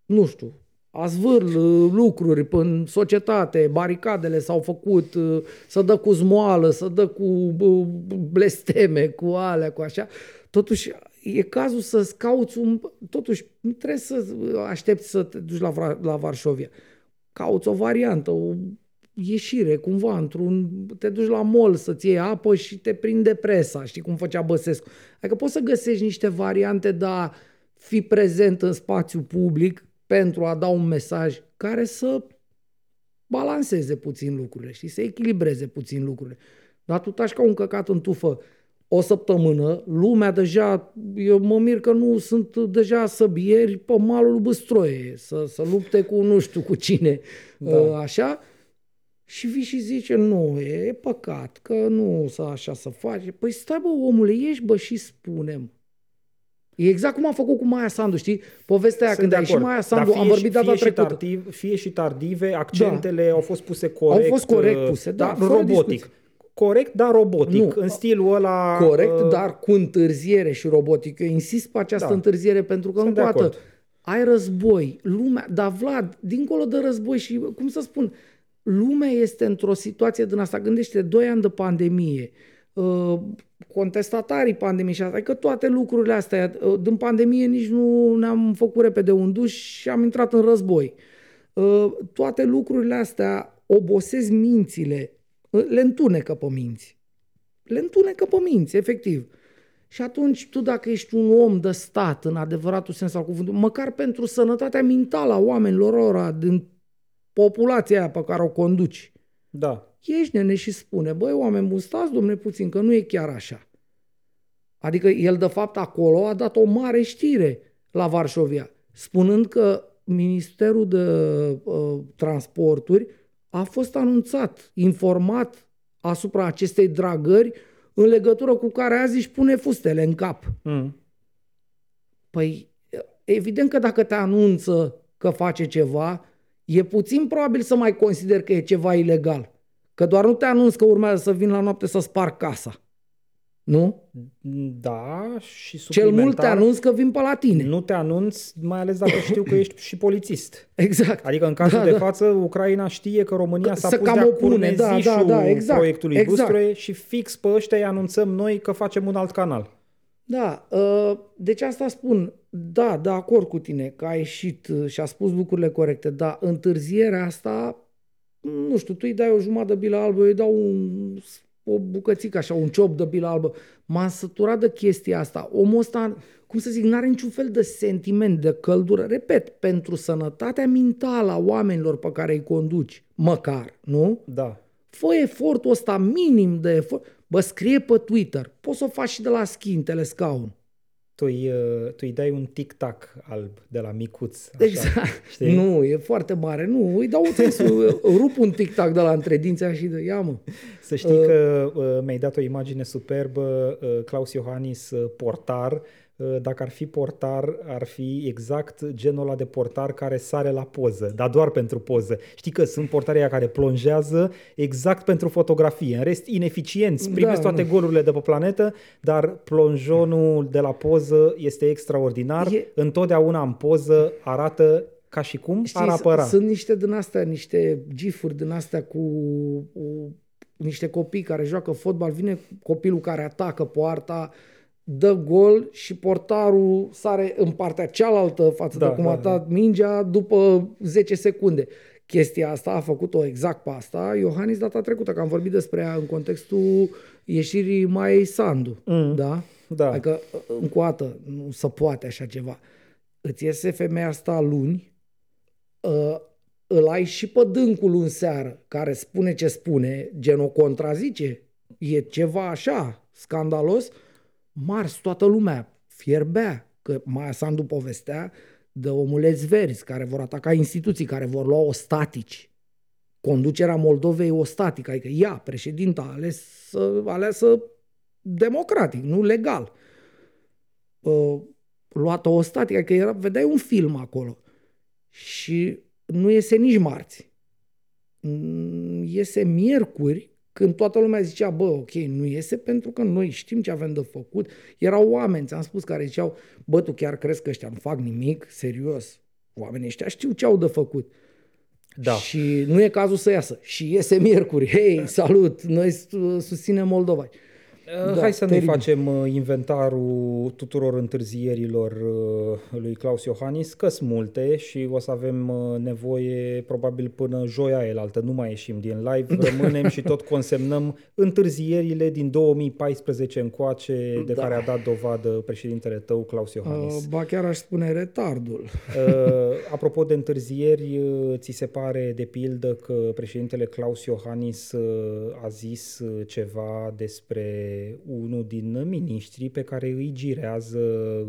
nu știu, a zvârl lucruri în societate, baricadele s-au făcut, să dă cu zmoală, să dă cu blesteme, cu alea, cu așa, totuși e cazul să-ți cauți un... Totuși, nu trebuie să aștepți să te duci la, la Varșovia. Cauți o variantă, o ieșire, cumva, într-un... Te duci la mall să-ți iei apă și te prinde presa, știi cum făcea Băsescu. Adică poți să găsești niște variante de a fi prezent în spațiu public pentru a da un mesaj care să balanceze puțin lucrurile, știi, să echilibreze puțin lucrurile. Dar tu tași ca un căcat în tufă o săptămână, lumea deja, eu mă mir că nu sunt deja săbieri pe malul Bâstroe, să, să lupte cu nu știu cu cine, da. Așa, și vii și zice, nu, e, e păcat că nu să așa să faci. Păi stai bă, omule, ieși bă și spune-mi. E exact cum am făcut cu Maia Sandu, știi? Povestea aia, când a ieșit Maia Sandu, am vorbit data trecută. Tardiv, fie și tardive, accentele da. au fost puse corect. Au fost corect puse, da, da robotic. Discuții. Corect, dar robotic, nu, în stilul ăla... Corect, uh... dar cu întârziere și robotic. Eu insist pe această da. întârziere, pentru că încă o dată ai război, lumea... Dar Vlad, dincolo de război și, cum să spun, lumea este într-o situație din asta. Gândește, doi ani de pandemie... Uh, contestatarii pandemiei și asta, adică toate lucrurile astea, din pandemie nici nu ne-am făcut repede un duș și am intrat în război. Toate lucrurile astea obosesc mințile, le întunecă pe minți. Le întunecă pe minți, efectiv. Și atunci tu, dacă ești un om de stat, în adevăratul sens al cuvântului, măcar pentru sănătatea mentală a oamenilor ora din populația aia pe care o conduci, da. Ieși nene și spune, băi, oameni buni, stați, domne, puțin, că nu e chiar așa. Adică el, de fapt, acolo a dat o mare știre la Varșovia, spunând că Ministerul de uh, Transporturi a fost anunțat, informat asupra acestei dragări, în legătură cu care azi își pune fustele în cap. Mm. Păi, evident că dacă te anunță că face ceva, e puțin probabil să mai consider că e ceva ilegal. Că doar nu te anunț că urmează să vin la noapte să spar casa. Nu? Da, și suplimentar... Cel mult te anunț că vin pe la tine. Nu te anunț, mai ales dacă știu că ești și polițist. Exact. Adică în cazul da, de da. față, Ucraina știe că România că s-a pus de-a curmezișul da, da, da, exact, proiectului exact. Bâstroe și fix pe ăștia îi anunțăm noi că facem un alt canal. Da, deci asta spun, da, de acord cu tine că a ieșit și a spus lucrurile corecte, dar întârzierea asta... Nu știu, tu îi dai o jumătate de bilă albă, eu îi dau un, o bucățică așa, un ciop de bilă albă. M-am săturat de chestia asta. Omul ăsta, cum să zic, n-are niciun fel de sentiment, de căldură. Repet, pentru sănătatea mentală a oamenilor pe care îi conduci, măcar, nu? Da. Fă efortul ăsta minim de efort. Bă, scrie pe Twitter. Poți să o faci și de la schi în telescaun. Tu îi, tu îi dai un tic-tac alb de la micuț. Așa, exact. Știi? Nu, e foarte mare. Nu, îi dau un rup un tic-tac de la între dinți și de ia mă. Să știi uh, că uh, mi-ai dat o imagine superbă, uh, Klaus Iohannis, uh, portar. Uh, dacă ar fi portar, ar fi exact genul ăla de portar care sare la poză, dar doar pentru poză. Știi că sunt portarii care plonjează exact pentru fotografie. În rest, ineficienți, primesc da, toate nu. golurile de pe planetă, dar plonjonul de la poză este extraordinar. E... Întotdeauna în poză arată ca și cum știi, ar apăra. Sunt niște din astea, niște gifuri din astea cu... cu niște copii care joacă fotbal, vine copilul care atacă poarta, dă gol și portarul sare în partea cealaltă față da, de cum a dat da, da. mingea după zece secunde. Chestia asta a făcut-o exact pe asta Iohannis data trecută, că am vorbit despre ea în contextul ieșirii Maiei Sandu. Mm. Da? Da. Adică, încă o dată, nu se poate așa ceva. Îți iese femeia asta luni, îl ai și pe dâncul în seară, care spune ce spune, gen o contrazice, e ceva așa scandalos. Mars, toată lumea fierbea că Maia Sandu povestea de omuleți verzi care vor ataca instituții, care vor lua ostatici. Conducerea Moldovei e ostatică, adică ea, președinta, aleasă, aleasă democratic, nu legal. Luată ostatică, adică era, vedeai un film acolo. Și nu iese nici marți. Iese miercuri, când toată lumea zicea, bă, ok, nu iese pentru că noi știm ce avem de făcut. Erau oameni, ți-am spus, care ziceau, bă, tu chiar crezi că ăștia nu fac nimic? Serios, oamenii ăștia știu ce au de făcut. Da. Și nu e cazul să iasă. Și iese miercuri, hei, salut, noi susținem Moldova. Da, hai să ne facem inventarul tuturor întârzierilor lui Klaus Iohannis, că sunt multe și o să avem nevoie probabil până joia elaltă, nu mai ieșim din live, rămânem și tot consemnăm întârzierile din două mii paisprezece încoace de da. care a dat dovadă președintele tău, Klaus Iohannis. Ba chiar aș spune retardul. Apropo de întârzieri, ți se pare de pildă că președintele Klaus Iohannis a zis ceva despre unul din miniștrii pe care îi girează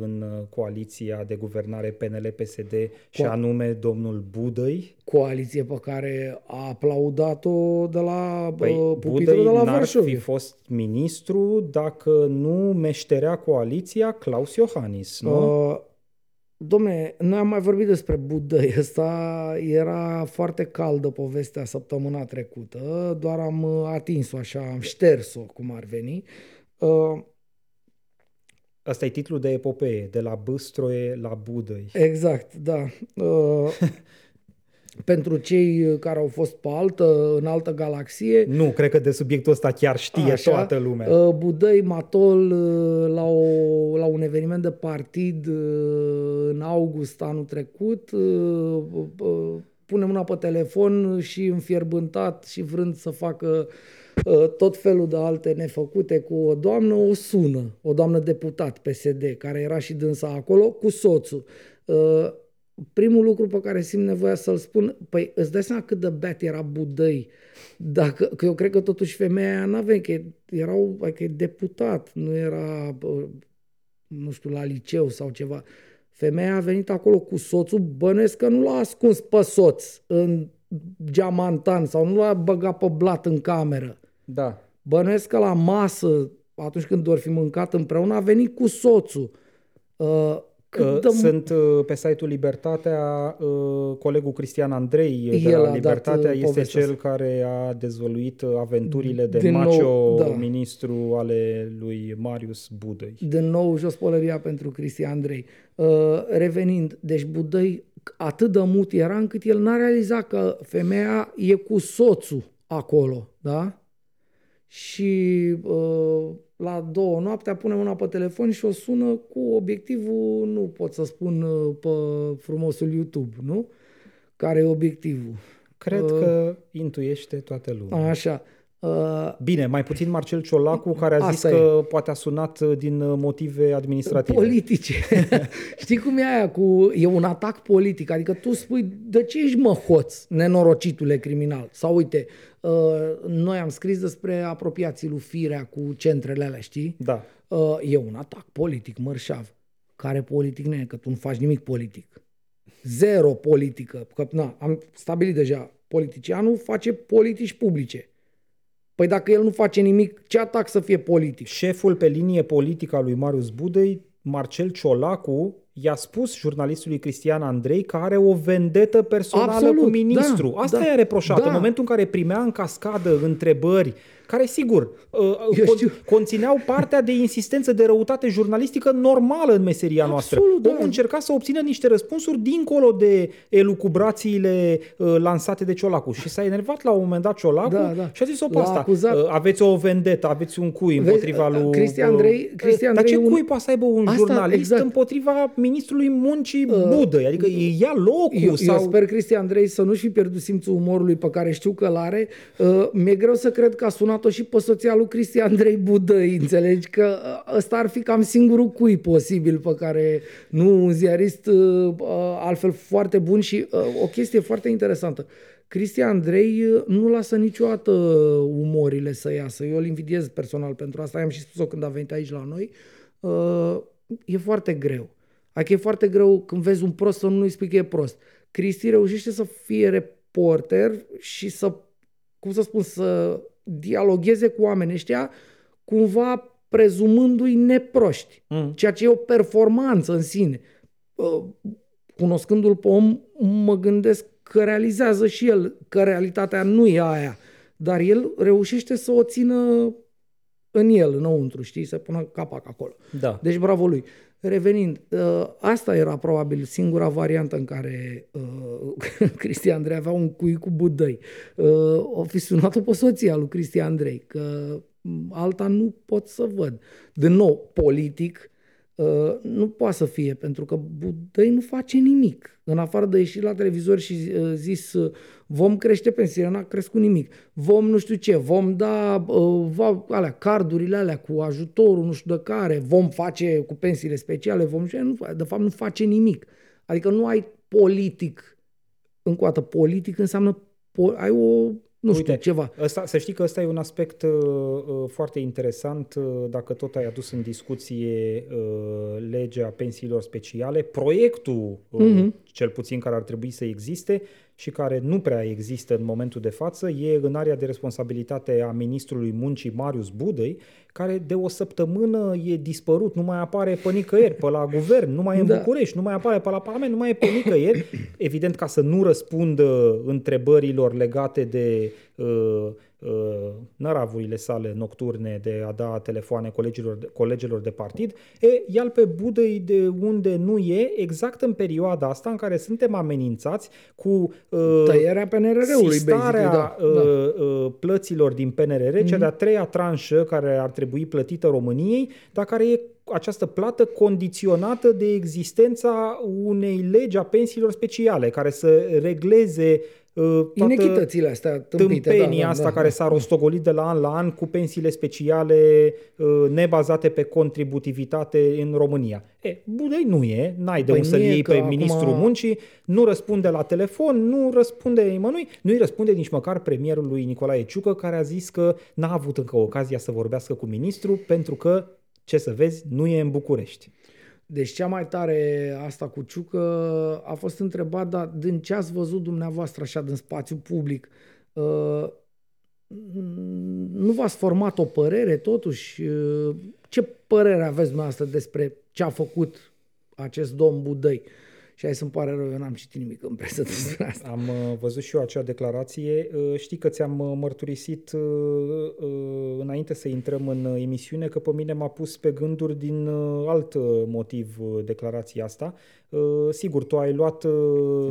în coaliția de guvernare P N L P S D, și anume domnul Budăi? Coaliție pe care a aplaudat-o de la păi, pupitrul de la Varșovia. Budăi n-ar fi fost ministru dacă nu meșterea coaliția Klaus Iohannis, nu? Uh, Dom'le, noi am mai vorbit despre Budăi, ăsta era foarte caldă povestea săptămâna trecută, doar am atins-o așa, am șters-o cum ar veni. Asta e titlul de epopee, de la Bâstroe la Budăi. Exact, da. Pentru cei care au fost pe altă, în altă galaxie... Nu, cred că de subiectul ăsta chiar știe așa, toată lumea. Budăi matol la, o, la un eveniment de partid în august anul trecut, pune mâna pe telefon și înfierbântat și vrând să facă tot felul de alte nefăcute cu o doamnă, o sună, o doamnă deputat P S D, care era și dânsa acolo, cu soțul. Primul lucru pe care simt nevoia să-l spun, păi îți dai seama cât de beat era Budăi, dacă, că eu cred că totuși femeia aia n-avea, că erau, că e deputat, nu era, nu știu, la liceu sau ceva. Femeia a venit acolo cu soțul, bănesc că nu l-a ascuns pe soț în geamantan sau nu l-a băgat pe blat în cameră. Da. Bănesc că la masă, atunci când doar fi mâncat împreună, a venit cu soțul. Uh, Dăm... Sunt pe site-ul Libertatea, colegul Cristian Andrei de la Libertatea este cel care a dezvăluit aventurile de macho da. ministru ale lui Marius Budăi. Din nou jos pălăria pentru Cristian Andrei. Revenind, deci Budăi atât de mut era încât el n-a realizat că femeia e cu soțul acolo, da? Și uh, la două noaptea pune mâna pe telefon și o sună cu obiectivul, nu pot să spun pe frumosul YouTube, nu? Care e obiectivul? Cred uh, că intuiește toată lumea. Așa. Uh, Bine, mai puțin Marcel Ciolacu, care a zis e. că poate a sunat din motive administrative. Politice. Știi cum e aia? Cu, e un atac politic. Adică tu spui, de ce ești mă hoț, nenorocitule criminal? Sau uite... Noi am scris despre apropiații lui Firea cu centrele alea, știi? Da. E un atac politic, mărșav. Care politic? Nu e că tu nu faci nimic politic. Zero politică. Că, na, am stabilit deja, politicianul face politici publice. Păi dacă el nu face nimic, ce atac să fie politic? Șeful pe linie politică a lui Marius Budăi, Marcel Ciolacu, i-a spus jurnalistului Cristian Andrei că are o vendetă personală Absolut, cu ministru. Da, Asta da, i-a reproșat. Da. În momentul în care primea în cascadă întrebări, care sigur con- conțineau partea de insistență de răutate jurnalistică normală în meseria noastră. Absolut, Omul da. încerca să obțină niște răspunsuri dincolo de elucubrațiile uh, lansate de Ciolacu. Și s-a enervat la un moment dat Ciolacu da, da. și a zis-o pe asta. Acuzat... Uh, aveți o vendetă, aveți un cui împotriva lui... Cristian Andrei... Cristian Dar ce un... cui poate să aibă un asta, jurnalist exact. împotriva ministrului muncii Budăi? Adică îi ia locul? Eu, sau... eu sper, Cristian Andrei, să nu-și fi pierdut simțul umorului pe care știu că l-are. Uh, mi-e greu să cred că a sunat-o și pe soția lui Cristian Andrei Budăi, înțelegi? Că ăsta ar fi cam singurul cui posibil pe care nu un ziarist uh, altfel foarte bun și uh, o chestie foarte interesantă. Cristian Andrei nu lasă niciodată umorile să iasă. Eu îl invidiez personal pentru asta. I-am și spus-o când a venit aici la noi. Uh, e foarte greu. Adică e foarte greu când vezi un prost să nu-i spui că e prost. Cristi reușește să fie reporter și să, cum să spun, să dialogheze cu oamenii ăștia cumva prezumându-i neproști. Mm. Ceea ce e o performanță în sine. Cunoscându-l pe om, mă gândesc că realizează și el că realitatea nu e aia. Dar el reușește să o țină în el, înăuntru, știi? Să pună capac acolo. Da. Deci bravo lui. Revenind, asta era probabil singura variantă în care uh, Cristian Andrei avea un cui cu Budăi. Uh, o fi sunat-o pe soția lui Cristian Andrei, că alta nu pot să văd. Din nou, politic nu poate să fie, pentru că Budăi nu face nimic. În afară de ieși la televizor și zis vom crește pensiile, n-a crescut nimic. Vom nu știu ce, vom da alea, cardurile alea cu ajutorul nu știu de care, vom face cu pensiile speciale, vom nu, de fapt nu face nimic. Adică nu ai politic. Încă o dată, politic înseamnă po- ai o... Nu Uite, știu, ceva. Ăsta, să știi că ăsta e un aspect uh, foarte interesant, uh, dacă tot ai adus în discuție uh, legea pensiilor speciale, proiectul, uh, uh-huh. cel puțin care ar trebui să existe și care nu prea există în momentul de față, e în area de responsabilitate a ministrului muncii Marius Budăi, care de o săptămână e dispărut, nu mai apare pe nicăieri, pe la guvern, nu mai e în da. București, nu mai apare pe la Parlament, nu mai e pe nicăieri, evident ca să nu răspundă întrebărilor legate de uh, uh, năravurile sale nocturne de a da telefoane colegilor de, colegilor de partid. E, ia-l pe Budăi de unde nu e, exact în perioada asta în care suntem amenințați cu uh, tăierea P N R R-ului, sistarea da, da. Uh, plăților din P N R R, mm-hmm. cea de-a treia tranșă care ar trebui trebui plătită României, dar care e această plată condiționată de existența unei legi a pensiilor speciale, care să regleze uh, toată astea tâmpite, tâmpenia da, da, asta da, care da, s-a da. rostogolit de la an la an cu pensiile speciale uh, nebazate pe contributivitate în România. E, Budăi nu e, n-ai de unde să-l iei pe acum... ministrul muncii, nu răspunde la telefon, nu răspunde nimănui, nu-i răspunde nici măcar premierului Nicolae Ciucă, care a zis că n-a avut încă ocazia să vorbească cu ministrul pentru că, ce să vezi, nu e în București. Deci cea mai tare asta cu Ciucă a fost întrebat, dar din ce ați văzut dumneavoastră așa din spațiu public, nu v-ați format o părere totuși? Ce părere aveți dumneavoastră despre ce a făcut acest domn Budăi? Și hai să-mi pare rău, eu n-am citit nimic în presă despre asta. Am văzut și eu acea declarație. Știi că ți-am mărturisit înainte să intrăm în emisiune că pe mine m-a pus pe gânduri din alt motiv declarația asta. Sigur, tu ai luat...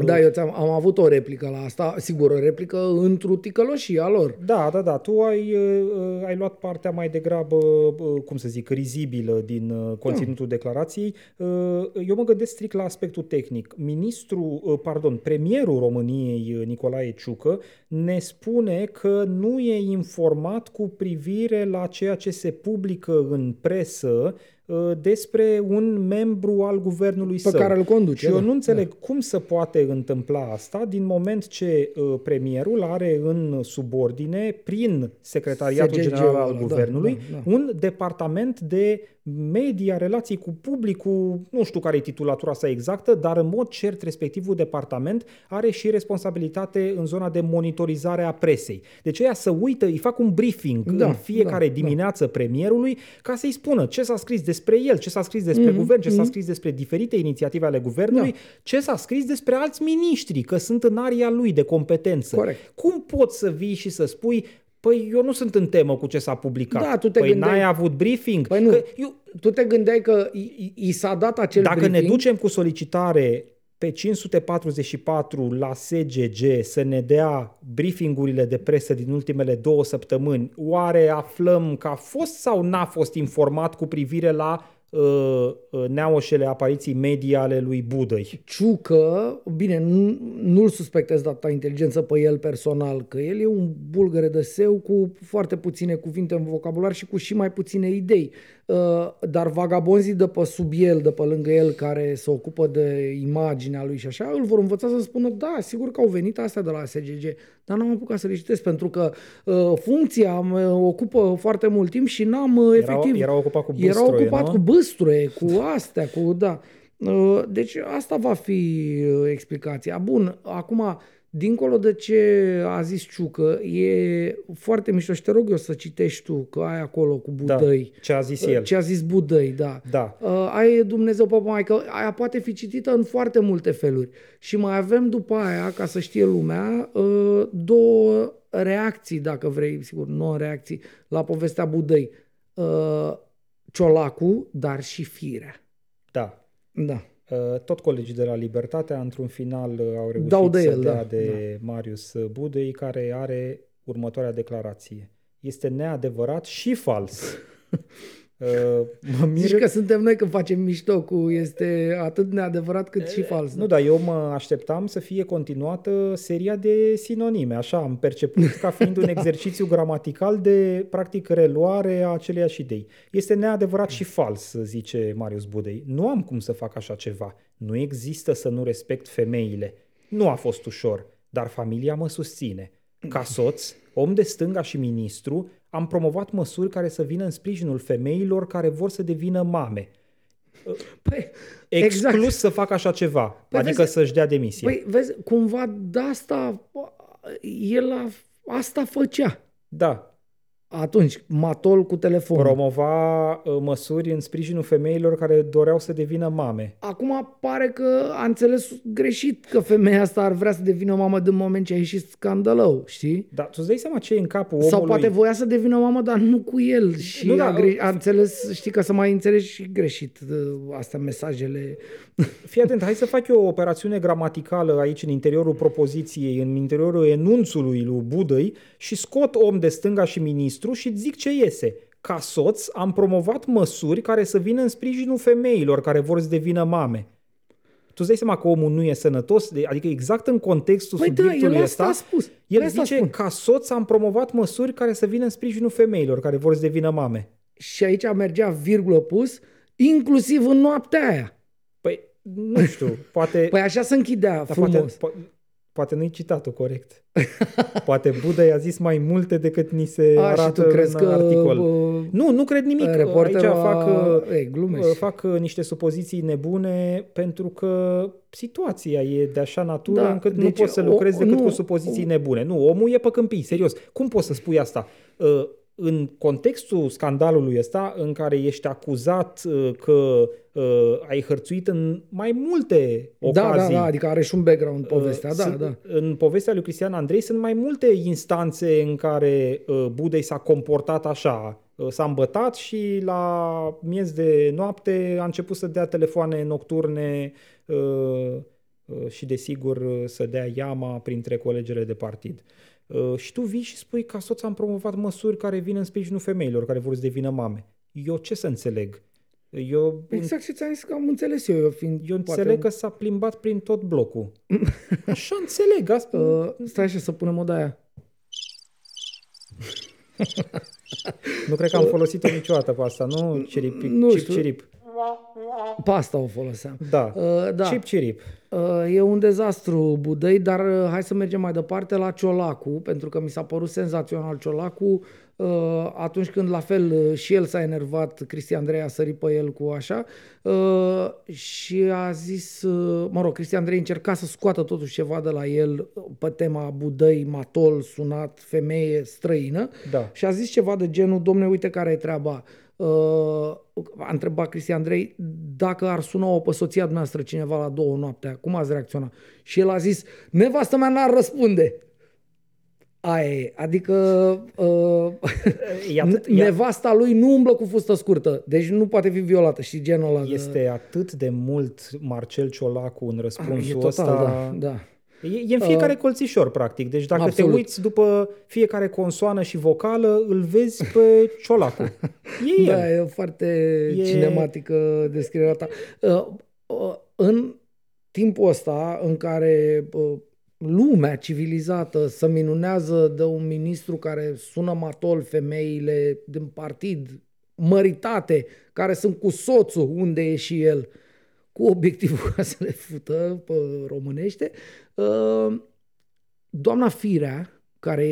Da, eu ți-am, am avut o replică la asta, sigur, o replică într-o ticăloșia lor. Da, da, da, tu ai, ai luat partea mai degrabă, cum să zic, rizibilă din conținutul da. declarației. Eu mă gândesc strict la aspectul tehnic. Ministru, pardon, premierul României Nicolae Ciucă ne spune că nu e informat cu privire la ceea ce se publică în presă despre un membru al guvernului pe său. Care îl conduce. Și eu da, nu înțeleg da. cum se poate întâmpla asta din moment ce uh, premierul are în subordine, prin Secretariatul S G G-ul, General al da, Guvernului, da, da. un departament de media, relații cu publicul, nu știu care e titulatura sa exactă, dar în mod cert respectivul departament are și responsabilitate în zona de monitorizare a presei. Deci ea să uită, îi fac un briefing da, în fiecare da, dimineață da. premierului ca să-i spună ce s-a scris despre el, ce s-a scris despre mm-hmm. guvern, ce s-a scris despre diferite inițiative ale guvernului, da. ce s-a scris despre alți miniștri, că sunt în aria lui de competență. Corect. Cum poți să vii și să spui, păi eu nu sunt în temă cu ce s-a publicat, da, tu te păi gândeai... n-ai avut briefing? Păi nu, că eu... tu te gândeai că i, i s-a dat acel Dacă briefing... Dacă ne ducem cu solicitare pe cinci sute patruzeci și patru la S G G să ne dea briefingurile de presă din ultimele două săptămâni, oare aflăm că a fost sau n-a fost informat cu privire la uh, neaușele apariții media ale lui Budăi? Ciucă, bine, nu, nu-l suspectez de atâta inteligență pe el personal, că el e un bulgăre de său cu foarte puține cuvinte în vocabular și cu și mai puține idei. Dar vagabonzii de pe sub el, de pe lângă el, care se ocupă de imaginea lui și așa, îl vor învăța să spună, da, sigur că au venit astea de la S G G, dar n-am apucat să le citesc, pentru că uh, funcția mă ocupă foarte mult timp și n-am uh, efectiv... Era ocupat cu Bâstroe, Era ocupat nu? cu Bâstroe, cu astea, cu... da. Uh, deci asta va fi explicația. Bun, acum, dincolo de ce a zis Ciucă, e foarte mișto și te rog eu să citești tu, că ai acolo cu Budăi. Da, ce a zis el. Ce a zis Budăi, da. da. Uh, ai Dumnezeu pe mai, că aia poate fi citită în foarte multe feluri. Și mai avem după aia, ca să știe lumea, uh, două reacții, dacă vrei, sigur, nouă reacții la povestea Budăi. Uh, Ciolacu, dar și Firea. Da. Da. Tot colegii de la Libertatea, într-un final, au reușit Dau de să el, dea da. de da. Marius Budăi, care are următoarea declarație. este neadevărat și fals. Mă mir... Zici că suntem noi când facem mișto cu este atât neadevărat cât e, și fals. Nu, nu, dar eu mă așteptam să fie continuată seria de sinonime. Așa am perceput ca fiind da. un exercițiu gramatical de practic reluare a aceleiași idei. Este neadevărat și fals, zice Marius Budăi. Nu am cum să fac așa ceva. Nu există să nu respect femeile. Nu a fost ușor, dar familia mă susține. Ca soț, om de stânga și ministru, am promovat măsuri care să vină în sprijinul femeilor care vor să devină mame. Păi, exclus exact. să facă așa ceva, păi adică vezi, să-și dea demisia. Păi, vezi, cumva de asta, el asta făcea. Da. Atunci, matol cu telefon. Promova măsuri în sprijinul femeilor care doreau să devină mame. Acum pare că a înțeles greșit că femeia asta ar vrea să devină mamă din moment ce a ieșit scandalău, știi? Dar tu îți dai seama ce e în capul omului? Sau poate voia să devină mamă, dar nu cu el. Și nu, da, a, gre- a înțeles, știi, că să mai înțelegi și greșit astea mesajele. Fii atent, hai să fac eu o operațiune gramaticală aici în interiorul propoziției, în interiorul enunțului lui Budăi și scot om de stânga și ministru și zic ce iese. Ca soț am promovat măsuri care să vină în sprijinul femeilor care vor să devină mame. Tu îți dai seama că omul nu e sănătos? Adică exact în contextul păi subiectului ăsta, da, el asta zice ca soț am promovat măsuri care să vină în sprijinul femeilor care vor să devină mame. Și aici mergea virgulă pus, inclusiv în noaptea aia. Păi, nu știu, poate... Păi așa se închidea frumos. Poate, po- Poate nu-i citatul corect. Poate Budăi a zis mai multe decât ni se a, arată în articol. Bă, nu, nu cred nimic. Aici fac, ei, fac niște supoziții nebune pentru că situația e de așa natură da, încât deci nu poți să lucrezi decât nu, cu supoziții o, nebune. Nu, omul e pe câmpii, serios. Cum poți să spui asta? În contextul scandalului ăsta în care ești acuzat că uh, ai hărțuit în mai multe ocazii. Da, da, da, adică are și un background povestea, uh, da, sunt, da. În povestea lui Cristian Andrei sunt mai multe instanțe în care uh, Budăi s-a comportat așa, uh, s-a îmbătat și la miez de noapte a început să dea telefoane nocturne uh, uh, și desigur să dea iama printre colegele de partid. Uh, și tu vii și spui că soț am promovat măsuri care vin în sprijinul femeilor care vor să devină mame. Eu ce să înțeleg? Eu, exact ce ți-am zis că am înțeles eu. Eu, fiind, eu înțeleg că s-a plimbat prin tot blocul. Așa înțeleg. Asta... Uh, stai așa să punem o de-aia. Nu cred că am folosit-o niciodată pe asta, nu? Cirip, nu cip, știu. Cirip. Pe asta o foloseam. Da. Uh, da. Cip, cirip. Uh, e un dezastru, Budăi, dar uh, hai să mergem mai departe la Ciolacu, pentru că mi s-a părut senzațional Ciolacu uh, atunci când la fel uh, și el s-a enervat, Cristian Andrei a sărit pe el cu așa uh, și a zis, uh, mă rog, Cristian Andrei încerca să scoată totuși ceva de la el pe tema Budăi, matol, sunat, femeie, străină da. Și a zis ceva de genul, domne, uite care e treaba. Uh, a întrebat Cristian Andrei dacă ar suna-o pe soția dumneavoastră cineva la două noaptea, cum ați reacționa? Și el a zis, nevastă mea n-ar răspunde. Aia adică uh, atât, nevasta e... lui nu umblă cu fustă scurtă, deci nu poate fi violată și genul ăla. Este de... atât de mult Marcel Ciolacu în răspunsul ah, ăsta. Da, da. E în fiecare colțișor, practic. Deci dacă absolut. Te uiți după fiecare consoană și vocală, îl vezi pe Ciolacu. E da, el. E foarte e... cinematică descrierea ta. În timpul ăsta în care lumea civilizată se minunează de un ministru care sună matol femeile din partid, măritate, care sunt cu soțul unde e și el, cu obiectivul ca să le fută pe românește. Doamna Firea, care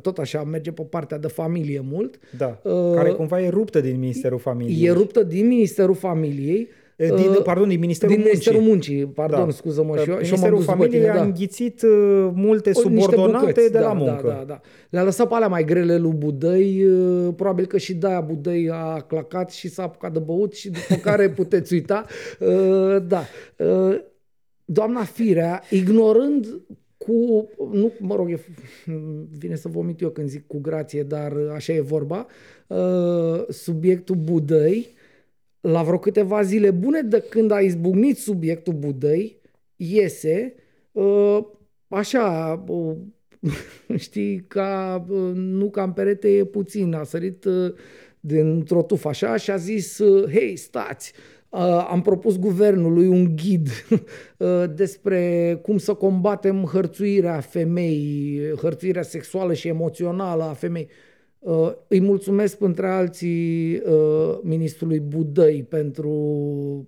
tot așa merge pe partea de familie mult. Da, uh, care cumva e ruptă din Ministerul Familiei. E ruptă din Ministerul Familiei. Din, uh, pardon, din Ministerul din Muncii. Muncii. Pardon, da. Scuză-mă. Da. Și eu, Ministerul și Familiei tine, a da. Înghițit uh, multe subordonate bucăți, de da, la muncă. Da, da, da. Le-a lăsat pe alea mai grele lui Budăi. Uh, probabil că și de-aia Budăi a clacat și s-a apucat de băut și după care puteți uita. Uh, da. Uh, doamna Firea, ignorând cu... Nu, mă rog, e, vine să vomit eu când zic cu grație, dar așa e vorba. Uh, subiectul Budăi. La vreo câteva zile bune de când a izbucnit subiectul Budăi, iese, așa, știi, ca, nu ca în perete e puțin, a sărit dintr-o tufă așa și a zis, hei, stați, am propus guvernului un ghid despre cum să combatem hărțuirea femeii, hărțuirea sexuală și emoțională a femeii. Uh, îi mulțumesc, între alții, uh, ministrului Budăi pentru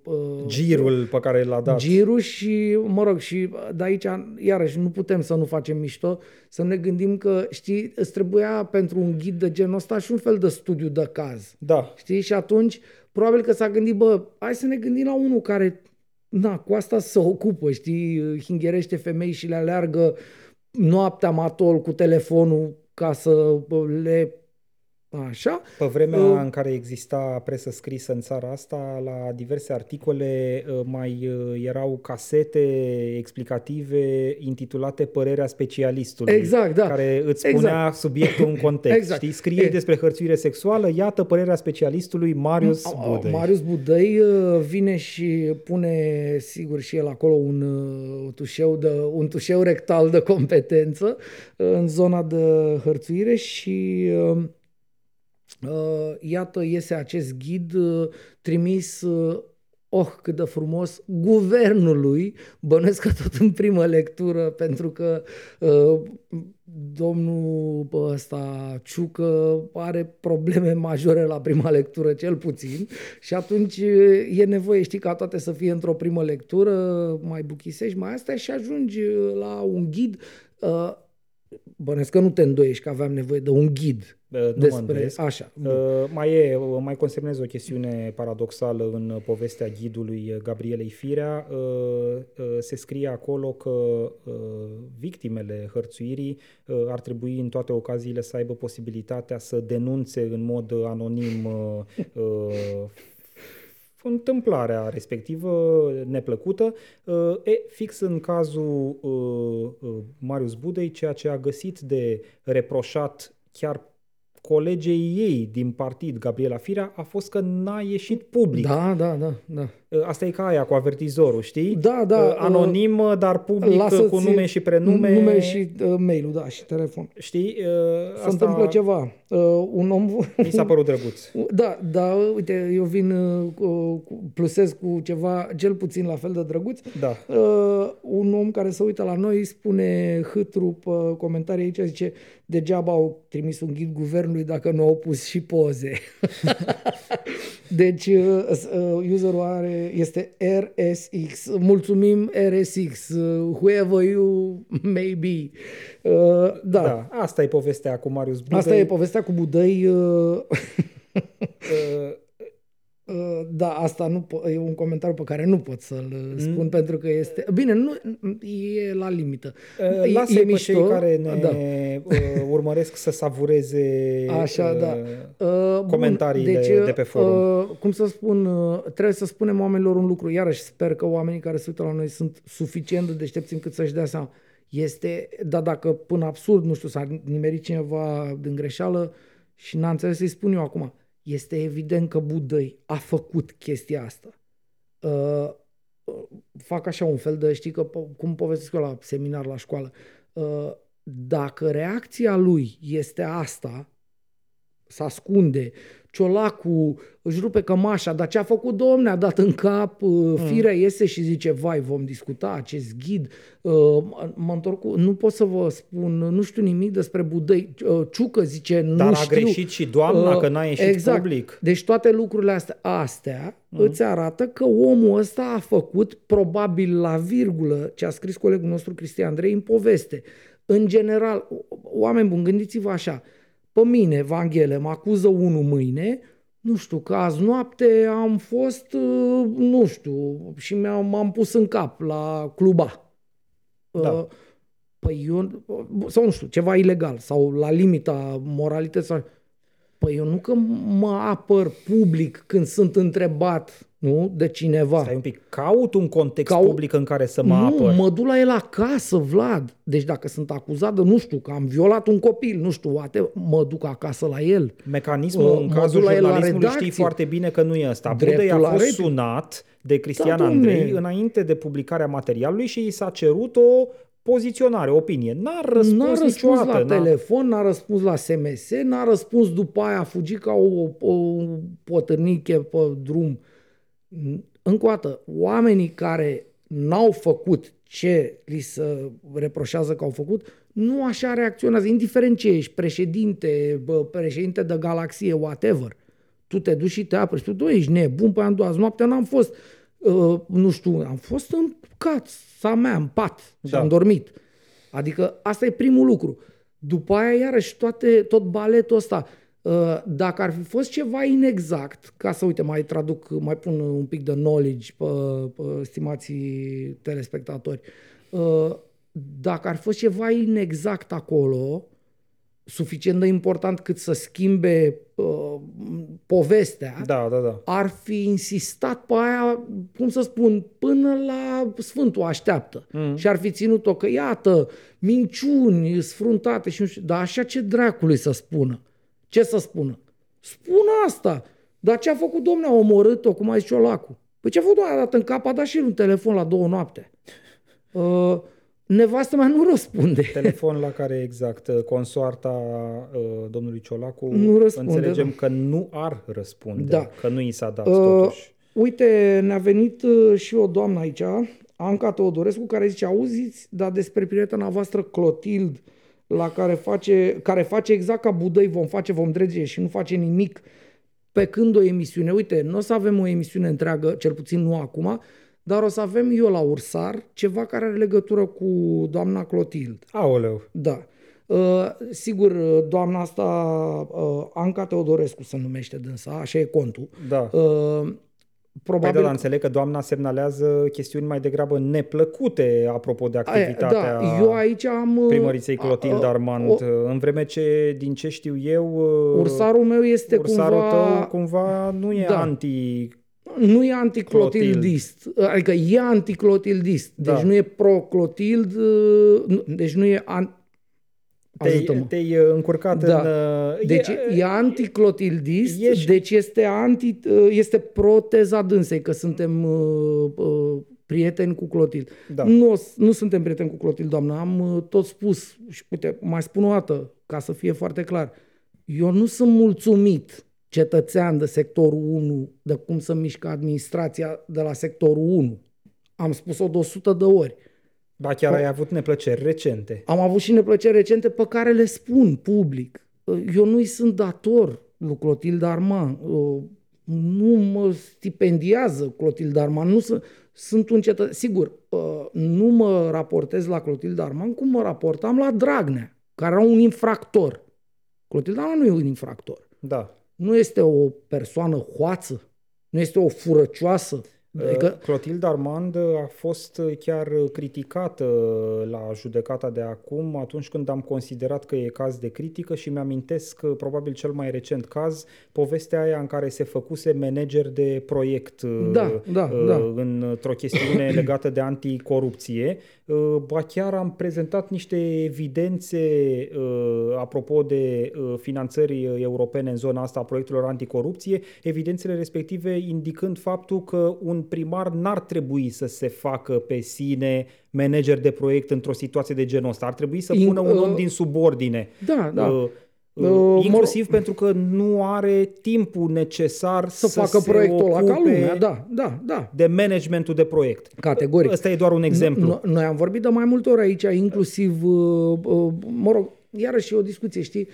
uh, girul pe care l-a dat. Girul și, mă rog, și de aici, iarăși, nu putem să nu facem mișto, să ne gândim că, știi, îți trebuia pentru un ghid de genul ăsta și un fel de studiu de caz. Da. Știi? Și atunci, probabil că s-a gândit, bă, hai să ne gândim la unul care, na, cu asta se ocupă, știi, hingherește femei și le aleargă noaptea matol cu telefonul ca să le... Așa. Pe vremea uh, în care exista presă scrisă în țara asta, la diverse articole mai erau casete explicative intitulate Părerea specialistului, exact, da, care îți spunea exact subiectul în context. Exact. Știi? Scrie e. despre hărțuire sexuală, iată părerea specialistului Marius Budăi. Marius Budăi vine și pune, sigur, și el acolo un, un, tușeu, de, un tușeu rectal de competență în zona de hărțuire și... Iată, iese acest ghid trimis, oh, cât de frumos, guvernului, bănuiesc că tot în primă lectură, pentru că uh, domnul ăsta Ciucă are probleme majore la prima lectură, cel puțin, și atunci e nevoie, știi, ca toate să fie într-o primă lectură, mai buchisești, mai astea și ajungi la un ghid. Uh, Bănesc că nu te îndoiești că aveam nevoie de un ghid. Nu despre... Așa. Uh, mai e, mai consemnez o chestiune paradoxală în povestea ghidului Gabrielei Firea. Uh, uh, se scrie acolo că uh, victimele hărțuirii uh, ar trebui în toate ocaziile să aibă posibilitatea să denunțe în mod anonim uh, uh, întâmplarea respectivă neplăcută. E, fix în cazul uh, Marius Budăi, ceea ce a găsit de reproșat chiar colegei ei din partid, Gabriela Firea, a fost că n-a ieșit public. Da, da, da, da. Asta e ca aia cu avertizorul, știi? Da, da. Anonim, uh, dar public, cu nume și prenume. Nume și uh, mail-ul, da, și telefon. Știi? Uh, Se asta... întâmplă ceva. Uh, un om... Mi s-a părut drăguț. Da, da, uite, eu vin, uh, plusez cu ceva cel puțin la fel de drăguț. Da. Uh, un om care se uită la noi spune hâtru pe comentarii aici, zice, degeaba au trimis un ghid guvernului dacă nu au pus și poze. Deci, uh, uh, userul are este R S X. Mulțumim, R S X. Whoever you may be. Uh, da. da. Asta e povestea cu Marius Budăi. Asta e povestea cu Budăi. Uh... uh. Uh, da, asta nu po- e un comentariu pe care nu pot să-l spun mm. pentru că este... Bine, nu e la limită. Uh, Lasă-i pe mișto. Cei care ne da. uh, urmăresc să savureze Așa, uh, da. uh, comentariile bun, deci, de pe forum. Uh, cum să spun, uh, trebuie să spunem oamenilor un lucru. Iarăși sper că oamenii care se uită la noi sunt suficient de deștepți încât să-și dea seama. Este, dar dacă până absurd, nu știu, s-a nimerit cineva din greșeală și n-a înțeles să-i spun eu acum... Este evident că Budăi a făcut chestia asta. Uh, fac așa un fel de, știi, că, cum povestesc eu la seminar la școală, uh, dacă reacția lui este asta, se ascunde, Ciolacu își rupe cămașa, dar ce a făcut domne, a dat în cap, uh, Firea mm. iese și zice, vai, vom discuta acest ghid, uh, mă întorc cu, nu pot să vă spun, nu știu nimic despre Budăi, uh, Ciucă zice, nu dar știu. Dar a greșit și doamna uh, că n-a ieșit exact. public. Deci toate lucrurile astea, astea mm. îți arată că omul ăsta a făcut, probabil la virgulă, ce a scris colegul nostru Cristian Andrei în poveste. În general, oameni buni, gândiți-vă așa, pe mine, Vanghele, mă acuză unul mâine, nu știu, că azi noapte am fost, nu știu, și mi-am, m-am pus în cap la cluba. Da. Păi eu, sau nu știu, ceva ilegal, sau la limita moralității. Sau... Păi eu nu că mă apăr public când sunt întrebat, nu, de cineva. Stai un pic, caut un context caut... public în care să mă nu, apăr. Nu, mă duc la el acasă, Vlad. Deci dacă sunt acuzat de, nu știu, că am violat un copil, nu știu, ate, mă duc acasă la el. Mecanismul uh, în cazul jurnalismului știi foarte bine că nu e ăsta. Budăi a fost sunat de Cristian da, Andrei înainte de publicarea materialului și i s-a cerut o poziționare, opinie. N-a răspuns, n-a răspuns niciodată. La n-a... telefon, n-a răspuns la S M S, n-a răspuns după aia, a fugit ca o, o potârniche pe drum. Încă o dată, oamenii care n-au făcut ce li se reproșează că au făcut, nu așa reacționează. Indiferent ce ești, președinte, bă, președinte de galaxie, whatever, tu te duci și te apri. Tu, tu ești nebun, păi am doar noaptea, n-am fost... Uh, nu știu, am fost în cața mea, în pat, da, și am dormit. Adică asta e primul lucru. După aia, iarăși, toate, tot baletul ăsta. Uh, dacă ar fi fost ceva inexact, ca să, uite, mai traduc, mai pun un pic de knowledge pe, pe stimații telespectatori, uh, dacă ar fi fost ceva inexact acolo, suficient de important cât să schimbe uh, povestea, da, da, da, ar fi insistat pe aia, cum să spun, până la Sfântul Așteaptă. Mm. Și ar fi ținut-o că, iată, minciuni sfruntate și nu știu, dar așa ce dracului să spună? Ce să spună? Spună asta! Dar ce a făcut domnul? A omorât-o, cum a zis Ciolacu. Păi ce a făcut doamna dată în cap? A dat și el un telefon la două noapte. Uh, Nevastă mea nu răspunde. Telefon la care, exact, consoarta uh, domnului Ciolacu, nu răspunde, înțelegem că nu ar răspunde, da, că nu i s-a dat uh, totuși. Uite, ne-a venit și o doamnă aici, Anca Teodorescu, care zice, auziți, dar despre prietena voastră Clotilde, la care face, care face exact ca Budăi, vom face, vom drege și nu face nimic, pe când o emisiune, uite, nu o să avem o emisiune întreagă, cel puțin nu acum, dar o să avem eu la Ursar ceva care are legătură cu doamna Clotilde. Aoleu! Da. Uh, sigur, doamna asta, uh, Anca Teodorescu se numește dânsa, așa e contul. Da. Uh, probabil păi, da, că... înțeleg că doamna semnalează chestiuni mai degrabă neplăcute apropo de activitatea aia, da, eu aici am, primăriței Clotilde Armand. O... În vreme ce, din ce știu eu, ursarul meu este ursarul cumva... tău cumva nu e, da, anti... Nu e anticlotildist, adică e anticlotildist, deci, da, nu e pro-Clotild, deci nu e... An... Te-ai, te-ai încurcat, da, în... Deci e, e anticlotildist, ești... deci este, anti, este proteza dânsei, că suntem uh, uh, prieteni cu Clotilde. Da. Nu, nu suntem prieteni cu Clotilde, doamnă, am tot spus și uite, mai spun o dată, ca să fie foarte clar, eu nu sunt mulțumit cetățean de sectorul unu, de cum să mișcă administrația de la sectorul unu. Am spus-o de o sută de ori. Ba chiar o... ai avut neplăceri recente. Am avut și neplăceri recente pe care le spun public. Eu nu-i sunt dator lui Clotilde Armand. Nu mă stipendiază Clotilde Armand. Nu sunt, sunt un cetățean. Sigur, nu mă raportez la Clotilde Armand cum mă raportam la Dragnea, care era un infractor. Clotilde Armand nu e un infractor. Da. Nu este o persoană hoață, nu este o furăcioasă. Adică... Clotilde Armand a fost chiar criticată la Judecata de Acum atunci când am considerat că e caz de critică și mi-amintesc probabil cel mai recent caz, povestea aia în care se făcuse manager de proiect, da, da, da, într-o chestiune legată de anticorupție. Ba chiar am prezentat niște evidențe apropo de finanțării europene în zona asta a proiectelor anticorupție, evidențele respective indicând faptul că un primar n-ar trebui să se facă pe sine manager de proiect într-o situație de genul ăsta. Ar trebui să pună In, un om uh, din subordine. Da, da. Uh, uh, inclusiv mă... pentru că nu are timpul necesar să, să facă proiectul ăla ca lumea, da, da, da, de managementul de proiect. Categoric. Ăsta e doar un exemplu. Noi am vorbit de mai multe ori aici, inclusiv, mă rog, iarăși e o discuție, știi,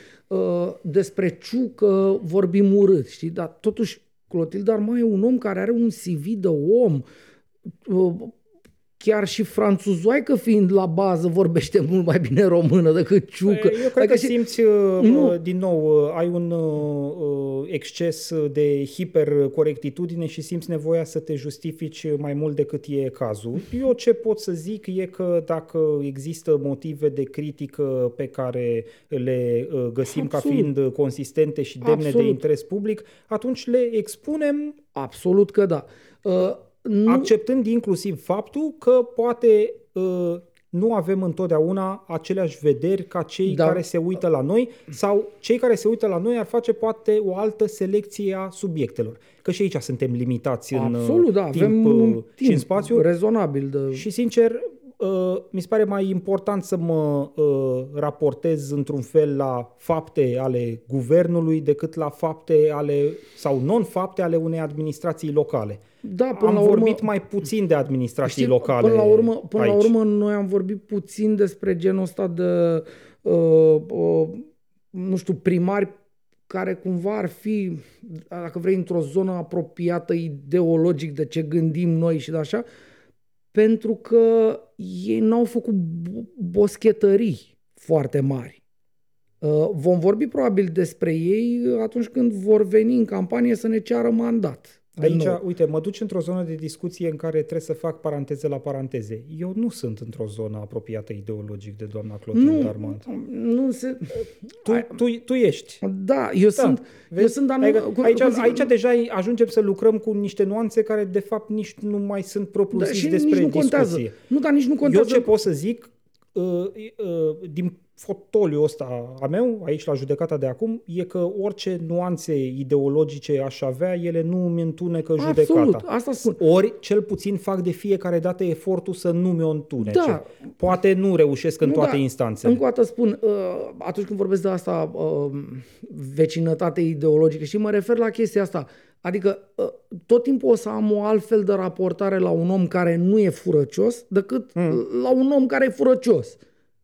despre Ciucă vorbim urât, știi, dar totuși Clotilde Armand e un om care are un C V de om, chiar și franțuzoaică fiind la bază vorbește mult mai bine română decât Ciucă. Eu cred adică că simți, nu, din nou, ai un exces de hipercorectitudine și simți nevoia să te justifici mai mult decât e cazul. Eu ce pot să zic e că dacă există motive de critică pe care le găsim, absolut, ca fiind consistente și demne, absolut, de interes public, atunci le expunem. Absolut că da. Nu. Acceptând inclusiv faptul că poate uh, nu avem întotdeauna aceleași vederi ca cei, da, care se uită la noi sau cei care se uită la noi ar face poate o altă selecție a subiectelor. Că și aici suntem limitați. Absolut, în da, timp, avem timp și în spațiu. Rezonabil. De... Și sincer, mi se pare mai important să mă raportez într-un fel la fapte ale guvernului decât la fapte ale sau non-fapte ale unei administrații locale. Da, până am la vorbit urmă, mai puțin de administrații știi, locale până la urmă, până la urmă noi am vorbit puțin despre genul ăsta de uh, uh, nu știu, primari care cumva ar fi, dacă vrei, într-o zonă apropiată ideologic de ce gândim noi și de așa, pentru că ei n-au făcut boschetării foarte mari. Vom vorbi probabil despre ei atunci când vor veni în campanie să ne ceară mandat. Aici, uite, mă duci într-o zonă de discuție în care trebuie să fac paranteze la paranteze. Eu nu sunt într-o zonă apropiată ideologic de doamna Clotilde Armand. Nu, se... Tu, tu, tu ești. Da, eu da, sunt. Vezi? Eu sunt dar aici, nu, aici, zic, aici deja ajungem să lucrăm cu niște nuanțe care, de fapt, nici nu mai sunt propriu-zis despre nici nu discuție. Contează. Nu, dar nici nu contează. Eu ce pot să zic, uh, uh, din fotoliul ăsta a meu, aici la judecata de acum, e că orice nuanțe ideologice aș avea, ele nu mi întunecă judecata. Absolut, asta spun. Ori, cel puțin, fac de fiecare dată efortul să nu mi-o întunece. Da. Poate nu reușesc în nu, toate da. instanțele. Încă o dată spun, atunci când vorbesc de asta, vecinătate ideologică, și mă refer la chestia asta, adică tot timpul o să am o altfel de raportare la un om care nu e furăcios decât mm. la un om care e furăcios.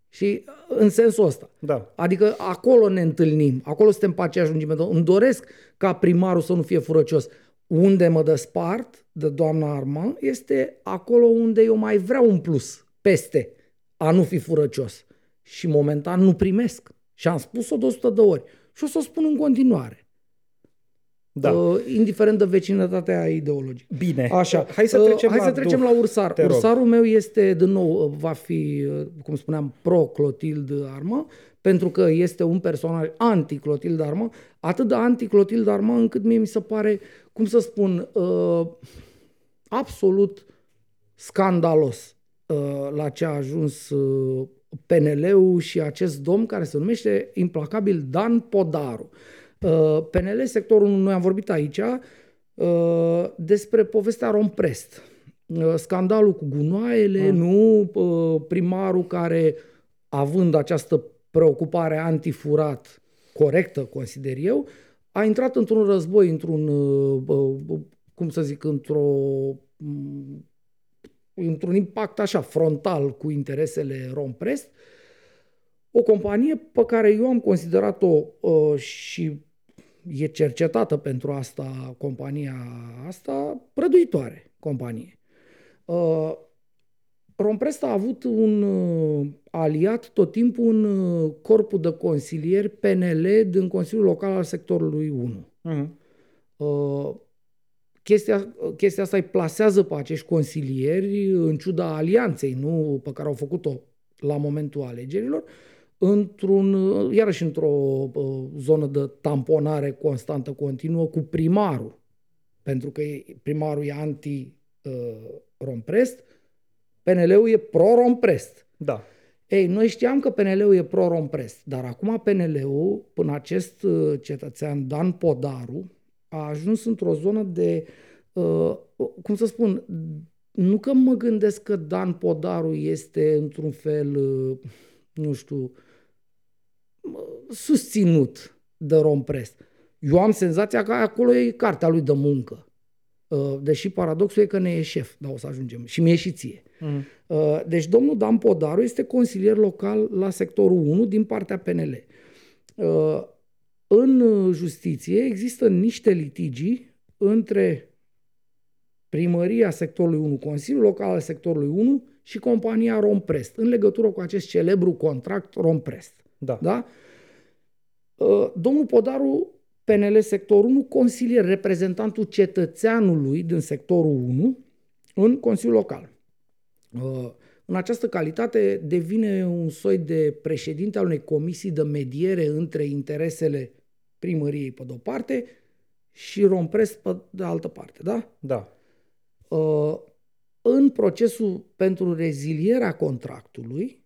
Și în sensul ăsta. Da. Adică acolo ne întâlnim, acolo suntem pe aceeași lungime. Îmi doresc ca primarul să nu fie furăcios. Unde mă despart de doamna Armand este acolo unde eu mai vreau un plus peste a nu fi furăcios. Și momentan nu primesc. Și am spus-o de o sută de ori. Și o să o spun în continuare. Da. Uh, indiferent de vecinătatea ideologică. Bine. Așa. Hai să trecem, uh, hai la, să trecem la Ursar. Te Ursarul rog. Meu este, din nou, va fi, cum spuneam, pro-Clotilde Armand, pentru că este un personaj anti-Clotilde Armand, atât de anti-Clotilde Armand încât mie mi se pare, cum să spun, uh, absolut scandalos uh, la ce a ajuns uh, P N L-ul și acest domn care se numește implacabil Dan Podaru. P N L, sectorul unu, noi am vorbit aici despre povestea Romprest, scandalul cu gunoaiele, mm. nu primarul care, având această preocupare antifurat corectă, consider eu, a intrat într-un război, într-un, cum să zic, într-o, într-un impact așa frontal cu interesele Romprest, o companie pe care eu am considerat-o și e cercetată pentru asta, compania asta, prăduitoare companie. Uh, Romprest a avut un uh, aliat tot timpul în uh, corpul de consilieri P N L din Consiliul Local al Sectorului unu. Uh-huh. Uh, chestia, chestia asta îi plasează pe acești consilieri, în ciuda alianței nu, pe care au făcut-o la momentul alegerilor, într-un, iarăși într-o uh, zonă de tamponare constantă, continuă, cu primarul. Pentru că primarul e anti-Romprest, uh, P N L-ul e pro-Romprest. Da. Ei, noi știam că P N L-ul e pro-Romprest, dar acum P N L-ul, până acest uh, cetățean, Dan Podaru, a ajuns într-o zonă de, uh, cum să spun, nu că mă gândesc că Dan Podaru este într-un fel, uh, nu știu, susținut de Romprest. Eu am senzația că acolo e cartea lui de muncă. Deși paradoxul e că ne e șef, dar o să ajungem. Și mie și ție. Mm. Deci domnul Dan Podaru este consilier local la sectorul unu din partea P N L. În justiție există niște litigii între primăria sectorului unu, Consiliul Local al sectorului unu și compania Romprest, în legătură cu acest celebru contract Romprest. Da. Da? Domnul Podaru, P N L sectorul unu, consilier, reprezentantul cetățeanului din sectorul unu în Consiliul Local. În această calitate devine un soi de președinte al unei comisii de mediere între interesele primăriei pe de-o parte și Romprest pe de altă parte. Da? Da. În procesul pentru rezilierea contractului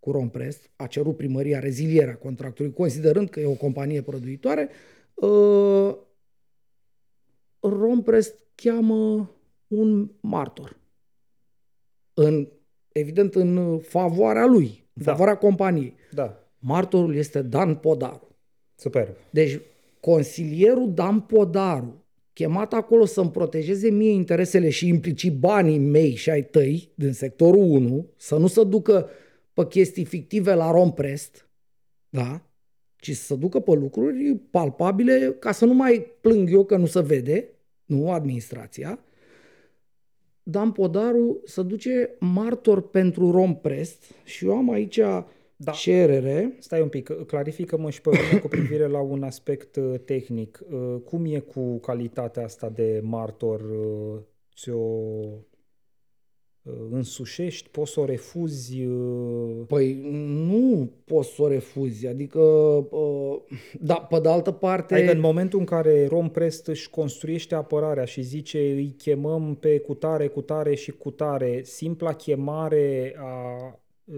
cu Romprest, a cerut primăria rezilierea contractului, considerând că e o companie produitoare, uh, Romprest cheamă un martor în evident, în favoarea lui, în da. favoarea companiei. Da. Martorul este Dan Podaru. Superb. Deci, consilierul Dan Podaru, chemat acolo să-mi protejeze mie interesele și implicit banii mei și ai tăi din sectorul unu, să nu se ducă pe chestii fictive la Romprest, da? Ci să se ducă pe lucruri palpabile, ca să nu mai plâng eu că nu se vede, nu, administrația. Dan Podaru se duce martor pentru Romprest și eu am aici da. cerere. Stai un pic, clarifică-mă și pe mine cu privire la un aspect tehnic. Cum e cu calitatea asta de martor? Ți-o însușești? Poți să o refuzi? Păi nu poți să o refuzi. Adică, da, pe de altă parte... Adică în momentul în care Romprest își construiește apărarea și zice îi chemăm pe cutare, cutare și cutare, simpla chemare a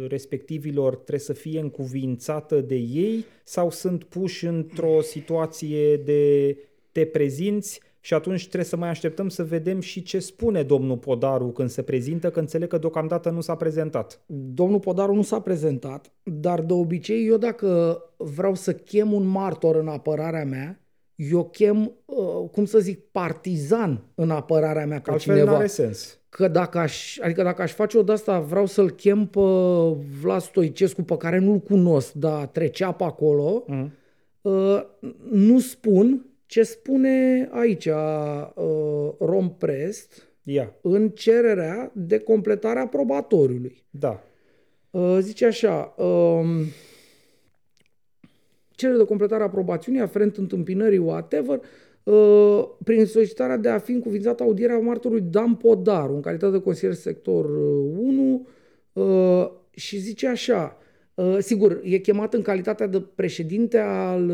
respectivilor trebuie să fie încuvințată de ei sau sunt puși într-o situație de te prezinți și atunci trebuie să mai așteptăm să vedem și ce spune domnul Podaru când se prezintă, că înțeleg că deocamdată nu s-a prezentat. Domnul Podaru nu s-a prezentat, dar de obicei eu dacă vreau să chem un martor în apărarea mea, eu chem, cum să zic, partizan în apărarea mea, ca altfel cineva. Altfel n-are sens. Că dacă aș, adică dacă aș face-o de asta, vreau să-l chem pe Vlastoicescu, pe care nu-l cunosc, dar trecea pe acolo, mm. nu spun ce spune aici Romprest yeah. în cererea de completare a probatoriului. Da. Zice așa... Cerere de completare a probațiunii aferent întâmpinării whatever, uh, prin solicitarea de a fi încuvințată audierea martorului Dan Podaru, în calitate de consilier sector unu, uh, și zice așa, uh, sigur, e chemat în calitatea de președinte al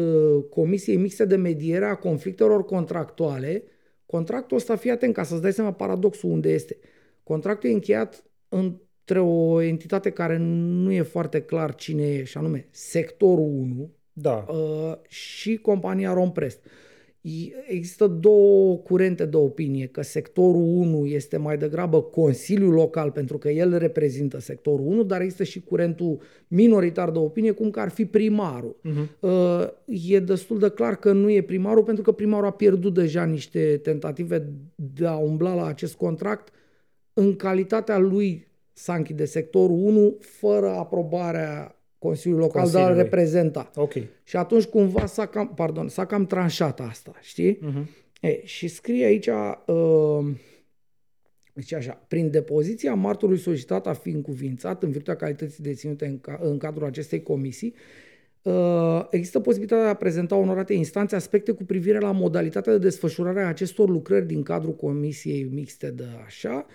Comisiei Mixte de Mediere a Conflictelor Contractuale. Contractul ăsta, fii atent, ca să-ți dai seama paradoxul unde este. Contractul e încheiat între o entitate care nu e foarte clar cine e, și anume sectorul unu, da. Și compania Romprest. Există două curente de opinie, că sectorul unu este mai degrabă Consiliul Local, pentru că el reprezintă sectorul unu, dar există și curentul minoritar de opinie, cum că ar fi primarul. Uh-huh. E destul de clar că nu e primarul, pentru că primarul a pierdut deja niște tentative de a umbla la acest contract. În calitatea lui s-a închide sectorul unu, fără aprobarea Consiliul Local, dar îl reprezenta. Okay. Și atunci cumva s-a cam, pardon, s-a cam tranșat asta, știi? Uh-huh. E, și scrie aici, uh, zice așa, prin depoziția martorului solicitat a fi încuvințat în virtutea calității deținute în, ca, în cadrul acestei comisii, uh, există posibilitatea de a prezenta onorate instanțe aspecte cu privire la modalitatea de desfășurare a acestor lucrări din cadrul comisiei mixte de așa,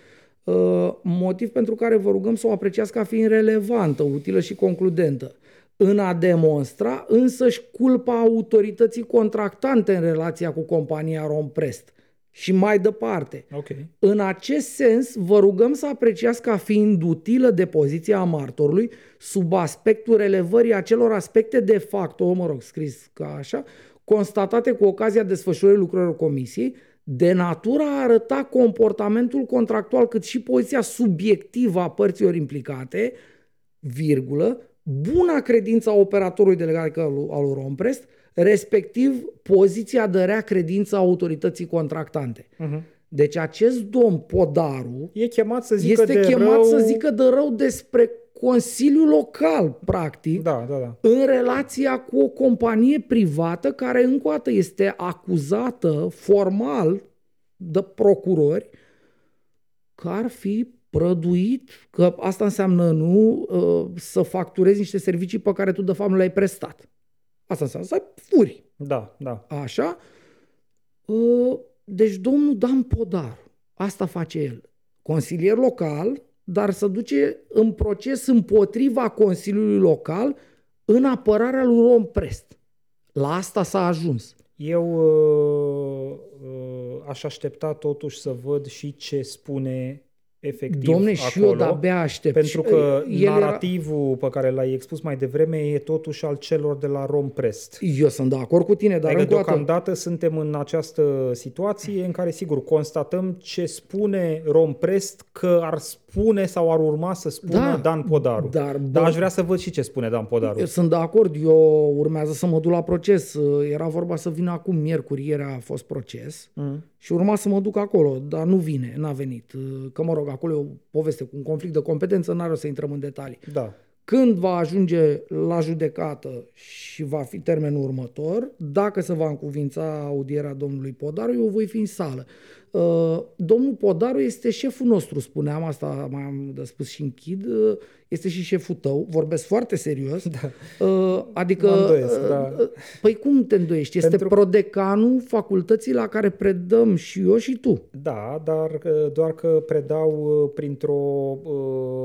motiv pentru care vă rugăm să o apreciați ca fiind relevantă, utilă și concludentă, în a demonstra însăși culpa autorității contractante în relația cu compania Romprest. Și mai departe, okay. În acest sens vă rugăm să apreciați ca fiind utilă depoziția martorului sub aspectul relevării acelor aspecte de fapt, o, mă rog, scris ca așa, constatate cu ocazia desfășurării lucrărilor comisiei, de natura a arăta comportamentul contractual, cât și poziția subiectivă a părților implicate, virgulă, buna credință a operatorului delegat al lui Romprest, respectiv poziția de rea credință a autorității contractante. Uh-huh. Deci acest domn Podaru e chemat să zică este de chemat rău... să zică de rău despre Consiliul Local, practic, da, da, da. În relația cu o companie privată care încă o dată este acuzată formal de procurori că ar fi prăduit, că asta înseamnă nu să facturezi niște servicii pe care tu de fapt nu le-ai prestat. Asta înseamnă să ai furi. Da, da. Așa. Deci domnul Dan Podaru, asta face el. Consilier local, dar se duce în proces împotriva Consiliului Local în apărarea lui Romprest. La asta s-a ajuns. Eu uh, uh, aș aștepta totuși să văd și ce spune efectiv Dom'le, și acolo, eu de-abia aștept. Pentru că el narativul era... pe care l-ai expus mai devreme e totuși al celor de la Romprest. Eu sunt de acord cu tine, dar adică încă deocamdată suntem în această situație în care, sigur, constatăm ce spune Romprest că ar spune sau ar urma să spună da, Dan Podaru. Dar, dar aș vrea să văd și ce spune Dan Podaru. Eu sunt de acord, eu urmează să mă duc la proces. Era vorba să vină acum, miercuri, ieri a fost proces mm. și urma să mă duc acolo, dar nu vine, n-a venit. Că mă rog, acolo e o poveste cu un conflict de competență, n-are să intrăm în detalii. Da. Când va ajunge la judecată și va fi termenul următor, dacă se va încuvința audierea domnului Podaru, eu voi fi în sală. Domnul Podaru este șeful nostru, spuneam, asta mai am de spus și închid, este și șeful tău, vorbesc foarte serios, da. Adică, îndoiesc, da. Păi cum te îndoiești? Este Pentru... prodecanul facultății la care predăm și eu și tu. Da, dar doar că predau printr-o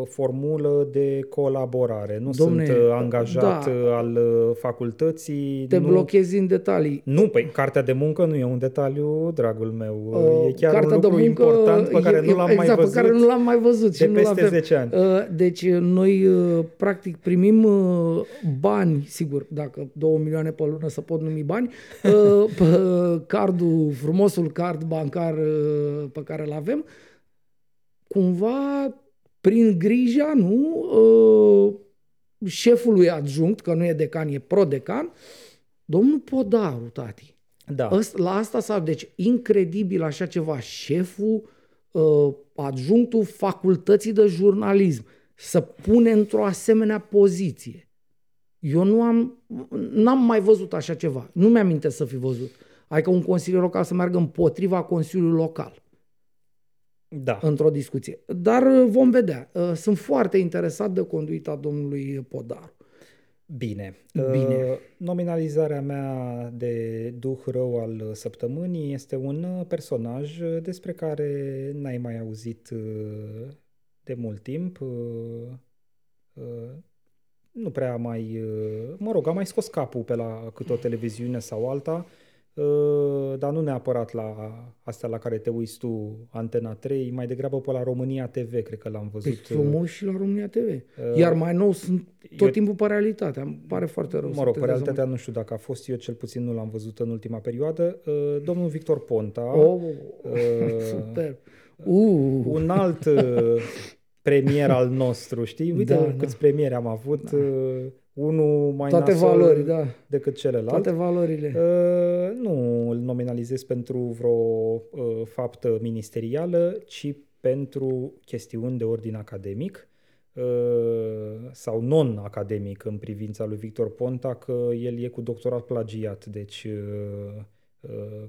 formulă de colaborare, nu Domne, sunt angajat da. al facultății. Te nu... blochezi în detalii. Nu, păi cartea de muncă nu e un detaliu, dragul meu, uh... e chiar Carta un lucru important pe care, e, nu l-am exact, mai văzut pe care nu l-am mai văzut de peste zece ani. Deci noi practic primim bani, sigur, dacă două milioane pe lună se pot numi bani, pe cardul, frumosul card bancar pe care îl avem, cumva prin grija, nu, șefului adjunct, că nu e decan, e prodecan, domnul Podaru, tati. Da. La asta s-a... Deci, incredibil așa ceva, șeful, adjunctul facultății de jurnalism, să pune într-o asemenea poziție. Eu nu am, n-am mai văzut așa ceva. Nu mi-amintesc să fi văzut. Adică un consiliu local să meargă împotriva consiliului local. Da. Într-o discuție. Dar vom vedea. Sunt foarte interesat de conduita domnului Podaru. Bine. Bine. Uh, nominalizarea mea de duh rău al săptămânii este un personaj despre care n-ai mai auzit de mult timp. Uh, uh, nu prea mai... Uh, mă rog, am mai scos capul pe la câte o televiziune sau alta, uh, dar nu neapărat la astea la care te uiți tu, Antena trei, mai degrabă pe la România te ve, cred că l-am văzut. Pe frumos și la România te ve. Uh, Iar mai nou sunt tot eu, timpul pe realitatea. Îmi pare foarte rău. Mă rog, pe realitatea nu știu dacă a fost, eu cel puțin nu l-am văzut în ultima perioadă. Uh, domnul Victor Ponta. Oh, uh, super! Uh. Un alt premier al nostru, știi? Uite da, câți da. premieri am avut, da. unul mai Toate nasol valori, da. decât celălalt. Toate valorile. Uh, nu îl nominalizez pentru vreo uh, faptă ministerială, ci pentru chestiuni de ordin academic uh, sau non-academic în privința lui Victor Ponta, că el e cu doctorat plagiat, deci... Uh,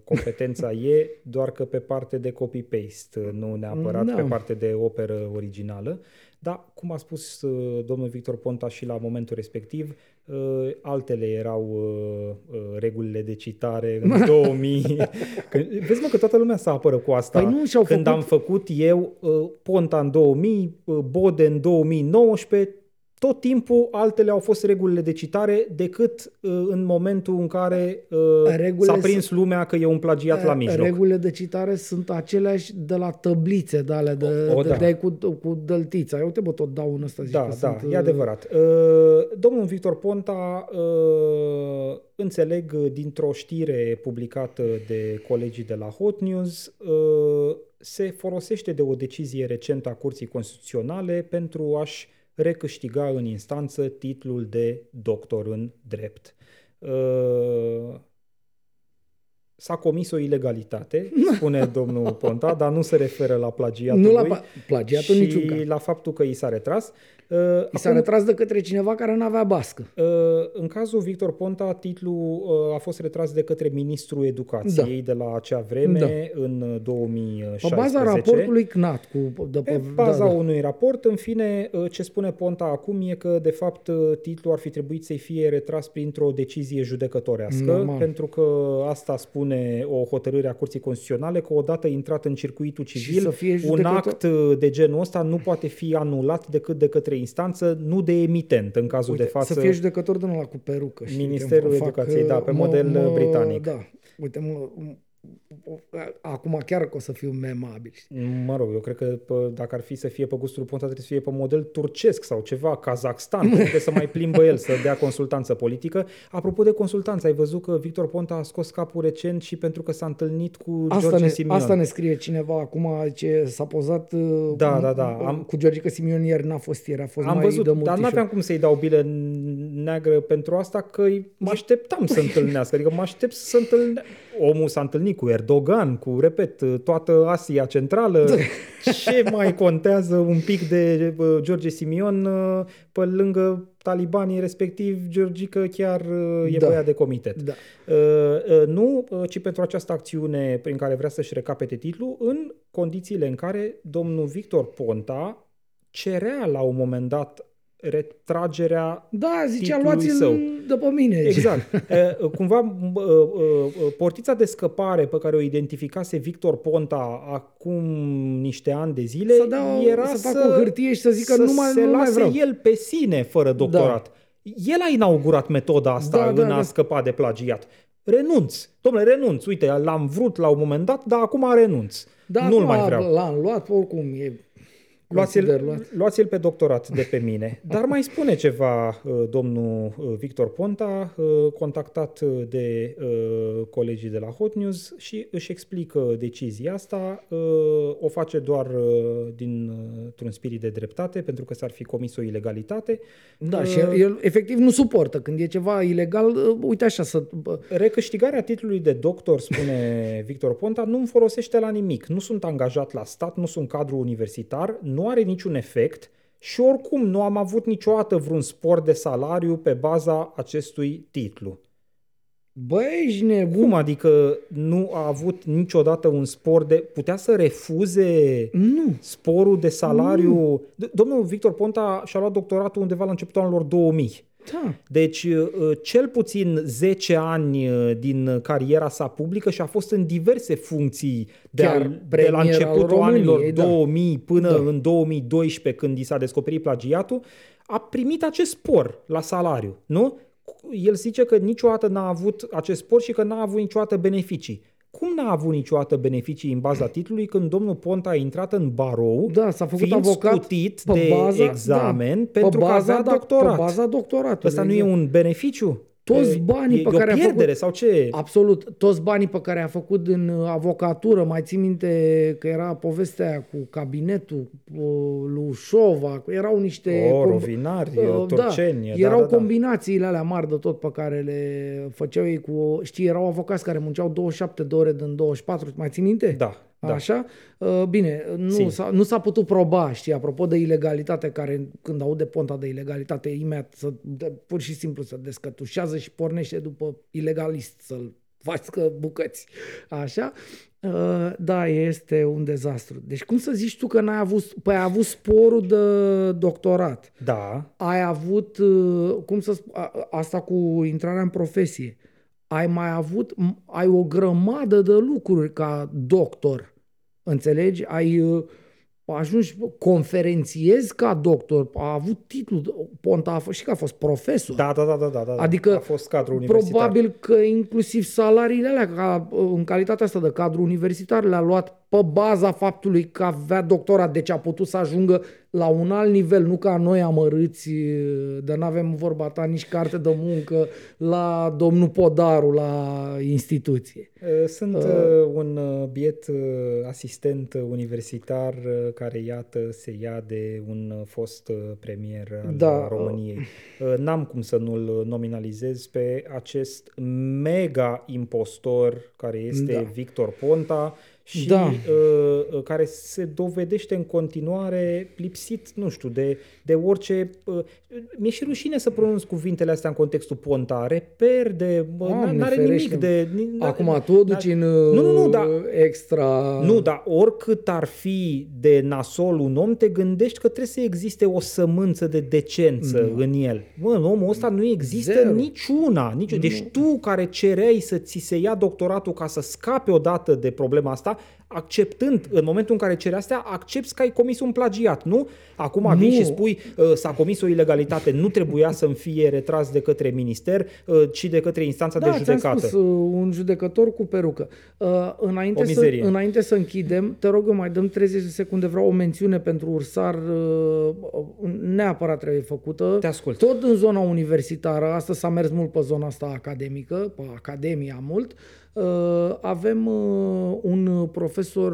competența e, doar că pe parte de copy-paste, nu neapărat no. pe parte de operă originală. Dar, cum a spus domnul Victor Ponta și la momentul respectiv, altele erau regulile de citare în două mii. Când, vezi mă că toată lumea se apără cu asta. Păi nu, și-au Când făcut... am făcut eu Ponta în două mii, Bode în două mii nouăsprezece... Tot timpul altele au fost regulile de citare decât uh, în momentul în care uh, s-a prins sunt, lumea că e un plagiat uh, la mijloc. Regulile de citare sunt aceleași de la tăblițe, de alea de, o, o, de, da. de cu, cu dăltița. Eu te bă, tot dau un ăsta. Zic da, că da, sunt, e adevărat. Uh, domnul Victor Ponta, uh, înțeleg dintr-o știre publicată de colegii de la Hot News, uh, se folosește de o decizie recentă a Curții Constituționale pentru a-și recâștiga în instanță titlul de doctor în drept. S-a comis o ilegalitate, spune domnul Ponta, dar nu se referă la plagiatul nu lui la plagiatul și niciun caz. La faptul că i s-a retras. I Acum, s-a retras de către cineva care nu avea bască. În cazul Victor Ponta, titlul a fost retras de către ministrul educației da. de la acea vreme, da. în două mii șaisprezece. Pe baza raportului C N A T D C U. Pe, pe baza da, da. unui raport, în fine, ce spune Ponta acum e că, de fapt, titlul ar fi trebuit să-i fie retras printr-o decizie judecătorească, Normal. pentru că asta spune o hotărâre a Curții Constituționale, că odată intrat în circuitul civil, un act de genul ăsta nu poate fi anulat decât de către instanță, nu de emitent, în cazul Uite, de față. Să fie judecător de la cu perucă. Ministerul Educației, da, pe model britanic. Da. Uite, acum chiar că o să fiu memabil. Mă rog, eu cred că pă, dacă ar fi să fie pe gustul Ponta, trebuie să fie pe model turcesc sau ceva, Kazakhstan, trebuie să mai plimbă el, să dea consultanță politică. Apropo de consultanță, ai văzut că Victor Ponta a scos capul recent și pentru că s-a întâlnit cu asta George ne, Simion. Asta ne scrie cineva acum, ce s-a pozat da, cu, da, da. Am, cu George Simion ieri, n-a fost ieri, a fost am mai văzut, de mult. Dar n-aveam cum să-i dau bilă neagră pentru asta, că mă așteptam să întâlnească, adică mă aștept să întâlnească. Omul s-a întâlnit cu Erdogan, cu, repet, toată Asia Centrală. Ce mai contează un pic de George Simion pe lângă talibanii respectiv? Georgica chiar e da. Băiat de comitet. Da. Nu, ci pentru această acțiune prin care vrea să-și recapete titlul, în condițiile în care domnul Victor Ponta cerea la un moment dat retragerea da, zicea, titlului său. De pe mine. Exact. Cumva portița de scăpare pe care o identificase Victor Ponta acum niște ani de zile să dau, era să, să fac o hârtie și să zică să numai, se lase vreau. El pe sine fără doctorat. Da. El a inaugurat metoda asta da, în da, a da. Scăpa de plagiat. Renunț. Dom'le, renunț. Uite, l-am vrut la un moment dat, dar acum renunț. Da, nu-l mai vreau. L-am luat, oricum e... Luați-l, luați-l pe doctorat de pe mine. Dar mai spune ceva domnul Victor Ponta, contactat de colegii de la Hot News, și își explică decizia asta. O face doar dintr-un spirit de dreptate, pentru că s-ar fi comis o ilegalitate. Da, și el efectiv nu suportă. Când e ceva ilegal, uite așa să... Recâștigarea titlului de doctor, spune Victor Ponta, nu-mi folosește la nimic. Nu sunt angajat la stat, nu sunt cadru universitar, nu nu are niciun efect și oricum nu am avut niciodată vreun spor de salariu pe baza acestui titlu. Băi, ești nebun. Cum adică nu a avut niciodată un spor de... Putea să refuze nu. Sporul de salariu? Nu. Domnul Victor Ponta și-a luat doctoratul undeva la începutul anilor două mii. Da. Deci cel puțin zece ani din cariera sa publică și a fost în diverse funcții de, al, de la începutul României, anilor două mii da. Până da. În două mii doisprezece, când i s-a descoperit plagiatul, a primit acest spor la salariu, nu? El zice că niciodată n-a avut acest spor și că n-a avut niciodată beneficii. Cum n-a avut niciodată beneficii în baza titlului când domnul Ponta a intrat în barou, da, s-a făcut fiind avocat scutit de baza, examen da, pentru că avea doctorat? Pe baza doctoratului. Ăsta nu e un beneficiu? Toți banii e, pe e care a făcut, sau ce? Absolut, toți banii pe care a făcut în avocatură, mai țin minte că era povestea aia cu cabinetul lui Șova, erau niște o, rovinari, uh, turceni, da, da, erau da, da, combinațiile alea mari de tot pe care le făceau ei cu, știi, erau avocați care munceau douăzeci și șapte de ore din douăzeci și patru, mai țin minte? Da. Da. Așa? Bine, nu s-a, nu s-a putut proba, știi, apropo de ilegalitate, care când aude Ponta de ilegalitate, imediat să, de, pur și simplu se descătușează și pornește după ilegalist să-l facă bucăți. Așa? Da, este un dezastru. Deci cum să zici tu că n-ai avut, păi ai avut sporul de doctorat. Da. Ai avut, cum să spun, asta cu intrarea în profesie. Ai mai avut, ai o grămadă de lucruri ca doctor. Înțelegi? Ai ajuns, conferențiezi ca doctor, a avut titlul, Ponta a fost, și că a fost profesor. Da, da, da, da, da. Adică a fost cadru universitar. Probabil că inclusiv salariile alea, ca, în calitatea asta de cadru universitar, le-a luat pe baza faptului că avea doctorat, deci a putut să ajungă la un alt nivel, nu ca noi amărâți, dar n-avem vorba ta nici carte de muncă la domnul Podaru, la instituție. Sunt uh, un biet asistent universitar care, iată, se ia de un fost premier al da, României. Uh. N-am cum să nu-l nominalizez pe acest mega impostor care este da. Victor Ponta, și da. uh, care se dovedește în continuare lipsit, nu știu, de, de orice... Uh, mi-e și rușine să pronunț cuvintele astea în contextul Ponta. Reper de... Uh, n-are nimic de... N-a, Acum tu o duci în nu, nu, nu, da, extra... Nu, dar oricât ar fi de nasol un om, te gândești că trebuie să existe o sămânță de decență mm. în el. Mă, în omul ăsta nu există Zero. niciuna. Nici... Deci tu care cereai să ți se ia doctoratul ca să scapi odată de problema asta, acceptând, în momentul în care ceri astea, accepți că ai comis un plagiat, nu? Acum vii și spui, uh, s-a comis o ilegalitate, nu trebuia să-mi fie retras de către minister, uh, ci de către instanța da, de judecată. Da, ți-am spus, uh, un judecător cu perucă. Uh, înainte, să, înainte să închidem, te rog, mai dăm treizeci de secunde, vreau o mențiune pentru Ursar, uh, neapărat trebuie făcută. Te ascult. Tot în zona universitară, asta s-a mers mult pe zona asta academică, pe academia mult, avem un profesor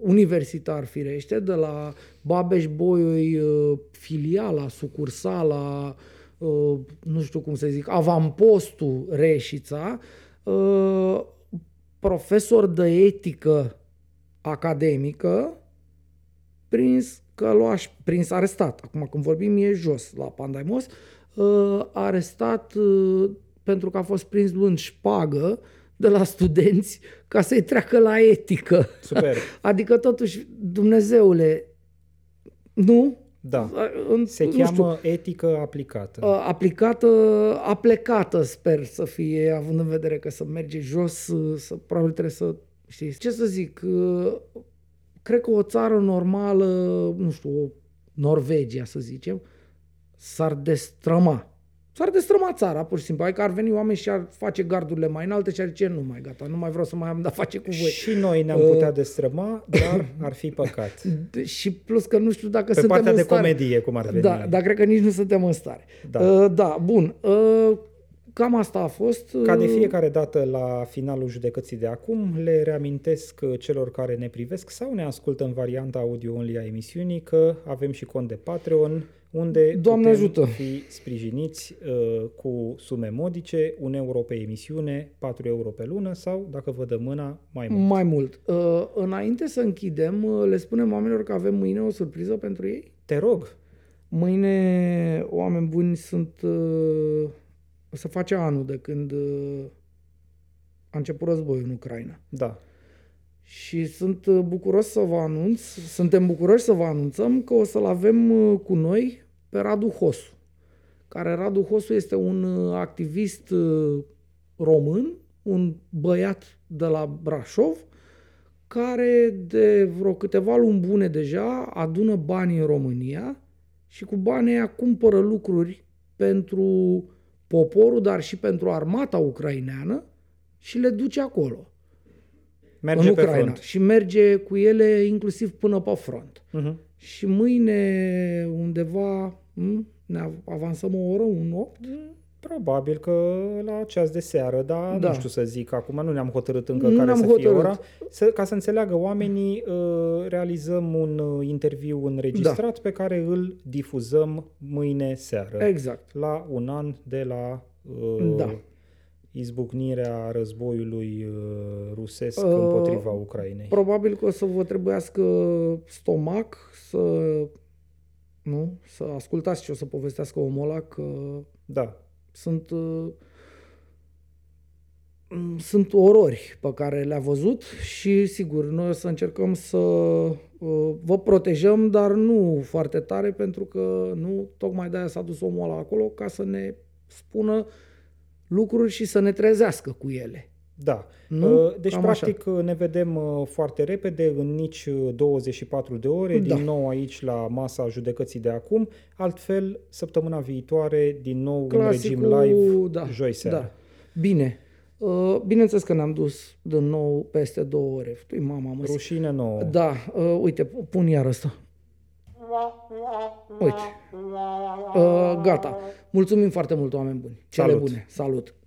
universitar, firește, de la Babeș-Bolyai, filiala, sucursala, nu știu cum să zic, avampostul Reșița, profesor de etică academică, prins căluaș, prins arestat, acum când vorbim e jos la Pandaimos, arestat pentru că a fost prins luând șpagă de la studenți ca să-i treacă la etică. Super. Adică totuși, Dumnezeule, nu? Da. În, Se cheamă știu, etică aplicată. Aplicată, aplecată, sper să fie, având în vedere că să merge jos, să, probabil trebuie să, știi, ce să zic, cred că o țară normală, nu știu, Norvegia, să zicem, s-ar destrăma. S-ar destrăma țara, pur și simplu. Adică ar veni oameni și ar face gardurile mai înalte și ar zice, nu mai gata, nu mai vreau să mai am de-a face cu voi. Și noi ne-am putea uh... destrăma, dar ar fi păcat. Și plus că nu știu dacă Pe suntem în stare. Pe partea de comedie, cum ar veni. Da, dar cred că nici nu suntem în stare. Da, uh, da bun. Uh, cam asta a fost. Uh... Ca de fiecare dată la finalul judecății de acum, le reamintesc celor care ne privesc sau ne ascultă în varianta audio-only a emisiunii că avem și cont de Patreon, unde Doamne putem ajută. fi sprijiniți uh, cu sume modice, un euro pe emisiune, patru euro pe lună sau, dacă vă dă mâna, mai mult. Mai mult. Uh, înainte să închidem, le spunem oamenilor că avem mâine o surpriză pentru ei? Te rog! Mâine, oameni buni, sunt uh, o să face anul de când uh, a început războiul în Ucraina. Da. Și sunt bucuros să vă anunț, suntem bucuroși să vă anunțăm că o să-l avem cu noi pe Radu Hossu, care Radu Hossu este un activist român, un băiat de la Brașov, care de vreo câteva luni bune deja adună bani în România și cu banii aia cumpără lucruri pentru poporul, dar și pentru armata ucraineană și le duce acolo. Merge în Ucraina și merge cu ele inclusiv până pe front. Uh-huh. Și mâine undeva m- ne avansăm o oră, un opt? Probabil că la ceas de seară, dar da. nu știu să zic acum, nu ne-am hotărât încă nu care să hotărât. fie ora. Să, ca să înțeleagă oamenii, realizăm un interviu înregistrat da. pe care îl difuzăm mâine seară. Exact. La un an de la... Uh, da. izbucnirea războiului rusesc uh, împotriva Ucrainei. Probabil că o să vă trebuiască stomac să nu, să ascultați ce o să povestească omul ăla, că da. sunt sunt orori pe care le-a văzut și sigur, noi o să încercăm să vă protejăm, dar nu foarte tare, pentru că nu tocmai de aia s-a dus omul ăla acolo ca să ne spună lucruri și să ne trezească cu ele. Da. Nu? Deci, Cam practic, așa. ne vedem foarte repede, în nici douăzeci și patru de ore, da. din nou aici la masa judecății de acum, altfel, săptămâna viitoare, din nou Clasicul, în regim live, da, joi seara. Da. Bine. Bineînțeles că ne-am dus din nou peste două ore. Fătui, mama, mă Rușine nouă. Da. Uite, pun iar ăsta. Uite, uh, gata. Mulțumim foarte mult, oameni buni. Cele Salut. bune. Salut!